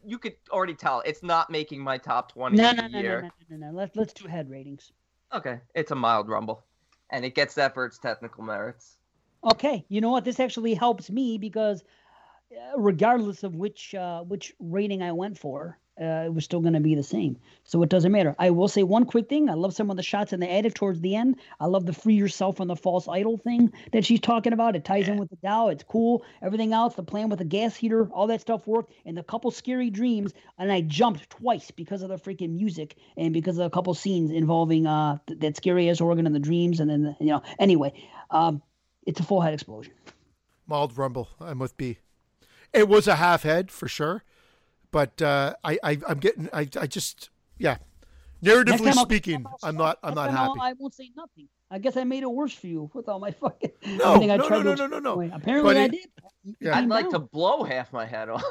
you could already tell it's not making my top 20 year. No. Let's do head ratings. Okay, it's a mild rumble, and it gets that for its technical merits. Okay, you know what? This actually helps me because regardless of which rating I went for, it was still going to be the same. So it doesn't matter. I will say one quick thing. I love some of the shots in the attic towards the end. I love the free yourself from the false idol thing that she's talking about. It ties in with the Tao. It's cool. Everything else, the plan with the gas heater, all that stuff worked. And the couple scary dreams. And I jumped twice because of the freaking music and because of a couple scenes involving that scary ass organ and the dreams. And then, it's a full head explosion. Mild rumble. I'm with B. It was a half head for sure. But I'm getting narratively speaking, I'm not happy. I won't say nothing. I guess I made it worse for you with all my fucking. No. Apparently I did. Yeah. I'd like to blow half my head off.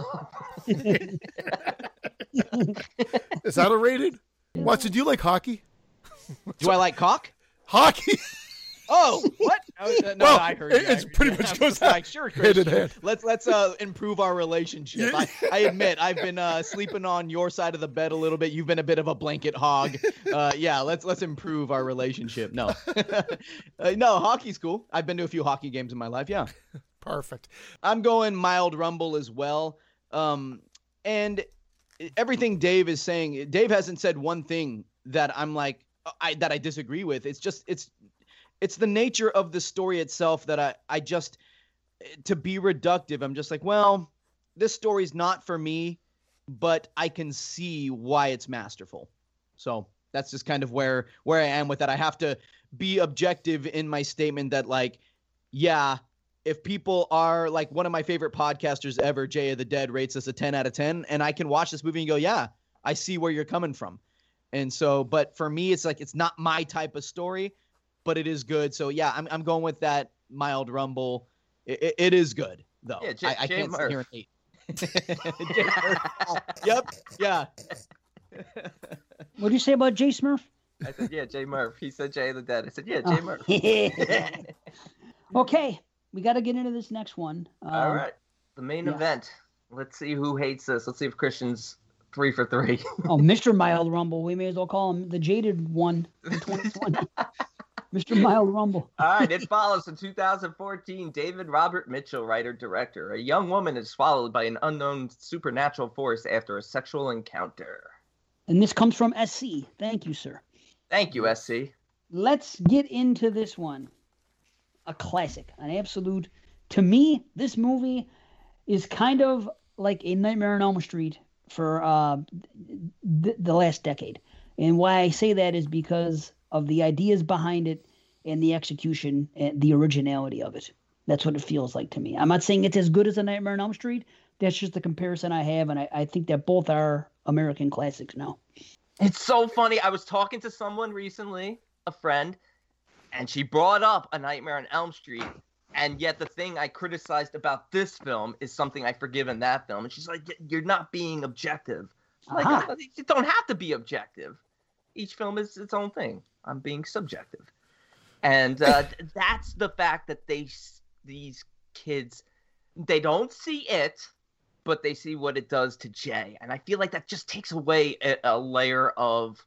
Is that a rated? Watson, do you like hockey? Do I like cock? Hockey. Oh, what? No, I heard you. It's pretty much goes like, sure, Christian. Let's improve our relationship. I admit I've been sleeping on your side of the bed a little bit. You've been a bit of a blanket hog. Let's improve our relationship. No, no, hockey's cool. I've been to a few hockey games in my life. Yeah, perfect. I'm going mild rumble as well. And everything Dave is saying, Dave hasn't said one thing that I'm like that I disagree with. It's the nature of the story itself that I just, to be reductive, I'm just like, well, this story's not for me, but I can see why it's masterful. So that's just kind of where I am with that. I have to be objective in my statement that, like, yeah, if people are like one of my favorite podcasters ever, Jay of the Dead, rates this a 10 out of 10. And I can watch this movie and go, yeah, I see where you're coming from. And so, but for me, it's like, it's not my type of story, but it is good. So yeah, I'm going with that mild rumble. It is good though. Yeah, I can't sit here and hate. Yep. Yeah. What do you say about Jay Smurf? I said, yeah, Jay Murph. He said Jay the Dead. I said, yeah, Jay Murph. Okay, we got to get into this next one. All right, the main event. Let's see who hates this. Let's see if Christian's 3 for 3. Oh, Mr. Mild Rumble. We may as well call him the jaded one in 2020. Mr. Mild Rumble. All right, It Follows in 2014. David Robert Mitchell, writer, director. A young woman is swallowed by an unknown supernatural force after a sexual encounter. And this comes from SC. Thank you, sir. Thank you, SC. Let's get into this one. A classic, an absolute. To me, this movie is kind of like A Nightmare on Elm Street for the last decade. And why I say that is because of the ideas behind it and the execution and the originality of it. That's what it feels like to me. I'm not saying it's as good as A Nightmare on Elm Street. That's just the comparison I have, and I think that both are American classics now. It's so funny. I was talking to someone recently, a friend, and she brought up A Nightmare on Elm Street. And yet the thing I criticized about this film is something I forgive in that film. And she's like, you're not being objective. Like, you don't have to be objective. Each film is its own thing. I'm being subjective. And that's the fact that these kids, they don't see it, but they see what it does to Jay. And I feel like that just takes away a layer of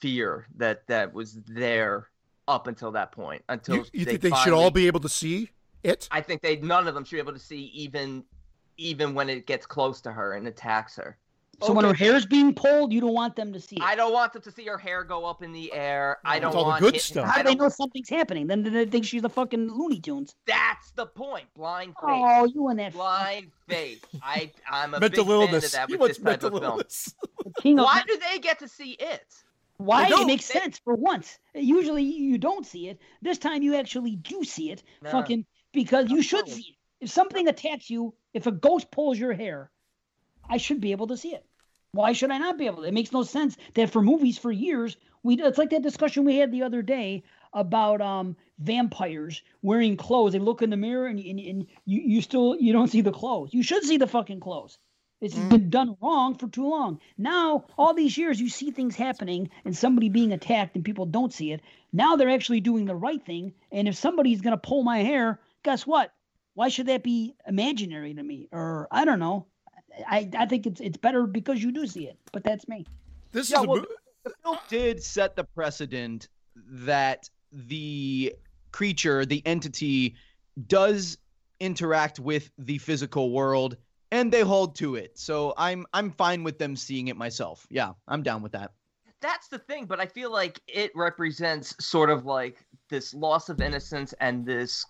fear that was there up until that point. Until you think they should all be able to see it? I think none of them should be able to see even when it gets close to her and attacks her. So when her hair's being pulled, you don't want them to see it. I don't want them to see her hair go up in the air. I don't want the good stuff. How do they know something's happening? Then they think she's a fucking Looney Tunes. That's the point. Blind faith. Oh, you and that blind faith. I'm a big fan of that with this type of film. Why do they get to see it? Why? It makes sense for once. Usually you don't see it. This time you actually do see it. Fucking because you should see it. If something attacks you, if a ghost pulls your hair, I should be able to see it. Why should I not be able to? It makes no sense that for movies for years, it's like that discussion we had the other day about vampires wearing clothes. They look in the mirror and you don't see the clothes. You should see the fucking clothes. It's been done wrong for too long. Now, all these years, you see things happening and somebody being attacked and people don't see it. Now they're actually doing the right thing. And if somebody's going to pull my hair, guess what? Why should that be imaginary to me? Or I don't know. I think it's better because you do see it, but that's me. The film did set the precedent that the creature, the entity, does interact with the physical world, and they hold to it. So I'm fine with them seeing it myself. Yeah, I'm down with that. That's the thing, but I feel like it represents sort of like this loss of innocence and this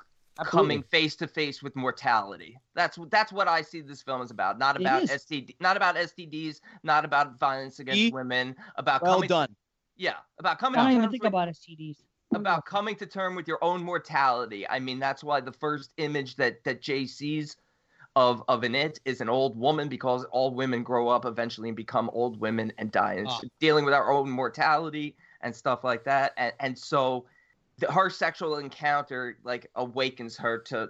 coming face to face with mortality. That's what I see this film is about. Not about STD, not about STDs, not about violence against women. About about coming. I don't even think about STDs. About coming to terms with your own mortality. I mean, that's why the first image that Jay sees of an it is an old woman, because all women grow up eventually and become old women and die. And dealing with our own mortality and stuff like that, and so. Her sexual encounter like awakens her to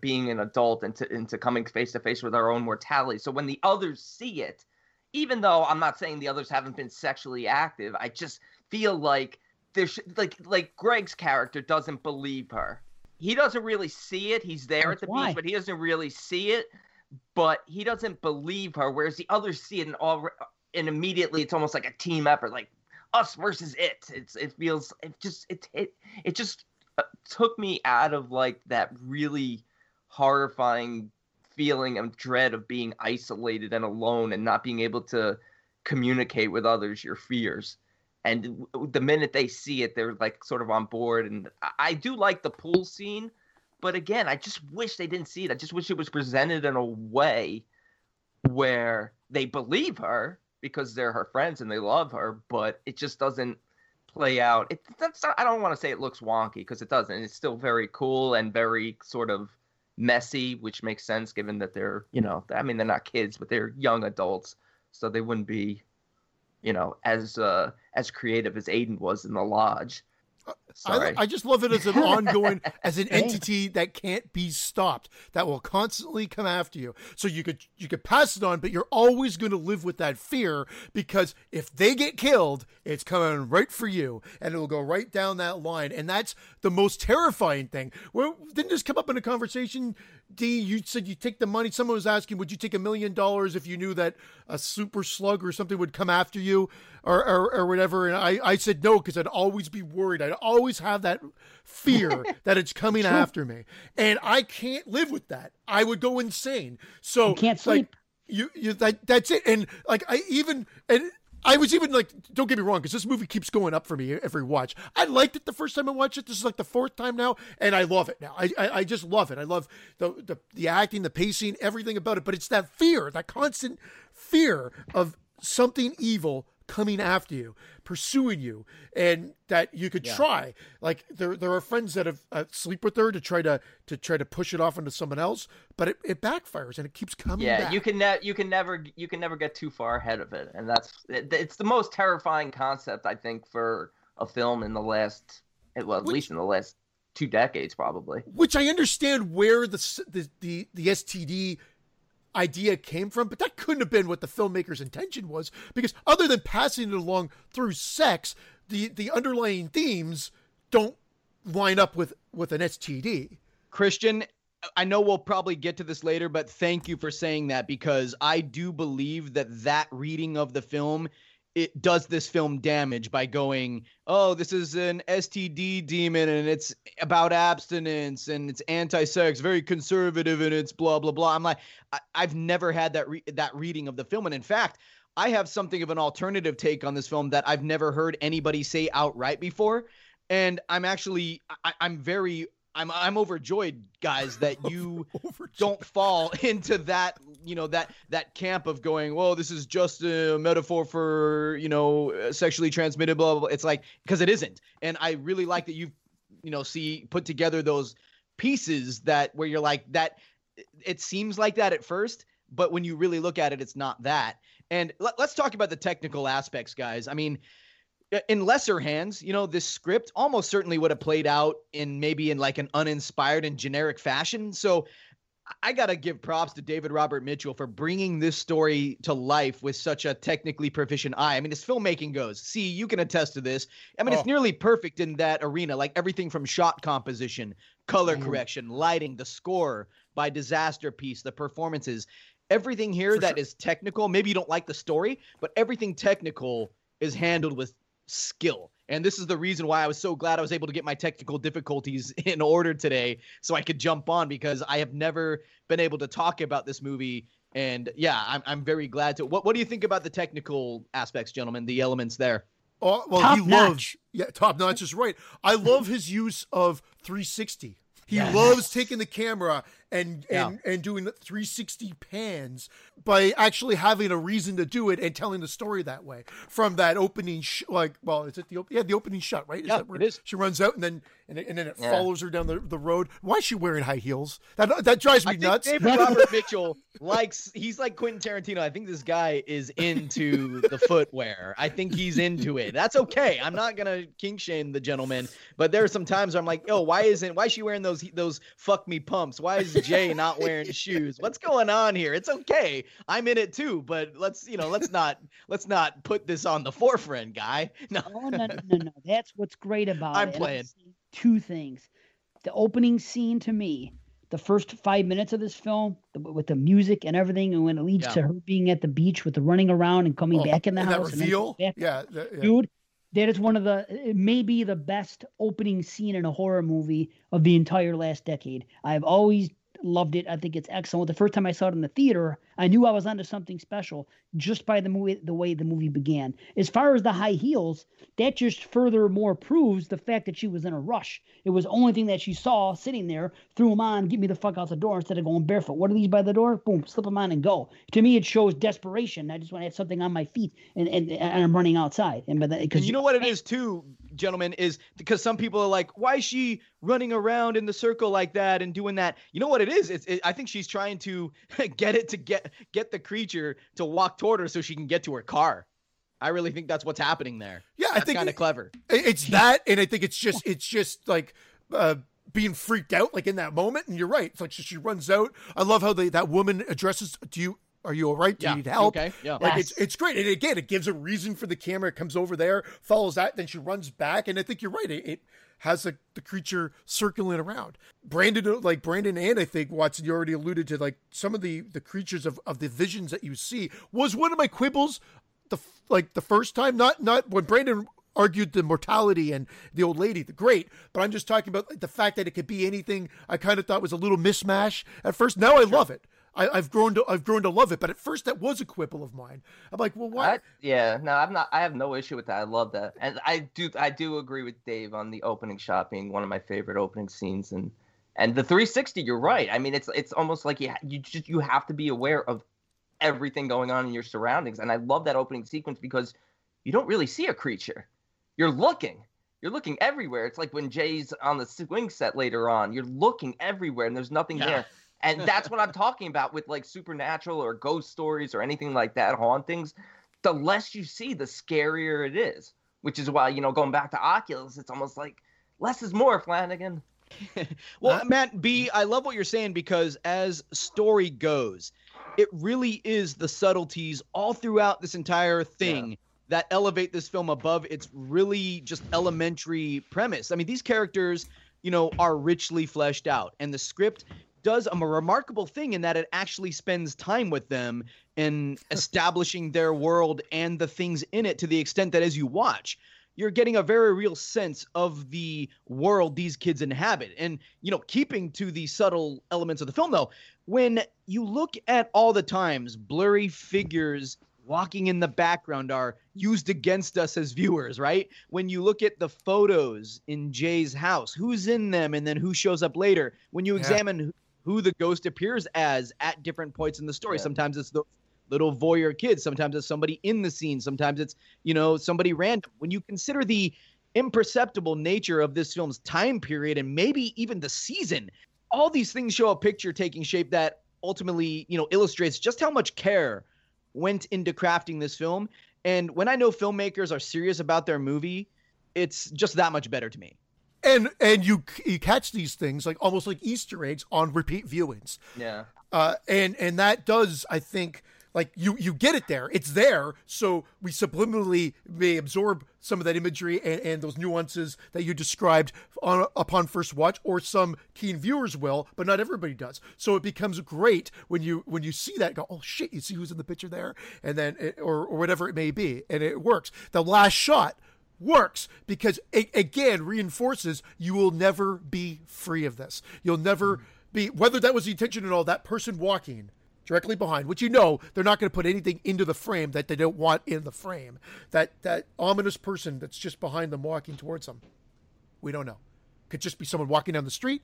being an adult and into coming face to face with her own mortality. So when the others see it, even though I'm not saying the others haven't been sexually active, I just feel like there's like Greg's character doesn't believe her. He doesn't really see it. He's there at the beach, but he doesn't really see it. But he doesn't believe her. Whereas the others see it and immediately it's almost like a team effort, like. Us versus it. It just took me out of like that really horrifying feeling of dread of being isolated and alone and not being able to communicate with others your fears. And the minute they see it, they're like sort of on board. And I do like the pool scene, But again, I just wish they didn't see it. I just wish it was presented in a way where they believe her because they're her friends and they love her, but it just doesn't play out. I don't want to say it looks wonky because it doesn't. It's still very cool and very sort of messy, which makes sense given that they're, you know, I mean, they're not kids, but they're young adults. So they wouldn't be, you know, as creative as Aiden was in The Lodge. I just love it as an ongoing, as an entity that can't be stopped, that will constantly come after you. So you could pass it on, but you're always going to live with that fear because if they get killed, it's coming right for you, and it will go right down that line. And that's the most terrifying thing. Well, didn't this come up in a conversation, D? You said you take the money. Someone was asking, would you take $1 million if you knew that a super slug or something would come after you, or whatever? And I said no because I'd always be worried. I'd always have that fear that it's coming after me, and I can't live with that. I would go insane. So you can't sleep. Like, that's it. And like I was even like, don't get me wrong, because this movie keeps going up for me every watch. I liked it the first time I watched it. This is like the fourth time now, and I love it now. I just love it. I love the acting, the pacing, everything about it. But it's that fear, that constant fear of something evil coming after you, pursuing you, and that you could try. Like there are friends that have sleep with her to try to push it off onto someone else, but it backfires and it keeps coming. Yeah, back. you can never get too far ahead of it, and it's the most terrifying concept I think for a film in the last, well, at least in the last 2 decades probably. Which I understand where the STD idea came from, but that couldn't have been what the filmmaker's intention was, because other than passing it along through sex, the underlying themes don't line up with an STD. Christian, I know we'll probably get to this later, but thank you for saying that, because I do believe that reading of the film, it does this film damage by going, oh, this is an STD demon and it's about abstinence and it's anti-sex, very conservative, and it's blah, blah, blah. I'm like, I've never had that reading of the film. And in fact, I have something of an alternative take on this film that I've never heard anybody say outright before. And I'm actually, I'm overjoyed, guys, that you don't fall into that, you know, that camp of going, well, this is just a metaphor for, you know, sexually transmitted, blah, blah, blah. It's like, because it isn't. And I really like that you've, you know, put together those pieces that where you're like that. It seems like that at first, but when you really look at it, it's not that. And let's talk about the technical aspects, guys. I mean, in lesser hands, you know, this script almost certainly would have played out in like an uninspired and generic fashion. So I got to give props to David Robert Mitchell for bringing this story to life with such a technically proficient eye. I mean, as filmmaking goes, see, you can attest to this. I mean, It's nearly perfect in that arena, like everything from shot composition, color correction, lighting, the score by Disaster Piece, the performances, everything here is technical. Maybe you don't like the story, but everything technical is handled with skill. And this is the reason why I was so glad I was able to get my technical difficulties in order today so I could jump on, because I have never been able to talk about this movie. And yeah, I'm very glad to. What do you think about the technical aspects, gentlemen, the elements there? Oh, well, Top Notch is right. I love his use of 360. He loves taking the camera and doing 360 pans by actually having a reason to do it and telling the story that way. From that opening, the opening shot, right? Yeah, it is. She runs out and then it follows her down the road. Why is she wearing high heels? That drives me nuts. David Robert Mitchell he's like Quentin Tarantino. I think this guy is into the footwear. I think he's into it. That's okay. I'm not gonna kink shame the gentleman, but there are some times where I'm like, oh, why is she wearing those fuck me pumps? Why is Jay not wearing shoes? What's going on here? It's okay. I'm in it too, but let's not put this on the forefront, guy. No, no. That's what's great about it. I'm playing two things. The opening scene to me, the first 5 minutes of this film with the music and everything, and when it leads to her being at the beach with the running around and coming back in the house. That reveal? Dude, that is maybe the best opening scene in a horror movie of the entire last decade. I've always loved it. I think it's excellent. The first time I saw it in the theater, I knew I was onto something special just by the way the movie began. As far as the high heels, that just furthermore proves the fact that she was in a rush. It was the only thing that she saw sitting there, threw them on, get me the fuck out the door instead of going barefoot. What are these by the door? Boom, slip them on and go. To me, it shows desperation. I just want to have something on my feet and I'm running outside. And because you know what it is too, gentlemen, is because some people are like, why is she running around in the circle like that and doing that? You know what it is? I think she's trying to get it to get the creature to walk toward her so she can get to her car. I really think that's what's happening there. Yeah, that's I think kind of clever. It's that, and I think it's just like being freaked out, like in that moment. And you're right. It's like she runs out. I love how that woman addresses. Are you all right? Do you need help? Okay. Yeah. Like it's great. And again, it gives a reason for the camera. It comes over there, follows that, then she runs back. And I think you're right. It has the creature circling around. Brandon and I think, Watson, you already alluded to like some of the creatures of the visions that you see was one of my quibbles the first time. Not when Brandon argued the mortality and the old lady, the great, but I'm just talking about like, the fact that it could be anything. I kind of thought was a little mismatch at first. Now I love it. I've grown to love it, but at first that was a quibble of mine. I'm like, well, why? I have no issue with that. I love that, and I do agree with Dave on the opening shot being one of my favorite opening scenes, and the 360. You're right. I mean, it's almost like you have to be aware of everything going on in your surroundings, and I love that opening sequence because you don't really see a creature. You're looking everywhere. It's like when Jay's on the swing set later on. You're looking everywhere, and there's nothing there. And that's what I'm talking about with like supernatural or ghost stories or anything like that, hauntings. The less you see, the scarier it is, which is why, going back to Oculus, it's almost like less is more, Flanagan. Well, Matt B, I love what you're saying because as story goes, it really is the subtleties all throughout this entire thing that elevate this film above its really just elementary premise. I mean, these characters, are richly fleshed out, and the script does a remarkable thing in that it actually spends time with them in establishing their world and the things in it to the extent that as you watch, you're getting a very real sense of the world these kids inhabit. And, keeping to the subtle elements of the film, though, when you look at all the times blurry figures walking in the background are used against us as viewers, right? When you look at the photos in Jay's house, who's in them and then who shows up later, when you examine who the ghost appears as at different points in the story. Yeah. Sometimes it's the little voyeur kids. Sometimes it's somebody in the scene. Sometimes it's, somebody random. When you consider the imperceptible nature of this film's time period and maybe even the season, all these things show a picture taking shape that ultimately, illustrates just how much care went into crafting this film. And when I know filmmakers are serious about their movie, it's just that much better to me. And you catch these things like almost like Easter eggs on repeat viewings. Yeah. And that does, I think, like you get it there. It's there. So we subliminally may absorb some of that imagery and those nuances that you described upon first watch, or some keen viewers will, but not everybody does. So it becomes great when you see that, go, oh shit, you see who's in the picture there, and then or whatever it may be, and it works. The last shot works because it again reinforces you will never be free of this. You'll never be, whether that was the intention at all, that person walking directly behind, which they're not going to put anything into the frame that they don't want in the frame, that ominous person that's just behind them walking towards them. We don't know. Could just be someone walking down the street.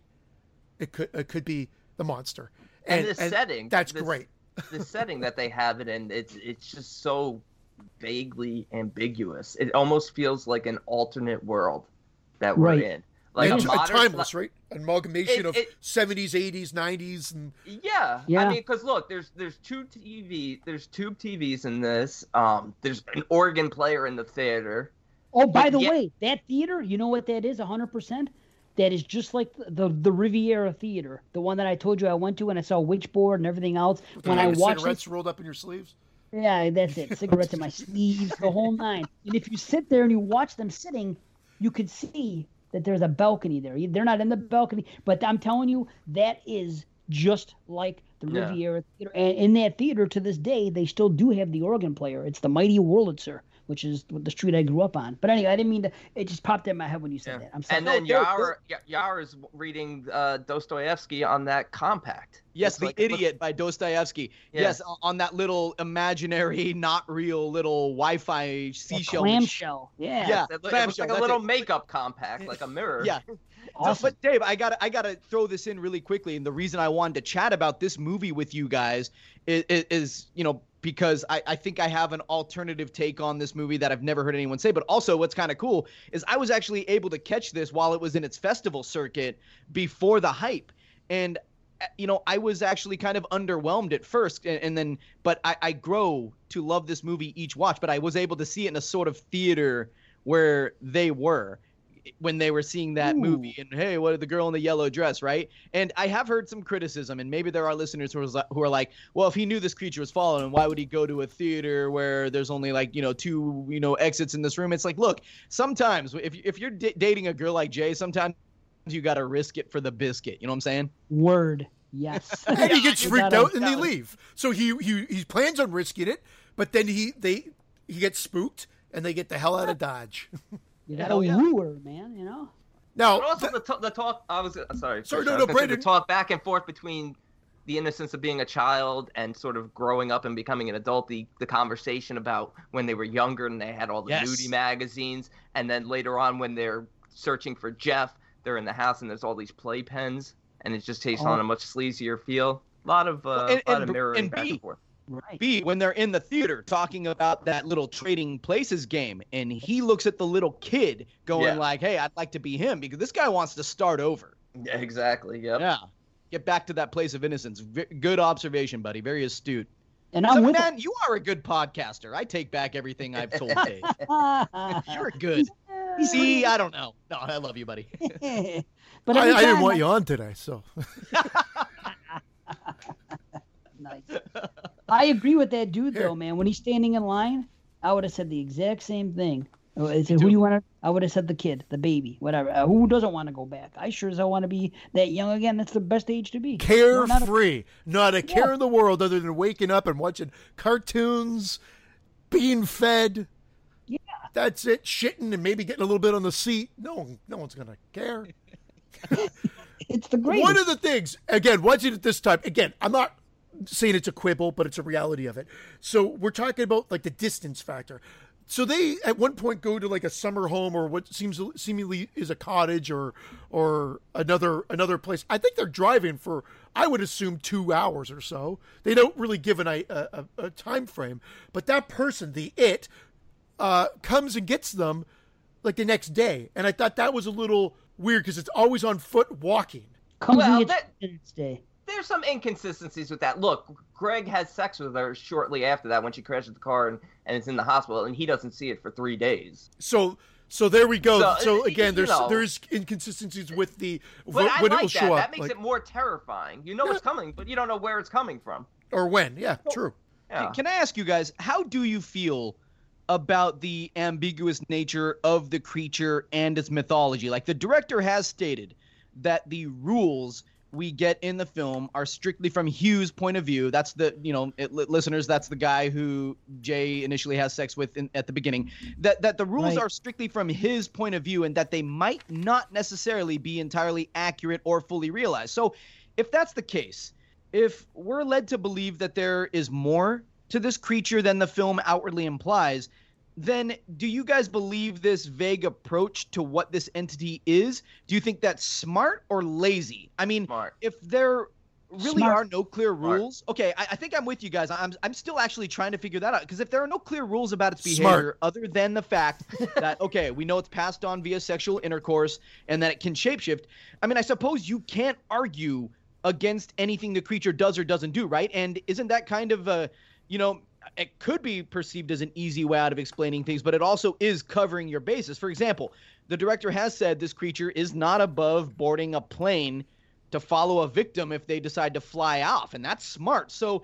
It could be the monster. And setting, that's great. The setting that they have it in, it's just so vaguely ambiguous. It almost feels like an alternate world that we're in, like a timeless, right? An amalgamation of 70s, 80s, 90s, and yeah. I mean, because look, there's tube TVs in this. There's an organ player in the theater. Oh, by the way, that theater, you know what that is? 100%. That is just like the Riviera Theater, the one that I told you I went to and I saw Witchboard and everything else. When I watched cigarettes rolled up in your sleeves. Yeah, that's it. Cigarettes in my sleeves, the whole nine. And if you sit there and you watch them sitting, you could see that there's a balcony there. They're not in the balcony, but I'm telling you, that is just like the Riviera Theater. And in that theater to this day, they still do have the organ player. It's the Mighty Wurlitzer. which is the street I grew up on. But anyway, I didn't mean to. It just popped in my head when you said that. I'm sorry. And then Yara's reading Dostoevsky on that compact. Yes, The Idiot by Dostoevsky. Yes, on that little imaginary, not real little Wi-Fi seashell. Clamshell. Yeah. Yeah. It looks like a little makeup compact, like a mirror. Yeah. Awesome. But Dave, I gotta throw this in really quickly, and the reason I wanted to chat about this movie with you guys is you know, because I think I have an alternative take on this movie that I've never heard anyone say. But also what's kind of cool is I was actually able to catch this while it was in its festival circuit before the hype. And, you know, I was actually kind of underwhelmed at first. But I grow to love this movie each watch. But I was able to see it in a sort of theater where they were when they were seeing that movie, and hey, what did the girl in the yellow dress, right? And I have heard some criticism, and maybe there are listeners who are like, well, if he knew this creature was following him, why would he go to a theater where there's only like, you know, two, you know, exits in this room? It's like, look, sometimes if you're dating a girl like Jay, sometimes you got to risk it for the biscuit. You know what I'm saying? Word. Yes. And he gets freaked out and they leave. So he plans on risking it, but then he gets spooked and they get the hell out of Dodge. You got a wooer, man, you know? Now, but also the talk, I was sorry. Sorry, no, Brandon. The talk back and forth between the innocence of being a child and sort of growing up and becoming an adult, the conversation about when they were younger and they had all the nudie magazines, and then later on when they're searching for Jeff, they're in the house and there's all these playpens, and it just takes on a much sleazier feel. A lot of, a lot of mirroring and back and forth. Right. B, when they're in the theater talking about that little Trading Places game, and he looks at the little kid going like, hey, I'd like to be him, because this guy wants to start over. Yeah, exactly. Yep. Yeah. Get back to that place of innocence. Good observation, buddy. Very astute. And I'm man, you are a good podcaster. I take back everything I've told Dave. You're good. See, I don't know. No, I love you, buddy. But I didn't want you on today, so. Nice. I agree with that dude though, man. When he's standing in line, I would have said the exact same thing. I said, "Who do you want to?" I would have said the kid, the baby, whatever. Who doesn't want to go back? I sure as hell want to be that young again. That's the best age to be. Carefree, not a care in the world other than waking up and watching cartoons, being fed. Yeah, that's it. Shitting and maybe getting a little bit on the seat. No one's gonna care. It's the greatest. One of the things again, watching it this time again, I'm not saying it's a quibble, but it's a reality of it. So we're talking about like the distance factor. So they at one point go to like a summer home or what seemingly is a cottage or another place. I think they're driving for, I would assume, 2 hours or so. They don't really give a time frame, but that person, the it, comes and gets them like the next day. And I thought that was a little weird because it's always on foot walking. Comes and gets the next day. There's some inconsistencies with that. Look, Greg has sex with her shortly after that when she crashes the car and is in the hospital, and he doesn't see it for 3 days. So there we go. So again, there's inconsistencies with the when it will show up. That makes it more terrifying. You know it's coming, but you don't know where it's coming from. Or when, true. Yeah. Can I ask you guys, how do you feel about the ambiguous nature of the creature and its mythology? Like the director has stated that the rules we get in the film are strictly from Hugh's point of view. That's the, you know, listeners, that's the guy who Jay initially has sex with at the beginning. That the rules are strictly from his point of view and that they might not necessarily be entirely accurate or fully realized. So if that's the case, if we're led to believe that there is more to this creature than the film outwardly implies, then do you guys believe this vague approach to what this entity is? Do you think that's smart or lazy? I mean, if there really are no clear rules, okay, I think I'm with you guys. I'm still actually trying to figure that out, because if there are no clear rules about its behavior other than the fact that, okay, we know it's passed on via sexual intercourse and that it can shapeshift, I mean, I suppose you can't argue against anything the creature does or doesn't do, right? And isn't that kind of a, you know, it could be perceived as an easy way out of explaining things, but it also is covering your bases. For example, the director has said this creature is not above boarding a plane to follow a victim if they decide to fly off, and that's smart. So,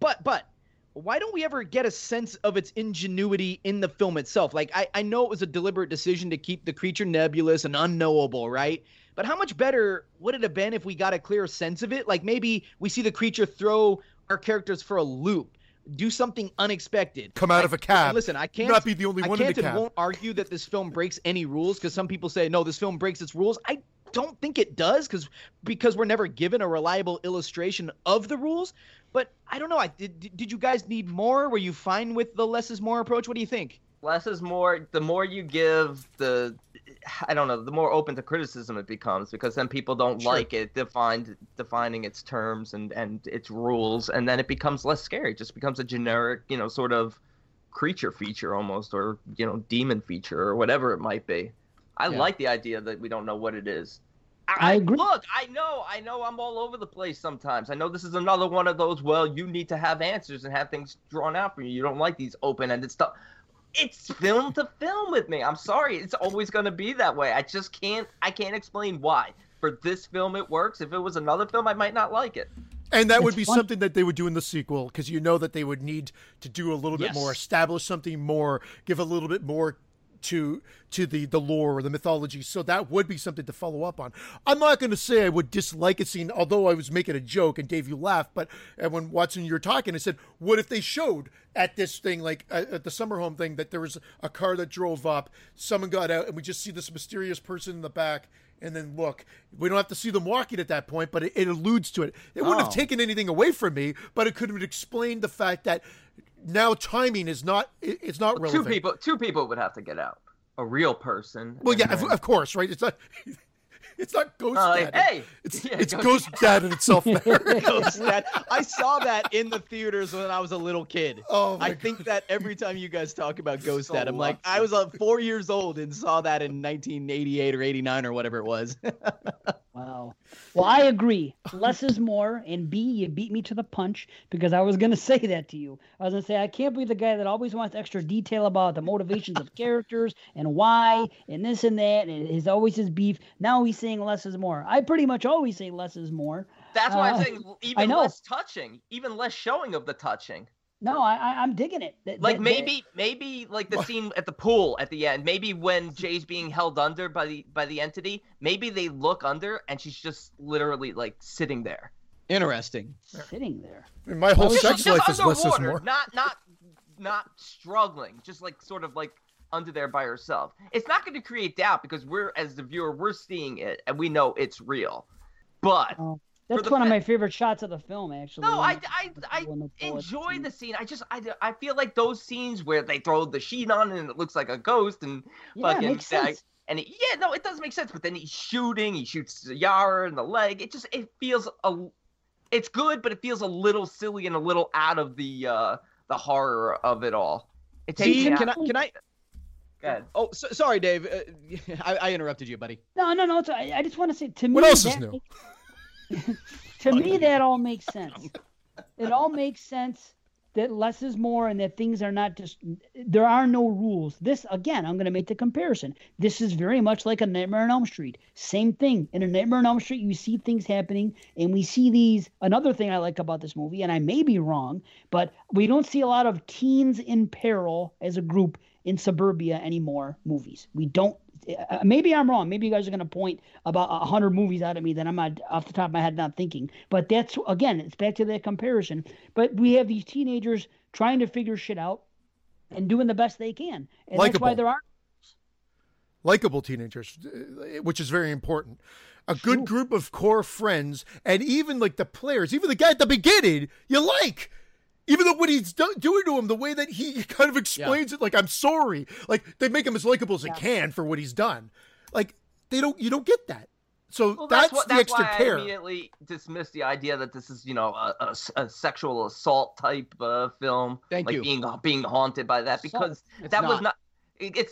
but why don't we ever get a sense of its ingenuity in the film itself? Like, I know it was a deliberate decision to keep the creature nebulous and unknowable, right? But how much better would it have been if we got a clear sense of it? Like, maybe we see the creature throw our characters for a loop, do something unexpected. Come out of a cab. Listen, I can't. Not be the only one in the cab. I won't argue that this film breaks any rules, because some people say, no, this film breaks its rules. I don't think it does, because we're never given a reliable illustration of the rules. But I don't know. Did you guys need more? Were you fine with the less is more approach? What do you think? Less is more. The more you give, I don't know, the more open to criticism it becomes, because then people don't like it defining its terms and its rules, and then it becomes less scary. It just becomes a generic, you know, sort of creature feature almost, or, you know, demon feature or whatever it might be. I like the idea that we don't know what it is. I agree. Look, I know I'm all over the place sometimes. I know this is another one of those, well, you need to have answers and have things drawn out for you. You don't like these open-ended stuff. It's film to film with me. I'm sorry. It's always going to be that way. I just can't. I can't explain why. For this film, it works. If it was another film, I might not like it. And that would be something that they would do in the sequel, because you know that they would need to do a little bit more, establish something more, give a little bit more to the lore or the mythology. So that would be something to follow up on. I'm not going to say I would dislike a scene, although I was making a joke, and Dave, you laughed, but when Watson, you were talking, I said, what if they showed at this thing, like at the summer home thing, that there was a car that drove up, someone got out, and we just see this mysterious person in the back, and then look, we don't have to see them walking at that point, but it alludes to it. It wouldn't have taken anything away from me, but it could have explained the fact that now timing is not relevant. Two people would have to get out. A real person. Well, yeah, then... of course, right? It's not Ghost Dad. Hey, it's Ghost Dad in itself. Ghost Dad. I saw that in the theaters when I was a little kid. Oh, I think that every time you guys talk about Ghost Dad, I'm like, I was 4 years old and saw that in 1988 or 89 or whatever it was. Wow. Well, I agree. Less is more, and B, you beat me to the punch, because I was going to say that to you. I was going to say, I can't be the guy that always wants extra detail about the motivations of characters and why and this and that, and it's always his beef. Now he's saying less is more. I pretty much always say less is more. That's why I'm saying even less touching, even less showing of the touching. No, I'm digging it. Maybe like the scene at the pool at the end. Maybe when Jay's being held under by the entity, maybe they look under and she's just literally like sitting there. Interesting. Sitting there. I mean, my whole sex life is less is more. Not struggling. Just like sort of like under there by herself. It's not going to create doubt, because we're, as the viewer, we're seeing it and we know it's real. But. That's one of my favorite shots of the film, actually. No, I enjoy the scene. I feel like those scenes where they throw the sheet on and it looks like a ghost and fucking makes sense. It does make sense. But then he's shooting. He shoots Yara in the leg. It feels it's good, but it feels a little silly and a little out of the horror of it all. It takes. See, can I? Go ahead. Oh, sorry, Dave. I interrupted you, buddy. No. I just want to say, to me, what else is new? To me, that all makes sense. It all makes sense that less is more, and that things are not just, there are no rules. This, again, I'm going to make the comparison. This is very much like A Nightmare on Elm Street. Same thing. In A Nightmare on Elm Street, you see things happening, and we see these. Another thing I like about this movie, and I may be wrong, but we don't see a lot of teens in peril as a group in suburbia anymore movies. We don't. Maybe I'm wrong. Maybe you guys are going to point about 100 movies out at me that I'm not, off the top of my head, not thinking. But that's, again, it's back to that comparison. But we have these teenagers trying to figure shit out and doing the best they can. And that's why there are likable teenagers, which is very important. A good group of core friends, and even like the players, even the guy at the beginning, you like. Even though what he's doing to him, the way that he kind of explains it, like, I'm sorry. Like, they make him as likable as they can for what he's done. Like, you don't get that. So that's why I immediately dismissed the idea that this is, you know, a sexual assault type film. Thank you. Being haunted by that, because it's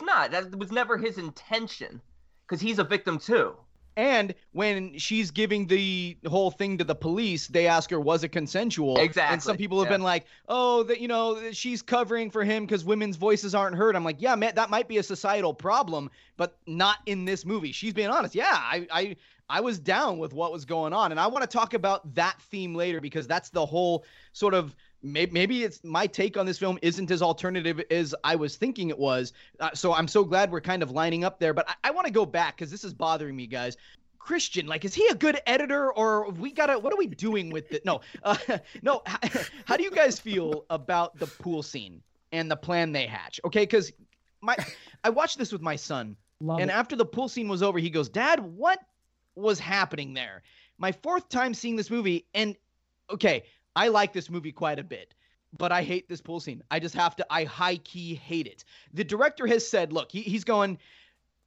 not. That was never his intention, because he's a victim too. And when she's giving the whole thing to the police, they ask her, was it consensual? Exactly. And some people have been like, oh, that, you know, she's covering for him because women's voices aren't heard. I'm like, yeah, man, that might be a societal problem, but not in this movie. She's being honest. Yeah, I was down with what was going on. And I want to talk about that theme later, because that's the whole sort of, maybe it's my take on this film isn't as alternative as I was thinking it was. So I'm so glad we're kind of lining up there. But I want to go back, because this is bothering me, guys. Christian? Like, is he a good editor, or we gotta? What are we doing with it? No. How do you guys feel about the pool scene and the plan they hatch? Okay, because I watched this with my son, and after the pool scene was over, he goes, "Dad, what was happening there?" My fourth time seeing this movie, and okay, I like this movie quite a bit, but I hate this pool scene. I high-key hate it. The director has said, look, he's going,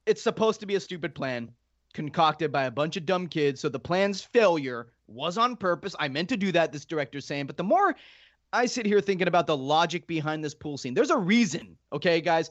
it's supposed to be a stupid plan concocted by a bunch of dumb kids, so the plan's failure was on purpose. I meant to do that, this director's saying, but the more I sit here thinking about the logic behind this pool scene, there's a reason, okay, guys,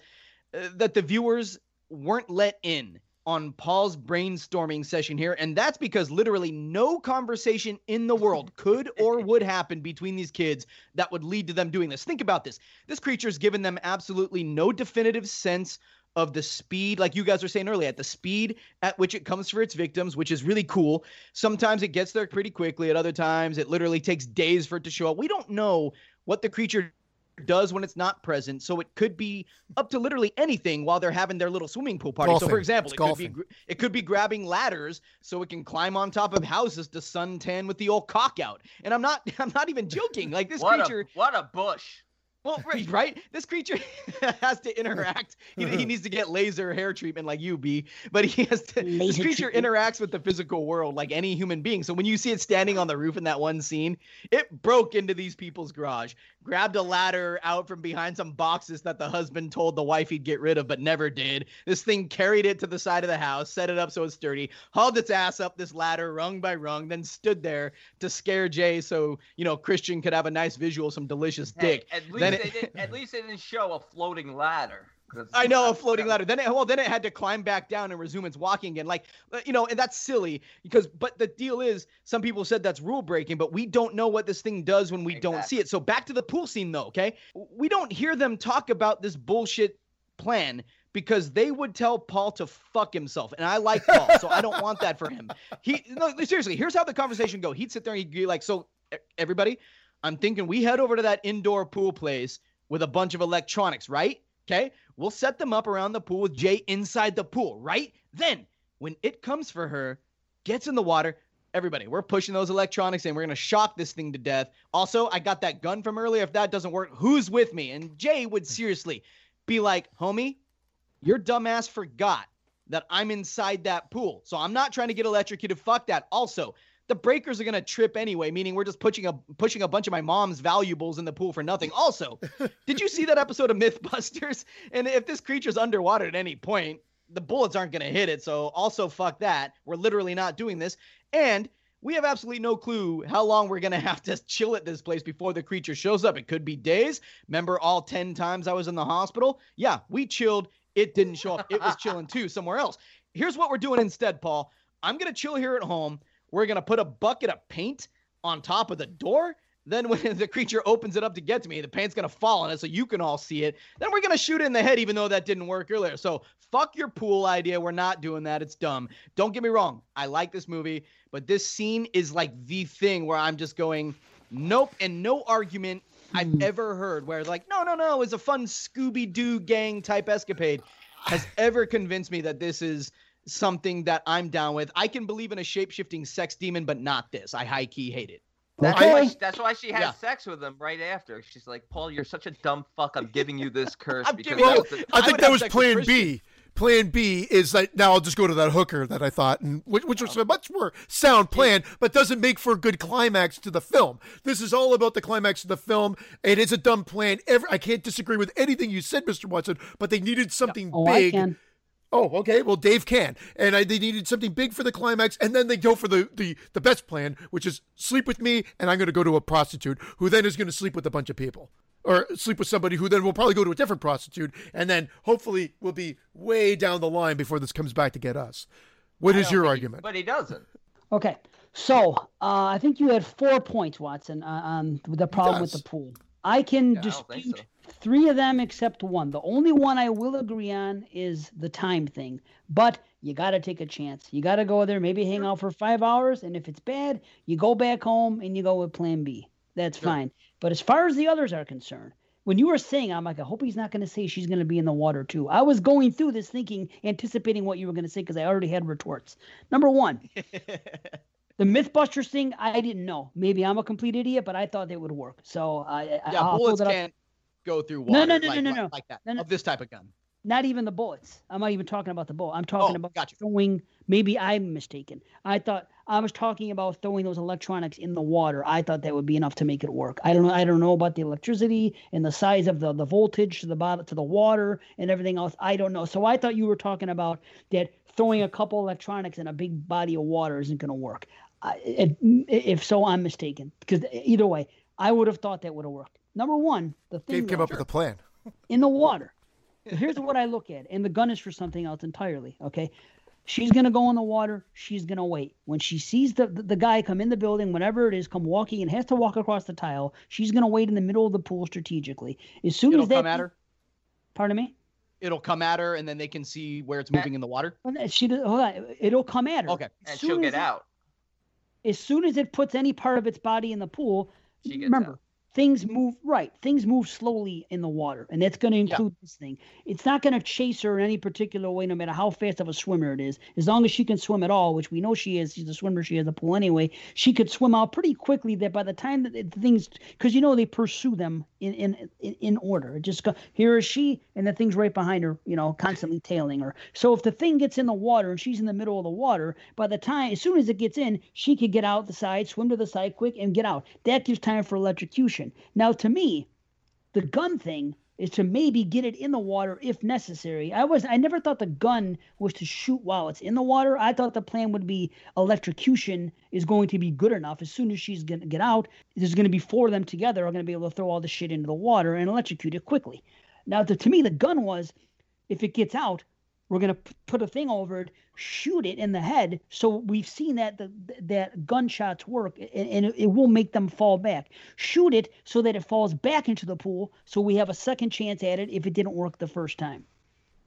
that the viewers weren't let in on Paul's brainstorming session here, and that's because literally no conversation in the world could or would happen between these kids that would lead to them doing this. Think about this. This creature's given them absolutely no definitive sense of the speed, like you guys were saying earlier, at the speed at which it comes for its victims, which is really cool. Sometimes it gets there pretty quickly. At other times, it literally takes days for it to show up. We don't know what the creature does when it's not present, so it could be up to literally anything while they're having their little swimming pool party. Golfing. So, for example, it could be grabbing ladders so it can climb on top of houses to suntan with the old cock out. And I'm not even joking. Like this creature, what a bush. Well, right? This creature has to interact. He needs to get laser hair treatment like you, B. But he has to. This creature interacts with the physical world like any human being. So when you see it standing on the roof in that one scene, it broke into these people's garage, grabbed a ladder out from behind some boxes that the husband told the wife he'd get rid of but never did. This thing carried it to the side of the house, set it up so it's sturdy, hauled its ass up this ladder rung by rung, then stood there to scare Jay so, Christian could have a nice visual of some delicious dick. At least they didn't show a floating ladder. I know, a floating ladder. Then it had to climb back down and resume its walking again. Like, and that's silly but the deal is, some people said that's rule breaking, but we don't know what this thing does when we don't see it. So back to the pool scene though, okay? We don't hear them talk about this bullshit plan because they would tell Paul to fuck himself. And I like Paul, so I don't want that for him. Seriously, here's how the conversation go. He'd sit there and he'd be like, so everybody, I'm thinking we head over to that indoor pool place with a bunch of electronics, right? Okay, we'll set them up around the pool with Jay inside the pool, right? Then, when it comes for her, gets in the water, everybody, we're pushing those electronics in. We're going to shock this thing to death. Also, I got that gun from earlier. If that doesn't work, who's with me? And Jay would seriously be like, homie, your dumbass forgot that I'm inside that pool. So I'm not trying to get electrocuted. Fuck that. Also, the breakers are going to trip anyway, meaning we're just pushing a bunch of my mom's valuables in the pool for nothing. Also, did you see that episode of Mythbusters? And if this creature's underwater at any point, the bullets aren't going to hit it. So also fuck that. We're literally not doing this. And we have absolutely no clue how long we're going to have to chill at this place before the creature shows up. It could be days. Remember all 10 times I was in the hospital? Yeah, we chilled. It didn't show up. It was chilling too somewhere else. Here's what we're doing instead, Paul. I'm going to chill here at home. We're going to put a bucket of paint on top of the door. Then when the creature opens it up to get to me, the paint's going to fall on it so you can all see it. Then we're going to shoot it in the head, even though that didn't work earlier. So fuck your pool idea. We're not doing that. It's dumb. Don't get me wrong. I like this movie, but this scene is like the thing where I'm just going, nope, and no argument I've ever heard where like, no, it's a fun Scooby-Doo gang type escapade has ever convinced me that this is something that I'm down with. I can believe in a shape-shifting sex demon, but not this. I high-key hate it. That's why she had sex with him right after. She's like, Paul, you're such a dumb fuck. I'm giving you this curse. I think that was plan B. Plan B is that now I'll just go to that hooker that I thought, and which was a much more sound plan, but doesn't make for a good climax to the film. This is all about the climax of the film. It is a dumb plan. I can't disagree with anything you said, Mr. Watson, but they needed something big. Oh, okay. Well, Dave can. And they needed something big for the climax. And then they go for the best plan, which is sleep with me. And I'm going to go to a prostitute who then is going to sleep with a bunch of people or sleep with somebody who then will probably go to a different prostitute. And then hopefully we'll be way down the line before this comes back to get us. What is your argument? But he doesn't. Okay. So I think you had 4 points, Watson, on the problem with the pool. I can dispute 3 of them except 1. The only one I will agree on is the time thing. But you got to take a chance. You got to go there, maybe hang out for 5 hours. And if it's bad, you go back home and you go with plan B. That's fine. But as far as the others are concerned, when you were saying, I'm like, I hope he's not going to say she's going to be in the water too. I was going through this thinking, anticipating what you were going to say because I already had retorts. Number one, the Mythbusters thing, I didn't know. Maybe I'm a complete idiot, but I thought they would work. So bullets can't go through water. No. Like that, no. Of this type of gun. Not even the bullets. I'm not even talking about the bullet. I'm talking about throwing. Maybe I'm mistaken. I thought I was talking about throwing those electronics in the water. I thought that would be enough to make it work. I don't know about the electricity and the size of the voltage to the bottom, to the water and everything else. I don't know. So I thought you were talking about that throwing a couple electronics in a big body of water isn't going to work. If so, I'm mistaken. Because either way, I would have thought that would have worked. Number one, the thing Dave came up with a plan in the water. Here's what I look at, and the gun is for something else entirely, okay? She's going to go in the water. She's going to wait. When she sees the guy come in the building, whenever it is, come walking and has to walk across the tile, she's going to wait in the middle of the pool strategically. As soon as that... It'll come at her? Pardon me? It'll come at her, and then they can see where it's moving in the water? It'll come at her. Okay. And she'll get out. As soon as it puts any part of its body in the pool, remember... Out. Things move slowly in the water, and that's going to include this thing. It's not going to chase her in any particular way, no matter how fast of a swimmer it is. As long as she can swim at all, which we know she is. She's a swimmer. She has a pool anyway. She could swim out pretty quickly that by the time that the things – because, you know, they pursue them in order. It just here is she, and the thing's right behind her, you know, constantly tailing her. So if the thing gets in the water and she's in the middle of the water, by the time – as soon as it gets in, she could get out the side, swim to the side quick, and get out. That gives time for electrocution. Now, to me, the gun thing is to maybe get it in the water if necessary. I never thought the gun was to shoot while it's in the water. I thought the plan would be electrocution is going to be good enough. As soon as she's going to get out, there's going to be four of them together are going to be able to throw all the shit into the water and electrocute it quickly. Now, to me, the gun was, if it gets out, we're going to put a thing over it, shoot it in the head. So we've seen that gunshots work, and it will make them fall back. Shoot it so that it falls back into the pool, so we have a second chance at it if it didn't work the first time.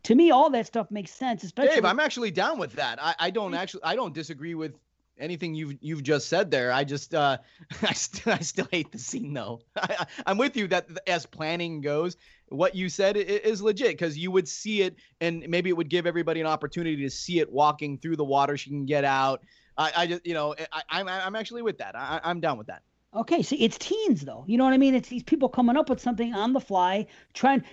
To me, all that stuff makes sense. Especially Dave, I'm actually down with that. I don't disagree with anything you've just said there. I just I still hate the scene, though. I'm with you that as planning goes, what you said is legit, because you would see it, and maybe it would give everybody an opportunity to see it walking through the water. She can get out. I'm actually with that. I'm down with that. Okay, see, it's teens, though. You know what I mean? It's these people coming up with something on the fly.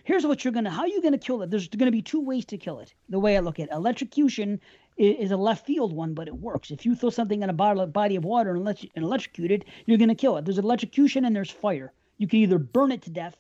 Here's what you're how you're gonna kill it. There's gonna be two ways to kill it. The way I look at it. Electrocution is a left field one, but it works. If you throw something in a body of water and electrocute it, you're gonna kill it. There's electrocution and there's fire. You can either burn it to death,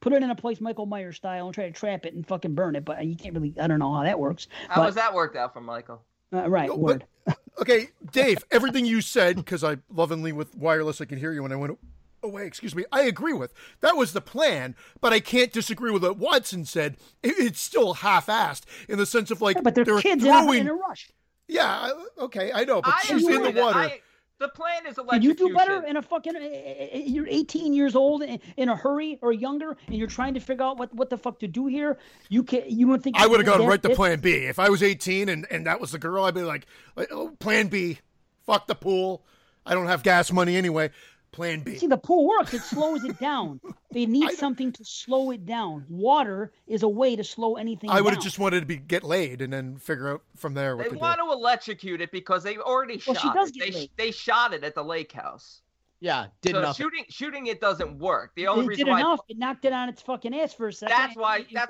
put it in a place Michael Myers style, and try to trap it and fucking burn it. But you can't really. I don't know how that works. How was that worked out for Michael? Right. No, word. But, okay, Dave. Everything you said, because I lovingly with wireless, I can hear you when I went away. Excuse me. I agree with that was the plan, but I can't disagree with what Watson said. It's still half-assed in the sense of like, yeah, but they're kids in a rush. Yeah. Okay, I know. But she's in the water. The plan is electrocution. You do better in a fucking – you're 18 years old in a hurry or younger, and you're trying to figure out what the fuck to do here. You don't think – I would have gone right to plan B. If I was 18 and that was the girl, I'd be like, oh, plan B, fuck the pool. I don't have gas money anyway. Plan B. See, the pool works. It slows it down. They need something to slow it down. Water is a way to slow anything down. I would have just wanted to get laid and then figure out from there what to do. They want to electrocute it because they've already shot it. She does get laid. They shot it at the lake house. Yeah, did enough. So shooting it doesn't work. The only reason why it knocked it on its fucking ass for a second. That's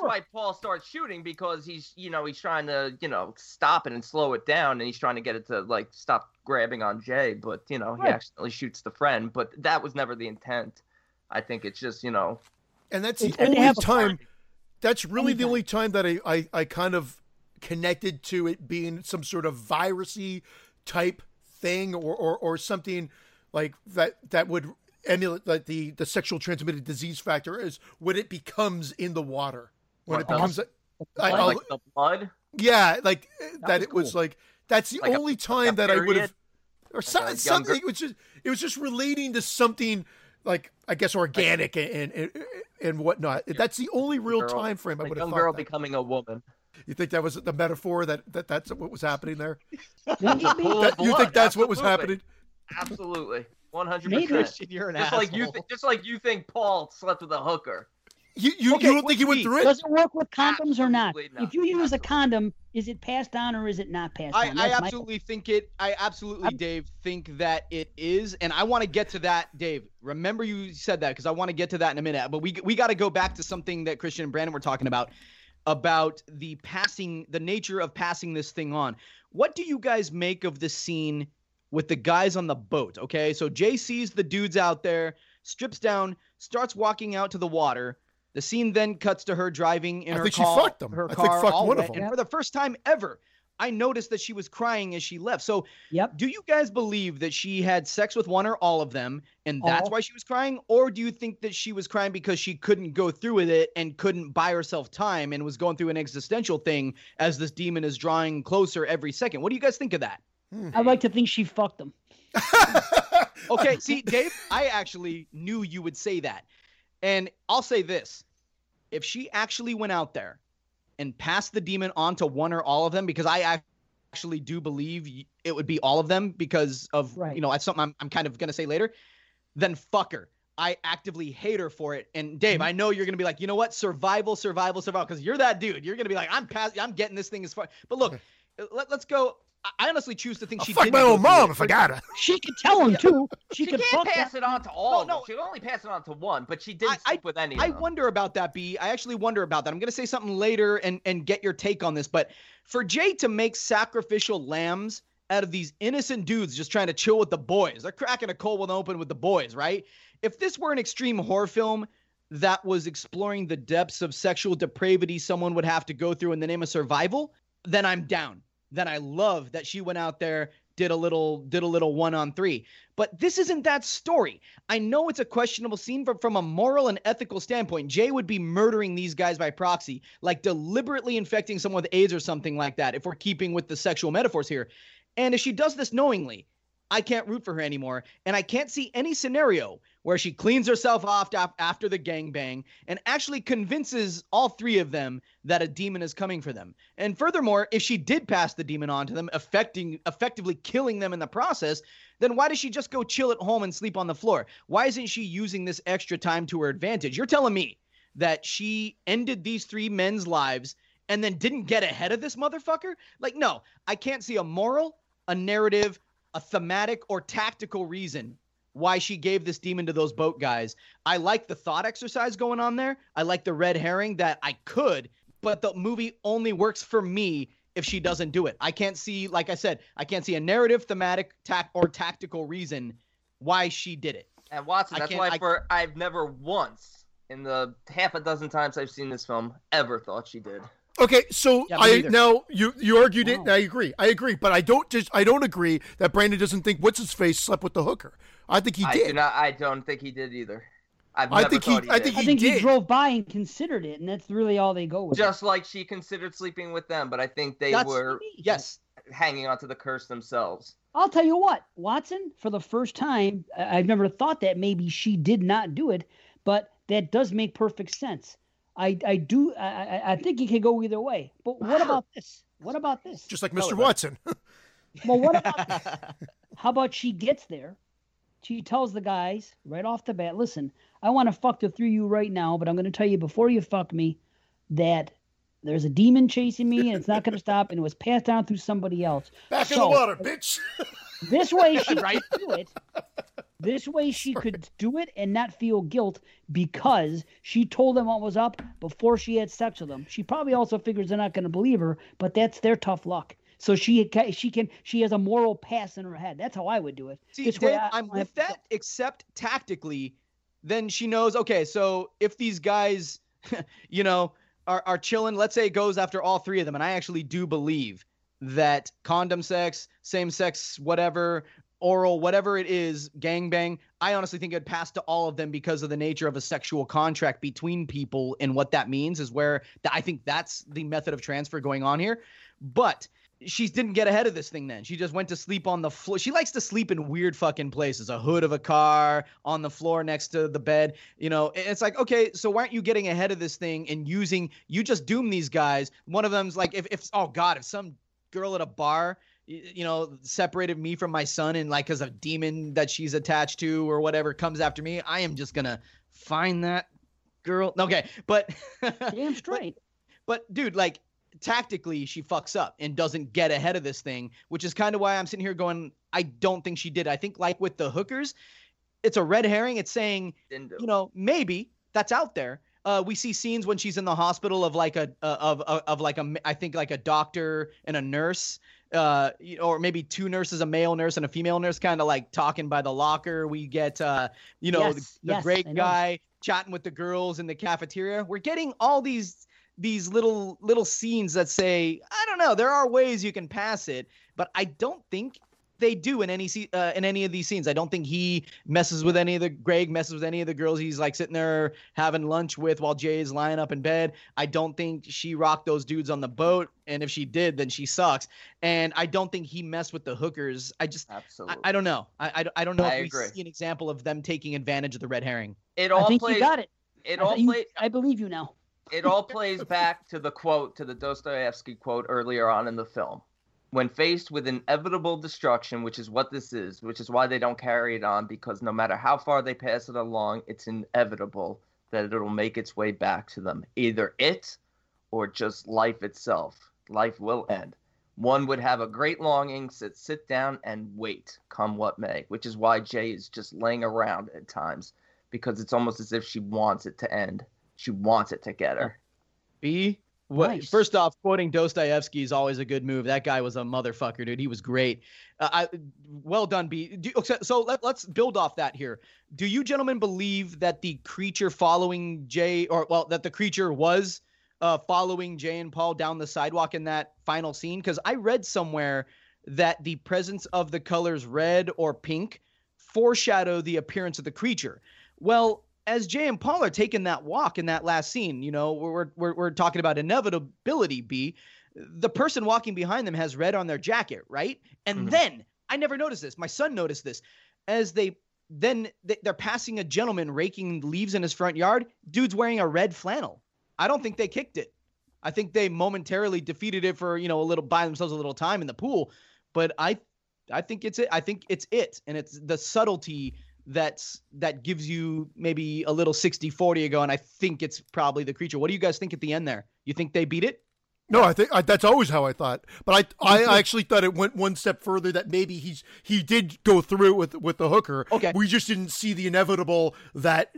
why Paul starts shooting, because he's trying to, stop it and slow it down, and he's trying to get it to like stop grabbing on Jay, but he accidentally shoots the friend, but that was never the intent. I think it's just, and that's the only time the only time that I kind of connected to it being some sort of virusy type thing or something. Like that would emulate like the sexual transmitted disease factor is when it becomes in the water. When it becomes like the blood? Yeah, like that it was like that's the only time that I would have or something. It was just relating to something like I guess organic and whatnot. That's the only real time frame I would have thought. Young girl becoming a woman. You think that was the metaphor that's what was happening there? You think that's what was happening? Absolutely, 100%. You're an asshole. Just like you think Paul slept with a hooker. You don't think he went through it? Does it work with condoms or not? Not? If you use a condom, is it passed on or is it not passed on? I absolutely think that it is. And I want to get to that, Dave. Remember you said that because I want to get to that in a minute. But we got to go back to something that Christian and Brandon were talking about the nature of passing this thing on. What do you guys make of the scene with the guys on the boat? Okay, so Jay sees the dudes out there, strips down, starts walking out to the water. The scene then cuts to her driving in her car. I think she fucked one of them. And for the first time ever, I noticed that she was crying as she left. So do you guys believe that she had sex with one or all of them, and that's why she was crying? Or do you think that she was crying because she couldn't go through with it and couldn't buy herself time and was going through an existential thing as this demon is drawing closer every second? What do you guys think of that? I like to think she fucked them. Okay, see, Dave, I actually knew you would say that. And I'll say this. If she actually went out there and passed the demon on to one or all of them, because I actually do believe it would be all of them because of, you know, that's something I'm kind of going to say later, then fuck her. I actively hate her for it. And Dave, I know you're going to be like, you know what? Survival. Because you're that dude. You're going to be like, I'm getting this thing as far. But look, let's go. I honestly choose to think she didn't. Fuck my own mom if I got her. She could tell him, too. She can't pass it on to all of them. She would only pass it on to one, but she didn't sleep with any of them. I wonder about that, B. I actually wonder about that. I'm going to say something later and get your take on this, but for Jay to make sacrificial lambs out of these innocent dudes just trying to chill with the boys, they're cracking a cold one open with the boys, right? If this were an extreme horror film that was exploring the depths of sexual depravity someone would have to go through in the name of survival, then I'm down. Then I love that she went out there, did a little 1-on-3. But this isn't that story. I know it's a questionable scene, but from a moral and ethical standpoint, Jay would be murdering these guys by proxy, like deliberately infecting someone with AIDS or something like that, if we're keeping with the sexual metaphors here. And if she does this knowingly, I can't root for her anymore, and I can't see any scenario where she cleans herself off after the gangbang and actually convinces all three of them that a demon is coming for them. And furthermore, if she did pass the demon on to them, effectively killing them in the process, then why does she just go chill at home and sleep on the floor? Why isn't she using this extra time to her advantage? You're telling me that she ended these three men's lives and then didn't get ahead of this motherfucker? Like, no, I can't see a moral, a narrative, a thematic or tactical reason why she gave this demon to those boat guys. I like the thought exercise going on there. I like the red herring that I could, but the movie only works for me if she doesn't do it. I can't see, like I said, a narrative, thematic, or tactical reason why she did it. And Watson, that's why I've never once, in the half a dozen times I've seen this film, ever thought she did. Okay, so you argued it, and I agree. But I don't agree that Brandon doesn't think what's-his-face slept with the hooker. I think he did. I don't think he did either. I think he drove by and considered it, and that's really all they go with. Just like she considered sleeping with them, but I think they were hanging onto the curse themselves. I'll tell you what, Watson, for the first time, I've never thought that maybe she did not do it, but that does make perfect sense. I think it could go either way. But what about this? Just like Mr. Watson. Well, what about this? How about she gets there? She tells the guys right off the bat, listen, I want to fuck the three of you right now, but I'm going to tell you before you fuck me that there's a demon chasing me and it's not going to stop and it was passed down through somebody else. Back in the water, bitch. This way she could do it. And not feel guilt because she told them what was up before she had sex with them. She probably also figures they're not going to believe her, but that's their tough luck. So she has a moral pass in her head. That's how I would do it. See, Dave, I'm with that, except tactically, then she knows, okay, so if these guys, you know, are chilling, let's say it goes after all three of them, and I actually do believe that condom sex, same-sex, whatever, oral, whatever it is, gangbang, I honestly think it would pass to all of them because of the nature of a sexual contract between people and what that means is where I think that's the method of transfer going on here. But she didn't get ahead of this thing then. She just went to sleep on the floor. She likes to sleep in weird fucking places, a hood of a car, on the floor next to the bed. You know, it's like, okay, so why aren't you getting ahead of this thing and you just doom these guys. One of them's like, if some girl at a bar, you know, separated me from my son and like because a demon that she's attached to or whatever comes after me, I am just going to find that girl. Okay, but damn straight. But dude, like tactically, she fucks up and doesn't get ahead of this thing, which is kind of why I'm sitting here going, I don't think she did. I think like with the hookers, it's a red herring. It's saying, you know, maybe that's out there. We see scenes when she's in the hospital of like a of like a, I think like a doctor and a nurse, or maybe two nurses, a male nurse and a female nurse, kind of like talking by the locker. We get you know, the great guy chatting with the girls in the cafeteria. We're getting all these little scenes that say, I don't know, there are ways you can pass it, but I don't think they do in any of these scenes. I don't think he messes with any of the Greg messes with any of the girls he's like sitting there having lunch with while Jay's lying up in bed. I don't think she rocked those dudes on the boat, and if she did, then she sucks. And I don't think he messed with the hookers. I just I don't know. I don't know if we see an example of them taking advantage of the red herring. It all I think plays, you got it. It I all think, plays, I believe you now. It all plays back to the quote, to the Dostoevsky quote earlier on in the film. When faced with inevitable destruction, which is what this is, which is why they don't carry it on, because no matter how far they pass it along, it's inevitable that it'll make its way back to them. Either it or just life itself. Life will end. One would have a great longing to sit down and wait, come what may, which is why Jay is just laying around at times, because it's almost as if she wants it to end. She wants it to get her. B. Nice. First off, quoting Dostoevsky is always a good move. That guy was a motherfucker, dude. He was great. Well done, B. So let's build off that here. Do you gentlemen believe that the creature following Jay, or well, that the creature was following Jay and Paul down the sidewalk in that final scene? Because I read somewhere that the presence of the colors red or pink foreshadow the appearance of the creature. Well, as Jay and Paul are taking that walk in that last scene, you know, we're talking about inevitability, B. The person walking behind them has red on their jacket, right? And then, I never noticed this, my son noticed this, as they're passing a gentleman raking leaves in his front yard, dude's wearing a red flannel. I don't think they kicked it. I think they momentarily defeated it for, you know, buy themselves a little time in the pool. But I think it's it. I think it's it. And it's the subtlety that gives you maybe a little 60-40 ago, and I think it's probably the creature. What do you guys think at the end there? You think they beat it? No, I think that's always how I thought. But I actually thought it went one step further, that maybe he did go through with the hooker. Okay. We just didn't see the inevitable that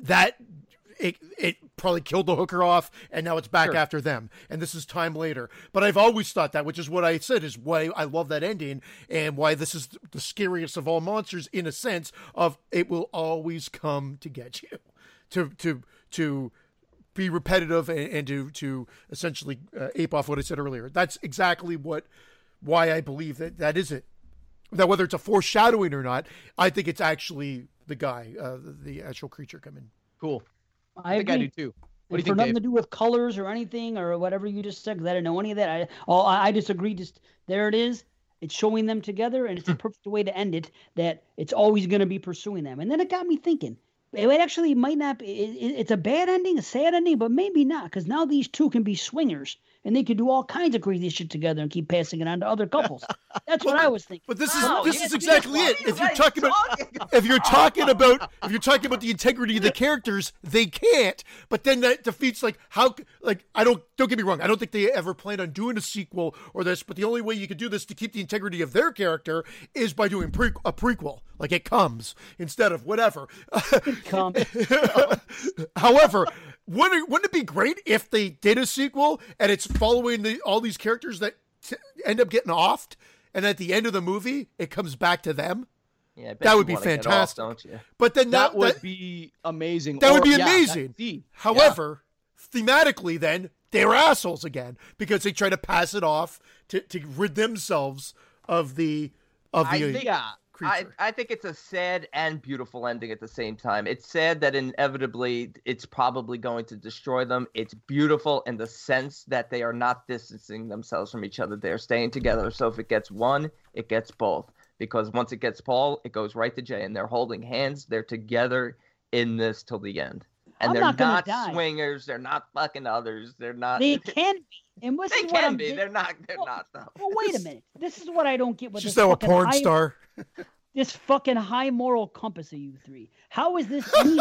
it probably killed the hooker off, and now it's back after them. And this is time later. But I've always thought that, which is what I said is why I love that ending and why this is the scariest of all monsters, in a sense of it will always come to get you, to be repetitive and to essentially ape off what I said earlier. That's exactly why I believe that is it. Now, whether it's a foreshadowing or not, I think it's actually the guy, the actual creature coming. Cool. I think I do too. What do you think, Dave? For nothing to do with colors or anything or whatever you just said, because I didn't know any of that. I disagree. Just there it is. It's showing them together, and it's a perfect way to end it. That it's always going to be pursuing them. And then it got me thinking. It actually might not be. It's a bad ending, a sad ending, but maybe not, because now these two can be swingers, and they could do all kinds of crazy shit together and keep passing it on to other couples. That's what I was thinking. But this is exactly it. If you're talking about the integrity of the characters, they can't. But then that defeats don't get me wrong. I don't think they ever planned on doing a sequel or this. But the only way you could do this to keep the integrity of their character is by doing a prequel, like It Comes, instead of whatever. However, wouldn't it be great if they did a sequel and it's following all these characters that end up getting offed, and at the end of the movie it comes back to them? Yeah, that would be fantastic, don't you? But then that would be amazing. That would be amazing. However, thematically, then they were assholes again because they try to pass it off to rid themselves of the creature. I think it's a sad and beautiful ending at the same time. It's sad that inevitably it's probably going to destroy them. It's beautiful in the sense that they are not distancing themselves from each other. They're staying together. So if it gets one, it gets both. Because once it gets Paul, it goes right to Jay. And they're holding hands. They're together in this till the end. And they're not swingers. They're not fucking others. They're not. They can be. And listen, They're not. They're not. Though. Well, wait a minute. This is what I don't get. She's now a porn star. This fucking high moral compass of you three. How is this any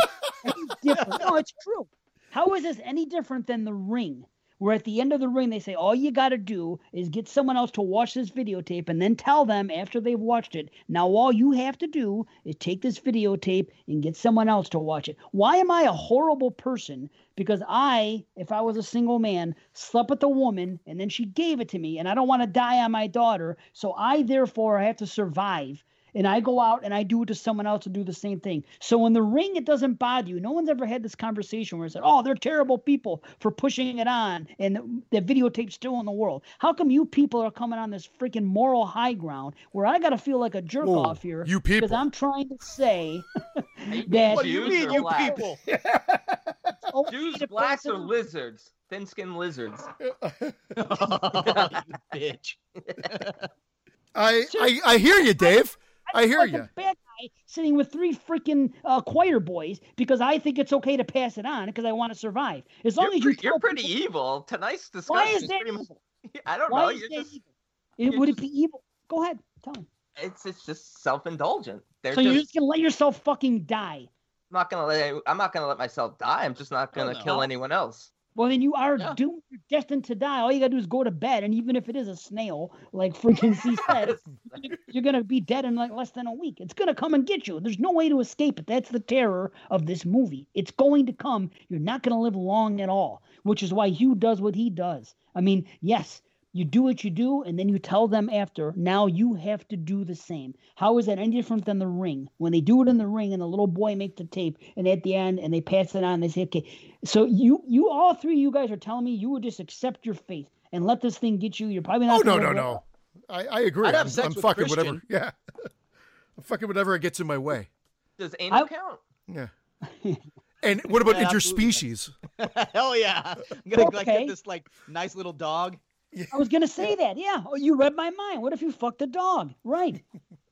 different? No, it's true. How is this any different than The Ring, where at the end of The Ring they say all you got to do is get someone else to watch this videotape and then tell them after they've watched it, now all you have to do is take this videotape and get someone else to watch it. Why am I a horrible person? Because I, if I was a single man, slept with a woman and then she gave it to me and I don't want to die on my daughter, so I therefore have to survive. And I go out and I do it to someone else to do the same thing. So in The Ring, it doesn't bother you. No one's ever had this conversation where it's like, oh, they're terrible people for pushing it on and the videotape's still in the world. How come you people are coming on this freaking moral high ground where I got to feel like a jerk off here? You people. Because I'm trying to say that. What do you mean, you people? Jews, blacks, or lizards? Thin-skinned lizards. Bitch. I hear you, Dave. I hear you. A bad guy sitting with three freaking choir boys because I think it's okay to pass it on because I want to survive. As long as you're pretty evil. Tonight's discussion is pretty much. I don't know. Would it be evil? Go ahead, tell me. It's just self-indulgent. So you're just gonna let yourself fucking die. I'm not gonna let myself die. I'm just not gonna kill anyone else. Well, then you are doomed. You're destined to die. All you got to do is go to bed. And even if it is a snail, like freaking C said, you're going to be dead in like less than a week. It's going to come and get you. There's no way to escape it. That's the terror of this movie. It's going to come. You're not going to live long at all, which is why Hugh does what he does. I mean, yes, you do what you do, and then you tell them after, now you have to do the same. How is that any different than The Ring? When they do it in The Ring and the little boy makes the tape, and at the end, and they pass it on, and they say, okay, so you all three of you guys are telling me you would just accept your fate and let this thing get you. You're probably not. Oh, no. I agree. I'd have sex I'm with fucking Christian. Whatever. Yeah. I'm fucking whatever gets in my way. Does anal count? Yeah. And what about interspecies? Hell yeah. I'm going to get this like nice little dog. I was going to say that. Yeah. Oh, you read my mind. What if you fucked a dog? Right.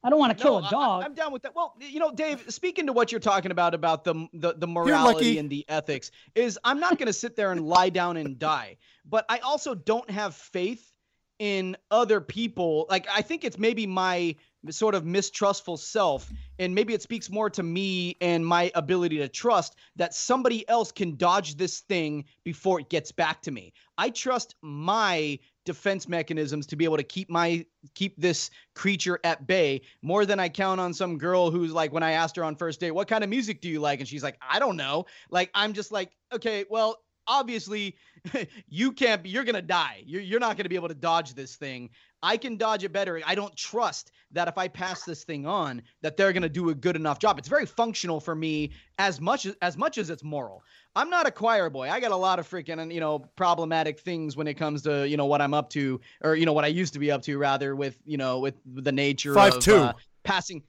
I don't want to kill a dog. I'm down with that. Well, you know, Dave, speaking to what you're talking about the morality and the ethics is I'm not going to sit there and lie down and die, but I also don't have faith in other people. Like, I think it's maybe my sort of mistrustful self, and maybe it speaks more to me and my ability to trust that somebody else can dodge this thing before it gets back to me. I trust my defense mechanisms to be able to keep this creature at bay more than I count on some girl who's like, when I asked her on first date, what kind of music do you like? And she's like, I don't know. Like, I'm just like, okay, well, obviously you can't be, you're going to die. You're not going to be able to dodge this thing. I can dodge it better. I don't trust that if I pass this thing on, that they're going to do a good enough job. It's very functional for me as much as it's moral. I'm not a choir boy. I got a lot of freaking, you know, problematic things when it comes to, you know, what I'm up to, or, you know, what I used to be up to rather with, you know, with the nature of passing,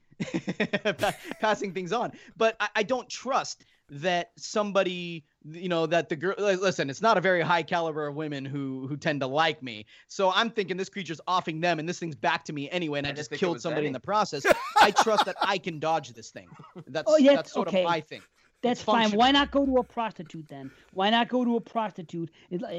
passing things on. But I don't trust that somebody, you know, that the girl, listen, it's not a very high caliber of women who tend to like me. So I'm thinking this creature's offing them and this thing's back to me anyway. And I just killed somebody in the process. I trust that I can dodge this thing. That's sort of my thing. That's fine. Why not go to a prostitute then? Why not go to a prostitute?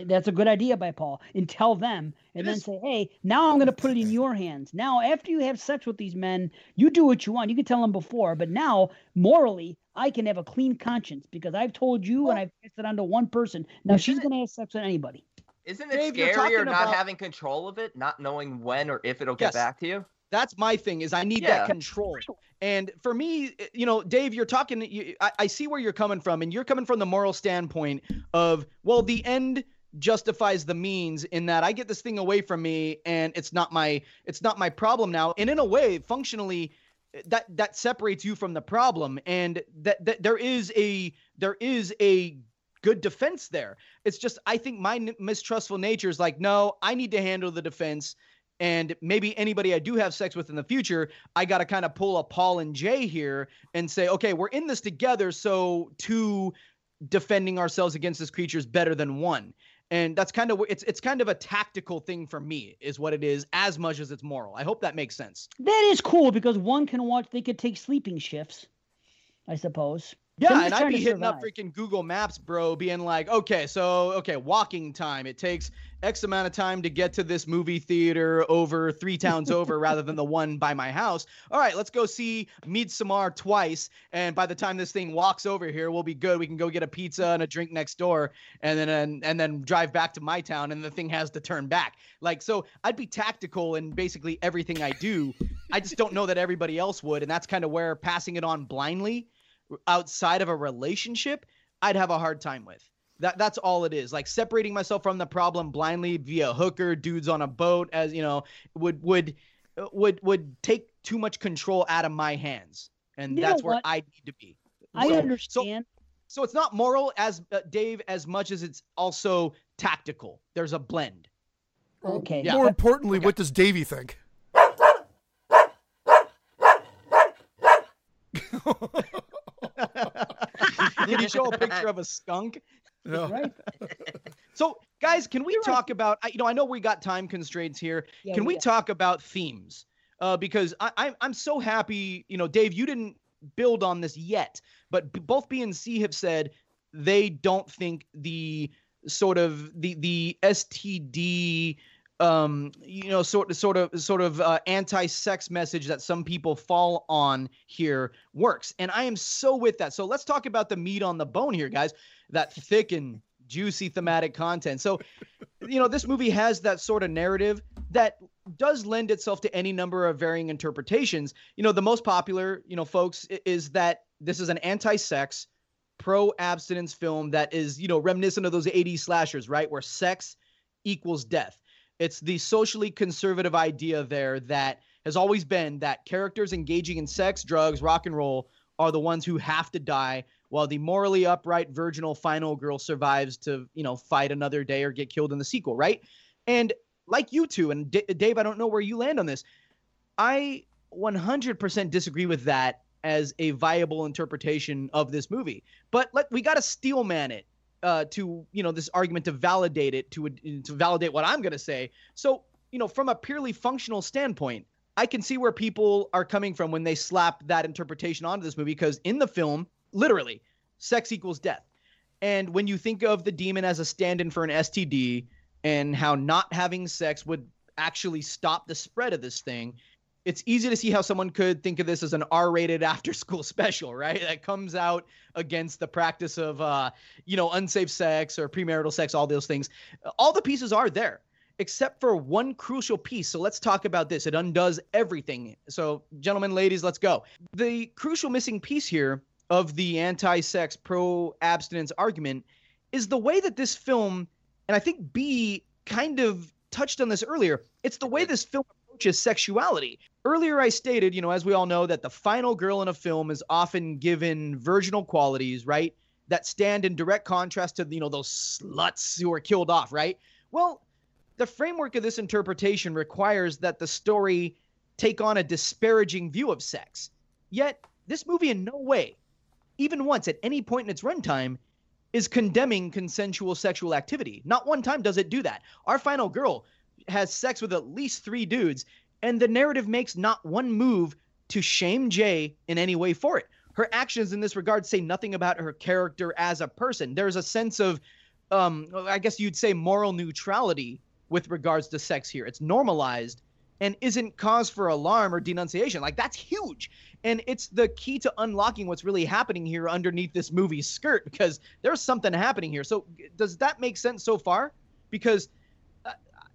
That's a good idea by Paul. And tell them and then say, hey, now I'm going to put it in your hands. Now, after you have sex with these men, you do what you want. You can tell them before. But now, morally, I can have a clean conscience because I've told you and I've passed it on to one person. Now she's going to have sex with anybody. Isn't it scarier not having control of it, not knowing when or if it'll get back to you? That's my thing is I need that control. And for me, you know, Dave, you're talking, I see where you're coming from, and you're coming from the moral standpoint of, well, the end justifies the means in that I get this thing away from me and it's not my problem now. And in a way, functionally, that separates you from the problem, and that there is a good defense there. It's just I think my mistrustful nature is like, no, I need to handle the defense. And maybe anybody I do have sex with in the future, I got to kind of pull a Paul and Jay here and say, okay, we're in this together. So two defending ourselves against this creature is better than one. And that's kind of it's kind of a tactical thing for me is what it is, as much as it's moral. I hope that makes sense. That is cool because one can watch. They could take sleeping shifts, I suppose. Yeah, and I'd be hitting up freaking Google Maps, bro, being like, okay, walking time. It takes X amount of time to get to this movie theater over 3 towns over rather than the one by my house. All right, let's go see Midsommar twice. And by the time this thing walks over here, we'll be good. We can go get a pizza and a drink next door and then drive back to my town. And the thing has to turn back. Like, so I'd be tactical in basically everything I do. I just don't know that everybody else would. And that's kind of where passing it on blindly outside of a relationship, I'd have a hard time with. That's all it is. Like separating myself from the problem blindly via hooker, dudes on a boat, as you know, would take too much control out of my hands, and that's where I need to be. I understand. So it's not moral, as Dave, as much as it's also tactical. There's a blend. Okay. Yeah. More importantly, okay. What does Davey think? Did he show a picture of a skunk? No. Right. So, guys, can we talk about, I know we got time constraints here. Yeah, can we talk about themes? Because I'm so happy, Dave, you didn't build on this yet, but both B and C have said they don't think the sort of the STD, anti-sex message that some people fall on here works. And I am so with that. So let's talk about the meat on the bone here, guys, that thick and juicy thematic content. So, this movie has that sort of narrative that does lend itself to any number of varying interpretations. The most popular, folks, is that this is an anti-sex, pro-abstinence film that is, reminiscent of those 80s slashers, right? Where sex equals death. It's the socially conservative idea there that has always been that characters engaging in sex, drugs, rock and roll are the ones who have to die while the morally upright, virginal final girl survives to, fight another day or get killed in the sequel, right? And like you two, and Dave, I don't know where you land on this. I 100% disagree with that as a viable interpretation of this movie. But we got to steel man it. To this argument to validate it, to validate what I'm going to say. So, from a purely functional standpoint, I can see where people are coming from when they slap that interpretation onto this movie, because in the film, literally, sex equals death. And when you think of the demon as a stand-in for an STD and how not having sex would actually stop the spread of this thing, it's easy to see how someone could think of this as an R-rated after-school special, right? That comes out against the practice of, unsafe sex or premarital sex, all those things. All the pieces are there, except for one crucial piece. So let's talk about this. It undoes everything. So, gentlemen, ladies, let's go. The crucial missing piece here of the anti-sex, pro-abstinence argument is the way that this film, and I think B kind of touched on this earlier, it's the way this film approaches sexuality. Earlier, I stated, as we all know, that the final girl in a film is often given virginal qualities, right, that stand in direct contrast to, those sluts who are killed off, right? Well, the framework of this interpretation requires that the story take on a disparaging view of sex. Yet, this movie in no way, even once at any point in its runtime, is condemning consensual sexual activity. Not one time does it do that. Our final girl has sex with at least 3 dudes, and the narrative makes not one move to shame Jay in any way for it. Her actions in this regard say nothing about her character as a person. There's a sense of, I guess you'd say, moral neutrality with regards to sex here. It's normalized and isn't cause for alarm or denunciation. Like, that's huge. And it's the key to unlocking what's really happening here underneath this movie's skirt, because there's something happening here. So does that make sense so far? Because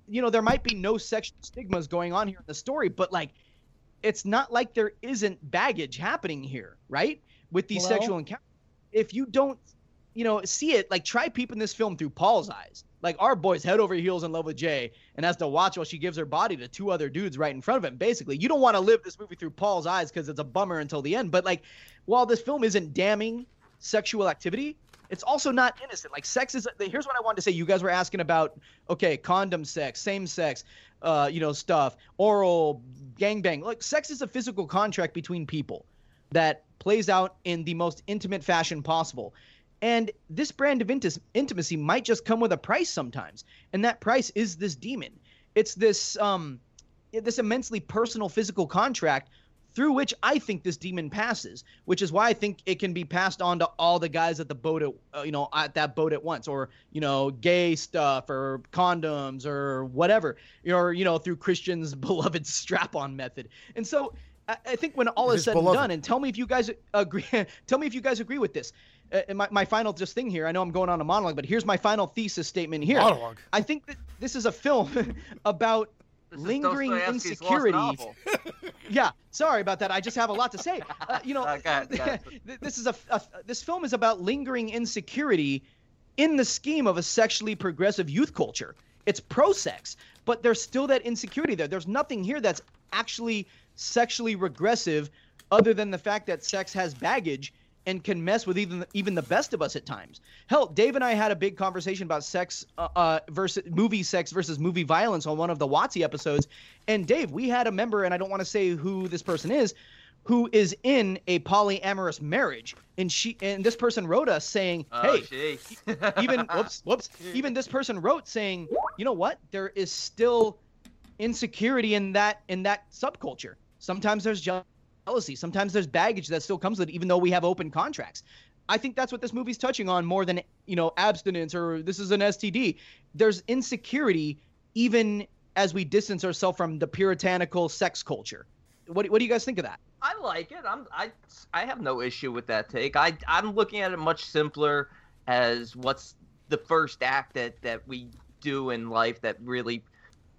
there might be no sexual stigmas going on here in the story, but like, it's not like there isn't baggage happening here, right? With these sexual encounters. If you don't, see it, like, try peeping this film through Paul's eyes. Like, our boy's head over heels in love with Jay and has to watch while she gives her body to 2 other dudes right in front of him. Basically, you don't want to live this movie through Paul's eyes because it's a bummer until the end. But like, while this film isn't damning sexual activity, it's also not innocent. Like, sex is – here's what I wanted to say. You guys were asking about, okay, condom sex, same sex, stuff, oral, gangbang. Look, sex is a physical contract between people that plays out in the most intimate fashion possible. And this brand of intimacy might just come with a price sometimes, and that price is this demon. It's this immensely personal physical contract through which I think this demon passes, which is why I think it can be passed on to all the guys at the boat, at, you know, at that boat at once, or, you know, gay stuff or condoms or whatever, or, you know, through Christian's beloved strap-on method. And so I think when all is said and done, and tell me if you guys agree, with this. My final just thing here, I know I'm going on a monologue, but here's my final thesis statement here. Monologue. I think that this is a film about lingering insecurities. Yeah, sorry about that. I just have a lot to say. You know, this is this film is about lingering insecurity in the scheme of a sexually progressive youth culture. It's pro-sex, but there's still that insecurity there. There's nothing here that's actually sexually regressive, other than the fact that sex has baggage and can mess with even the best of us at times. Hell, Dave and I had a big conversation about sex versus movie sex versus movie violence on one of the WotC episodes. And Dave, we had a member, and I don't want to say who this person is, who is in a polyamorous marriage, and this person wrote us saying, "Hey, even this person wrote saying, you know what? There is still insecurity in that subculture. Sometimes there's jealousy. Sometimes there's baggage that still comes with it, even though we have open contracts." I think that's what this movie's touching on more than, you know, abstinence or this is an STD. There's insecurity even as we distance ourselves from the puritanical sex culture. What do you guys think of that? I like it. I have no issue with that take. I'm looking at it much simpler as what's the first act that we do in life that really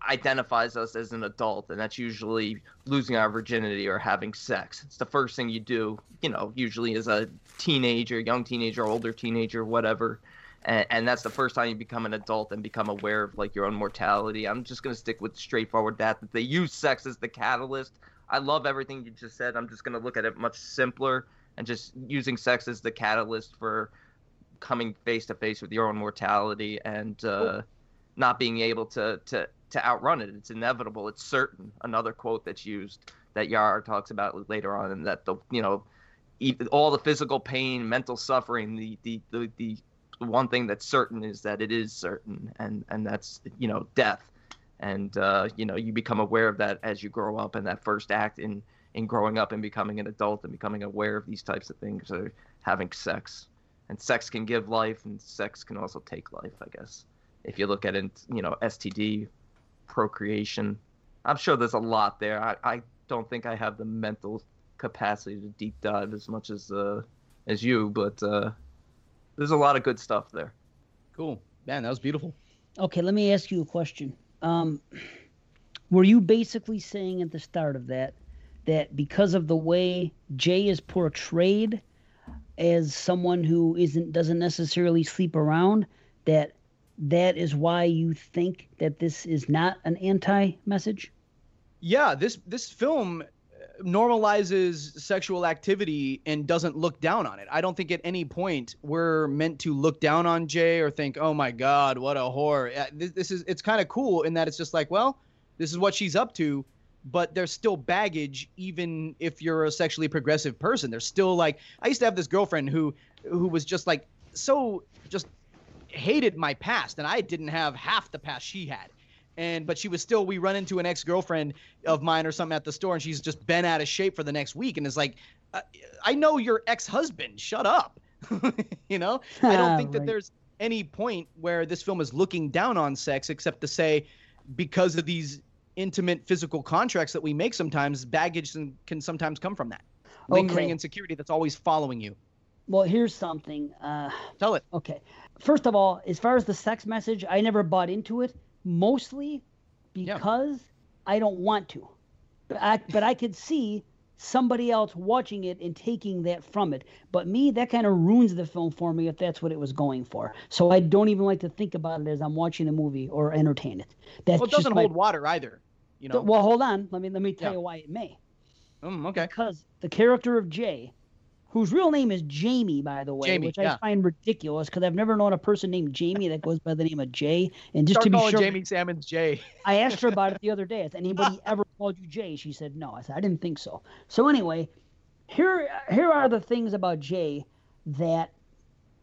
identifies us as an adult, and that's usually losing our virginity or having sex. It's the first thing you do, you know, usually as a teenager, young teenager, older teenager, whatever. And that's the first time you become an adult and become aware of, like, your own mortality. I'm just going to stick with straightforward that they use sex as the catalyst. I love everything you just said. I'm just going to look at it much simpler and just using sex as the catalyst for coming face to face with your own mortality and not being able to outrun it. It's inevitable. It's certain. Another quote that's used that Yara talks about later on, and that, the, you know, all the physical pain, mental suffering, the one thing that's certain is that it is certain, and that's, you know, death. And, you know, you become aware of that as you grow up, and that first act in growing up and becoming an adult and becoming aware of these types of things are having sex. And sex can give life, and sex can also take life, I guess. If you look at it, you know, STD, procreation. I'm sure there's a lot there. I don't think I have the mental capacity to deep dive as much as you, but there's a lot of good stuff there. Cool. Man, that was beautiful. Okay, let me ask you a question. Were you basically saying at the start of that because of the way Jay is portrayed as someone who doesn't necessarily sleep around, that is why you think that this is not an anti-message? Yeah, this film normalizes sexual activity and doesn't look down on it. I don't think at any point we're meant to look down on Jay or think, oh my God, what a whore. It's kind of cool in that it's just like, well, this is what she's up to, but there's still baggage even if you're a sexually progressive person. There's still, like, I used to have this girlfriend who was just like, so just hated my past, and I didn't have half the past she had. But she was still, we run into an ex-girlfriend of mine or something at the store, and she's just been out of shape for the next week. And it's like, I know your ex-husband, shut up. You know, I don't think that there's any point where this film is looking down on sex, except to say, because of these intimate physical contracts that we make sometimes, baggage can sometimes come from that. Lingering insecurity that's always following you. Well, here's something. Tell it. Okay. First of all, as far as the sex message, I never bought into it. Mostly because I don't want to. But I could see somebody else watching it and taking that from it. But me, that kind of ruins the film for me if that's what it was going for. So I don't even like to think about it as I'm watching a movie or entertain it. That's it doesn't hold water either. You know. Well, hold on. Let me tell you why it may. Okay. Because the character of Jay, whose real name is Jamie, by the way, which I find ridiculous because I've never known a person named Jamie that goes by the name of Jay. And just to be sure, Jamie Salmon's Jay. I asked her about it the other day. Has anybody ever called you Jay? She said no. I said I didn't think so. So anyway, here are the things about Jay that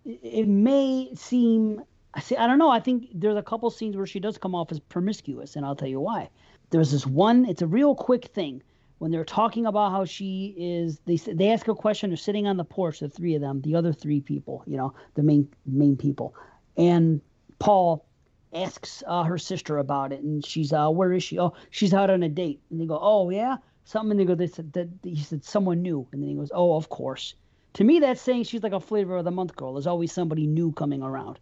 it may seem. I don't know. I think there's a couple scenes where she does come off as promiscuous, and I'll tell you why. There's this one. It's a real quick thing when they're talking about how she is, they ask a question. They're sitting on the porch, the three of them, the other three people, you know, the main people. And Paul asks her sister about it, and she's, where is she? Oh, she's out on a date. And they go, oh, yeah? Something, and they go, they said, he said, someone new. And then he goes, oh, of course. To me, that's saying she's like a flavor of the month girl. There's always somebody new coming around.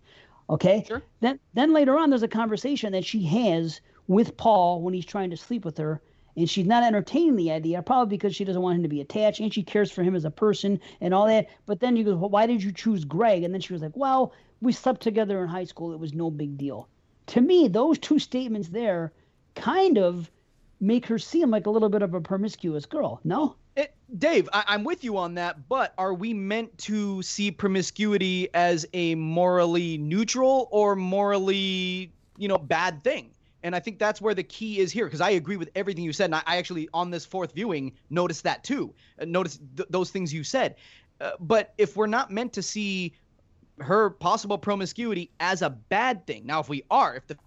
Okay? Sure. Then later on, there's a conversation that she has with Paul when he's trying to sleep with her, and she's not entertaining the idea, probably because she doesn't want him to be attached, and she cares for him as a person and all that. But then he goes, well, why did you choose Greg? And then she was like, well, we slept together in high school. It was no big deal. To me, those two statements there kind of make her seem like a little bit of a promiscuous girl, no? Dave, I'm with you on that, but are we meant to see promiscuity as a morally neutral or morally, you know, bad thing? And I think that's where the key is here, because I agree with everything you said, and I actually, on this fourth viewing, noticed that too. Noticed those things you said. But if we're not meant to see her possible promiscuity as a bad thing, now if we are, if the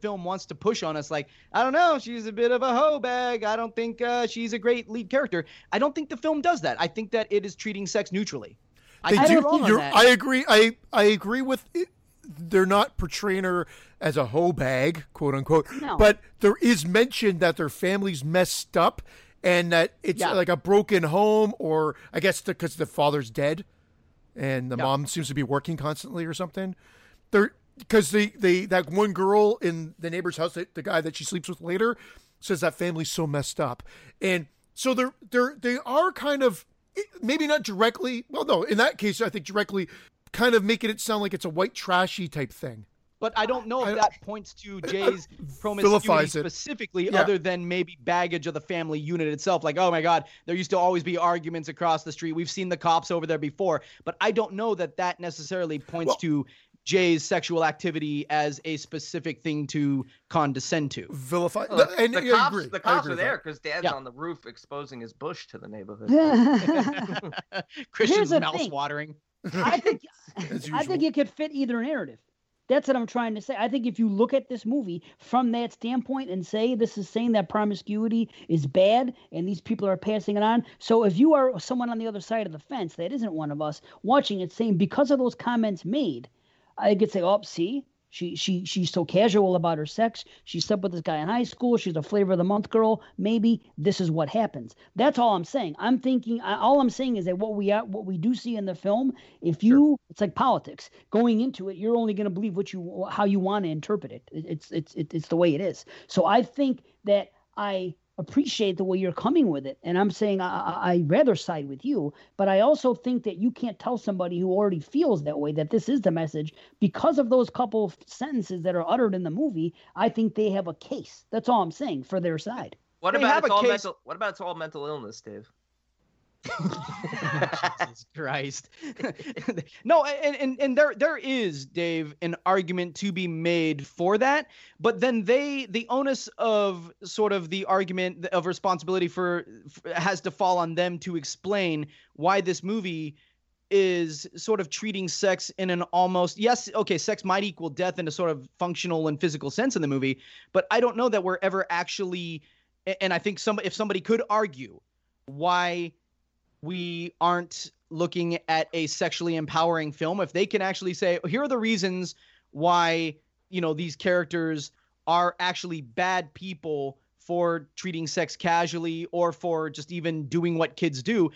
film wants to push on us like, I don't know, she's a bit of a hoe bag, I don't think she's a great lead character, I don't think the film does that. I think that it is treating sex neutrally. I agree. I agree with it. They're not portraying her as a hoe bag, quote unquote. No. But there is mention that their family's messed up and that it's like a broken home, or I guess because the father's dead and the mom seems to be working constantly or something. Because that one girl in the neighbor's house, the guy that she sleeps with later, says that family's so messed up. And so they are kind of, maybe not directly, well, no, in that case, I think directly, kind of making it sound like it's a white trashy type thing. But I don't know if that points to Jay's promiscuity specifically, other than maybe baggage of the family unit itself. Like, oh my God, there used to always be arguments across the street. We've seen the cops over there before. But I don't know that necessarily points to Jay's sexual activity as a specific thing to condescend to. Vilify. Well, the cops are there because Dad's on the roof exposing his bush to the neighborhood. Christian's mouth-watering. I think it could fit either narrative. That's what I'm trying to say. I think if you look at this movie from that standpoint and say this is saying that promiscuity is bad and these people are passing it on. So if you are someone on the other side of the fence that isn't one of us watching it, saying because of those comments made, I could say, oh, see, she's so casual about her sex. She slept with this guy in high school. She's a flavor of the month girl. Maybe this is what happens. That's all I'm saying. All I'm saying is that what we do see in the film, if you, it's like politics going into it, you're only going to believe how you want to interpret it. It's the way it is. So I think that I appreciate the way you're coming with it. And I'm saying I rather side with you, but I also think that you can't tell somebody who already feels that way that this is the message because of those couple of sentences that are uttered in the movie. I think they have a case. That's all I'm saying for their side. What about it's all mental illness, Dave? Jesus Christ. No, and there is, Dave, an argument to be made for that, but then the onus of sort of the argument of responsibility has to fall on them to explain why this movie is sort of treating sex in an almost, sex might equal death in a sort of functional and physical sense in the movie, but I don't know that we're ever actually, and I think if somebody could argue why we aren't looking at a sexually empowering film, if they can actually say, here are the reasons why, you know, these characters are actually bad people for treating sex casually or for just even doing what kids do,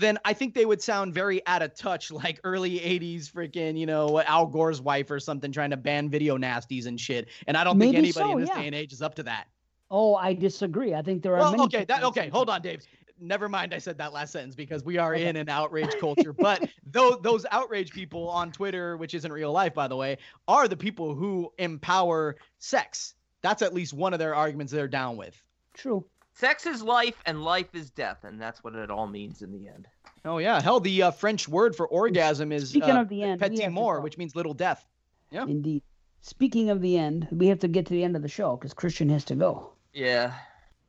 then I think they would sound very out of touch, like early 80s freaking, you know, Al Gore's wife or something trying to ban video nasties and shit. And I don't think anybody in this day and age is up to that. Oh, I disagree. I think there are many. Hold on, Dave. Never mind I said that last sentence because we are in an outrage culture. But those outrage people on Twitter, which isn't real life, by the way, are the people who empower sex. That's at least one of their arguments they're down with. True. Sex is life and life is death, and that's what it all means in the end. Oh, yeah. Hell, the French word for orgasm is petit mort, which means little death. Yeah. Indeed. Speaking of the end, we have to get to the end of the show because Christian has to go. Yeah.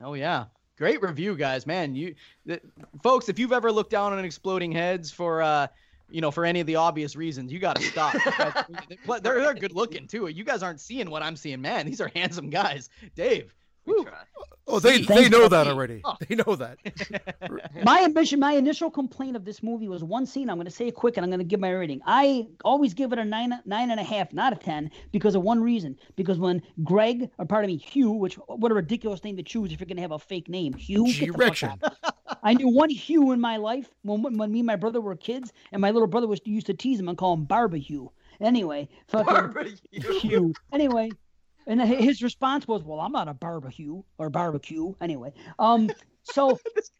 Oh, yeah. Great review, guys, man. Folks, if you've ever looked down on Exploding Heads for any of the obvious reasons, you got to stop. They're good looking too. You guys aren't seeing what I'm seeing, man. These are handsome guys. Dave, We try. Oh, they know that already. Oh. They know that. My initial complaint of this movie was one scene. I'm going to say it quick, and I'm going to give my rating. I always give it a 9.5, not a 10, because of one reason. Because when Greg, or pardon me, Hugh, which what a ridiculous name to choose if you're going to have a fake name, Hugh. G-rection. I knew one Hugh in my life when me and my brother were kids, and my little brother used to tease him and call him Barbecue. Anyway, fucking Hugh. Anyway. And his response was, well, I'm not a barbecue or barbecue. Anyway, so Hugh,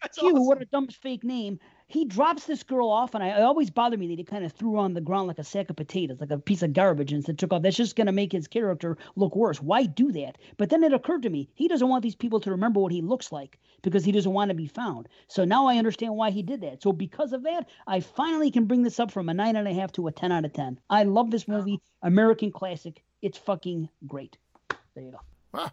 awesome. What a dumb fake name. He drops this girl off, and it always bothered me that he kind of threw on the ground like a sack of potatoes, like a piece of garbage, and took off. That's just going to make his character look worse. Why do that? But then it occurred to me, he doesn't want these people to remember what he looks like because he doesn't want to be found. So now I understand why he did that. So because of that, I finally can bring this up from a 9.5 to a 10 out of 10. I love this movie, American classic. It's fucking great. There you go. Wow.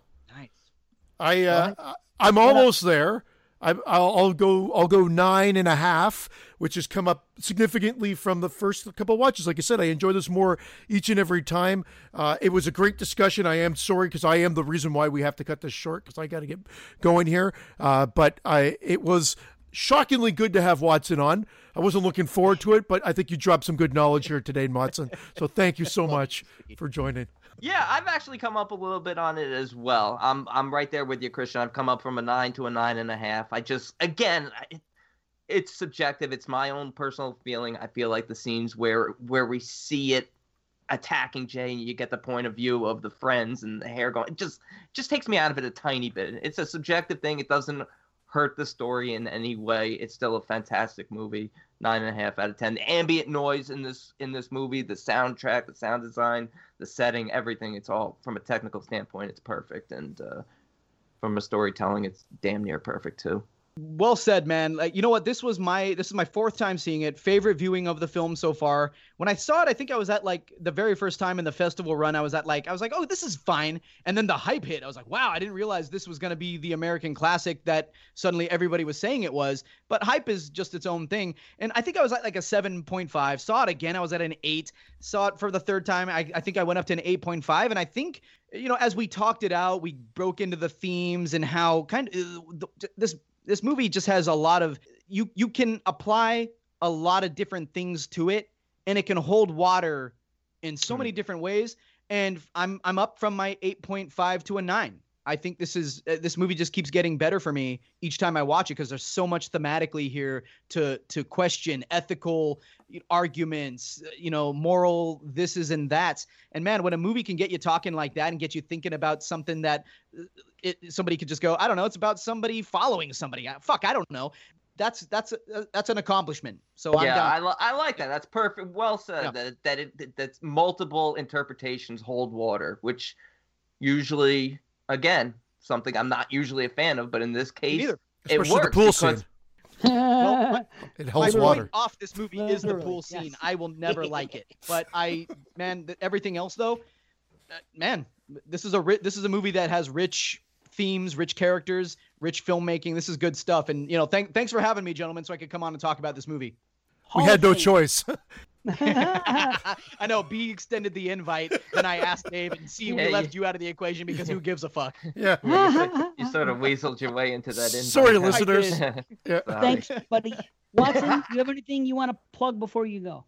Nice. I'm almost there. I'll go 9.5, which has come up significantly from the first couple of watches. Like I said, I enjoy this more each and every time. It was a great discussion. I am sorry because I am the reason why we have to cut this short because I got to get going here. But it was shockingly good to have Watson on. I wasn't looking forward to it, but I think you dropped some good knowledge here today, Watson. So thank you so much for joining. Yeah, I've actually come up a little bit on it as well. I'm right there with you, Christian. I've come up from a 9 to a 9.5. I just, again, it's subjective. It's my own personal feeling. I feel like the scenes where we see it attacking Jay, and you get the point of view of the friends and the hair going, it just takes me out of it a tiny bit. It's a subjective thing. It doesn't hurt the story in any way. It's still a fantastic movie. 9.5 out of 10. The ambient noise in this movie, the soundtrack, the sound design, the setting, everything. It's all, from a technical standpoint, it's perfect. And from a storytelling, it's damn near perfect too. Well said, man. Like, you know what? This is my fourth time seeing it. Favorite viewing of the film so far. When I saw it, I think I was at like the very first time in the festival run. I was like, oh, this is fine. And then the hype hit. I was like, wow, I didn't realize this was going to be the American classic that suddenly everybody was saying it was. But hype is just its own thing. And I think I was at like a 7.5. Saw it again. I was at an 8. Saw it for the third time. I think I went up to an 8.5. And I think, you know, as we talked it out, we broke into the themes and how kind of this movie just has a lot of, you can apply a lot of different things to it, and it can hold water in so many different ways. And I'm up from my 8.5 to a 9. I think this movie just keeps getting better for me each time I watch it because there's so much thematically here to question, ethical arguments, moral thises and that's. And man, when a movie can get you talking like that and get you thinking about something that somebody could just go, I don't know, it's about somebody following somebody. Fuck, I don't know. That's an accomplishment. So I'm down. I like that. That's perfect. Well said. Yeah. That's multiple interpretations hold water, which usually. Again, something I'm not usually a fan of, but in this case, it works. The pool scene. It holds water. Off this movie is the pool scene. Yes. I will never like it. But everything else though, this is a movie that has rich themes, rich characters, rich filmmaking. This is good stuff. And thanks for having me, gentlemen, so I could come on and talk about this movie. We had no choice. I know. B extended the invite, then I asked Dave, and C, we left you out of the equation because who gives a fuck? Yeah, you sort of weaseled your way into that invite. Sorry, listeners. Yeah. Thanks, buddy. Watson, do you have anything you want to plug before you go?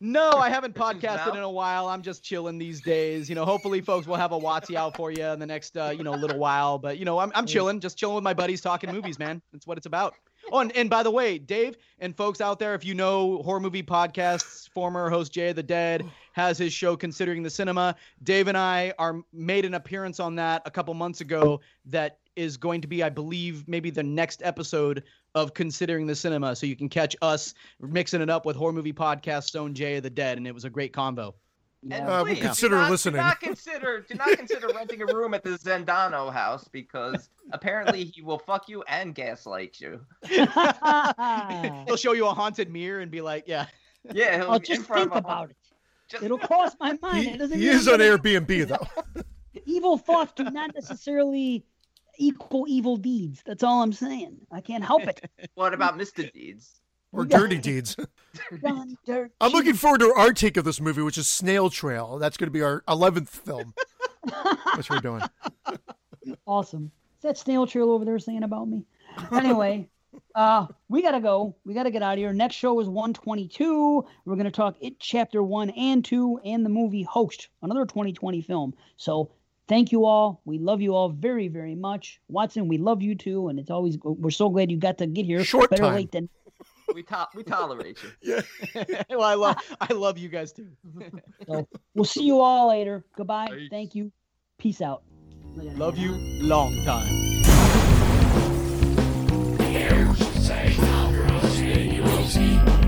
No, I haven't podcasted in a while. I'm just chilling these days. Hopefully, folks, we'll have a Watsy out for you in the next little while. But I'm chilling, just chilling with my buddies, talking movies, man. That's what it's about. Oh, and by the way, Dave and folks out there, if you know Horror Movie Podcast's former host Jay of the Dead has his show Considering the Cinema. Dave and I made an appearance on that a couple months ago that is going to be, I believe, maybe the next episode of Considering the Cinema. So you can catch us mixing it up with Horror Movie Podcast's own Jay of the Dead, and it was a great combo. And please, we'll consider listening. Do not consider renting a room at the Zendano house because apparently he will fuck you and gaslight you. He'll show you a haunted mirror and be like, yeah. He'll just think about it. It'll cross my mind. He is on Airbnb though. Evil thoughts do not necessarily equal evil deeds. That's all I'm saying. I can't help it. What about Mr. Deeds? Or Dirty Deeds. I'm looking forward to our take of this movie, which is Snail Trail. That's going to be our 11th film, which we're doing. Awesome. that snail trail over there saying about me? Anyway, we got to go. We got to get out of here. Next show is 122. We're going to talk It Chapter 1 and 2 and the movie Host, another 2020 film. So thank you all. We love you all very, very much. Watson, we love you too. And it's always, we're so glad you got to get here. Short better time. Late than we tolerate you. Yeah. Well, I love you guys too. So we'll see you all later. Goodbye. Peace. Thank you. Peace out. Love you long time. Here's the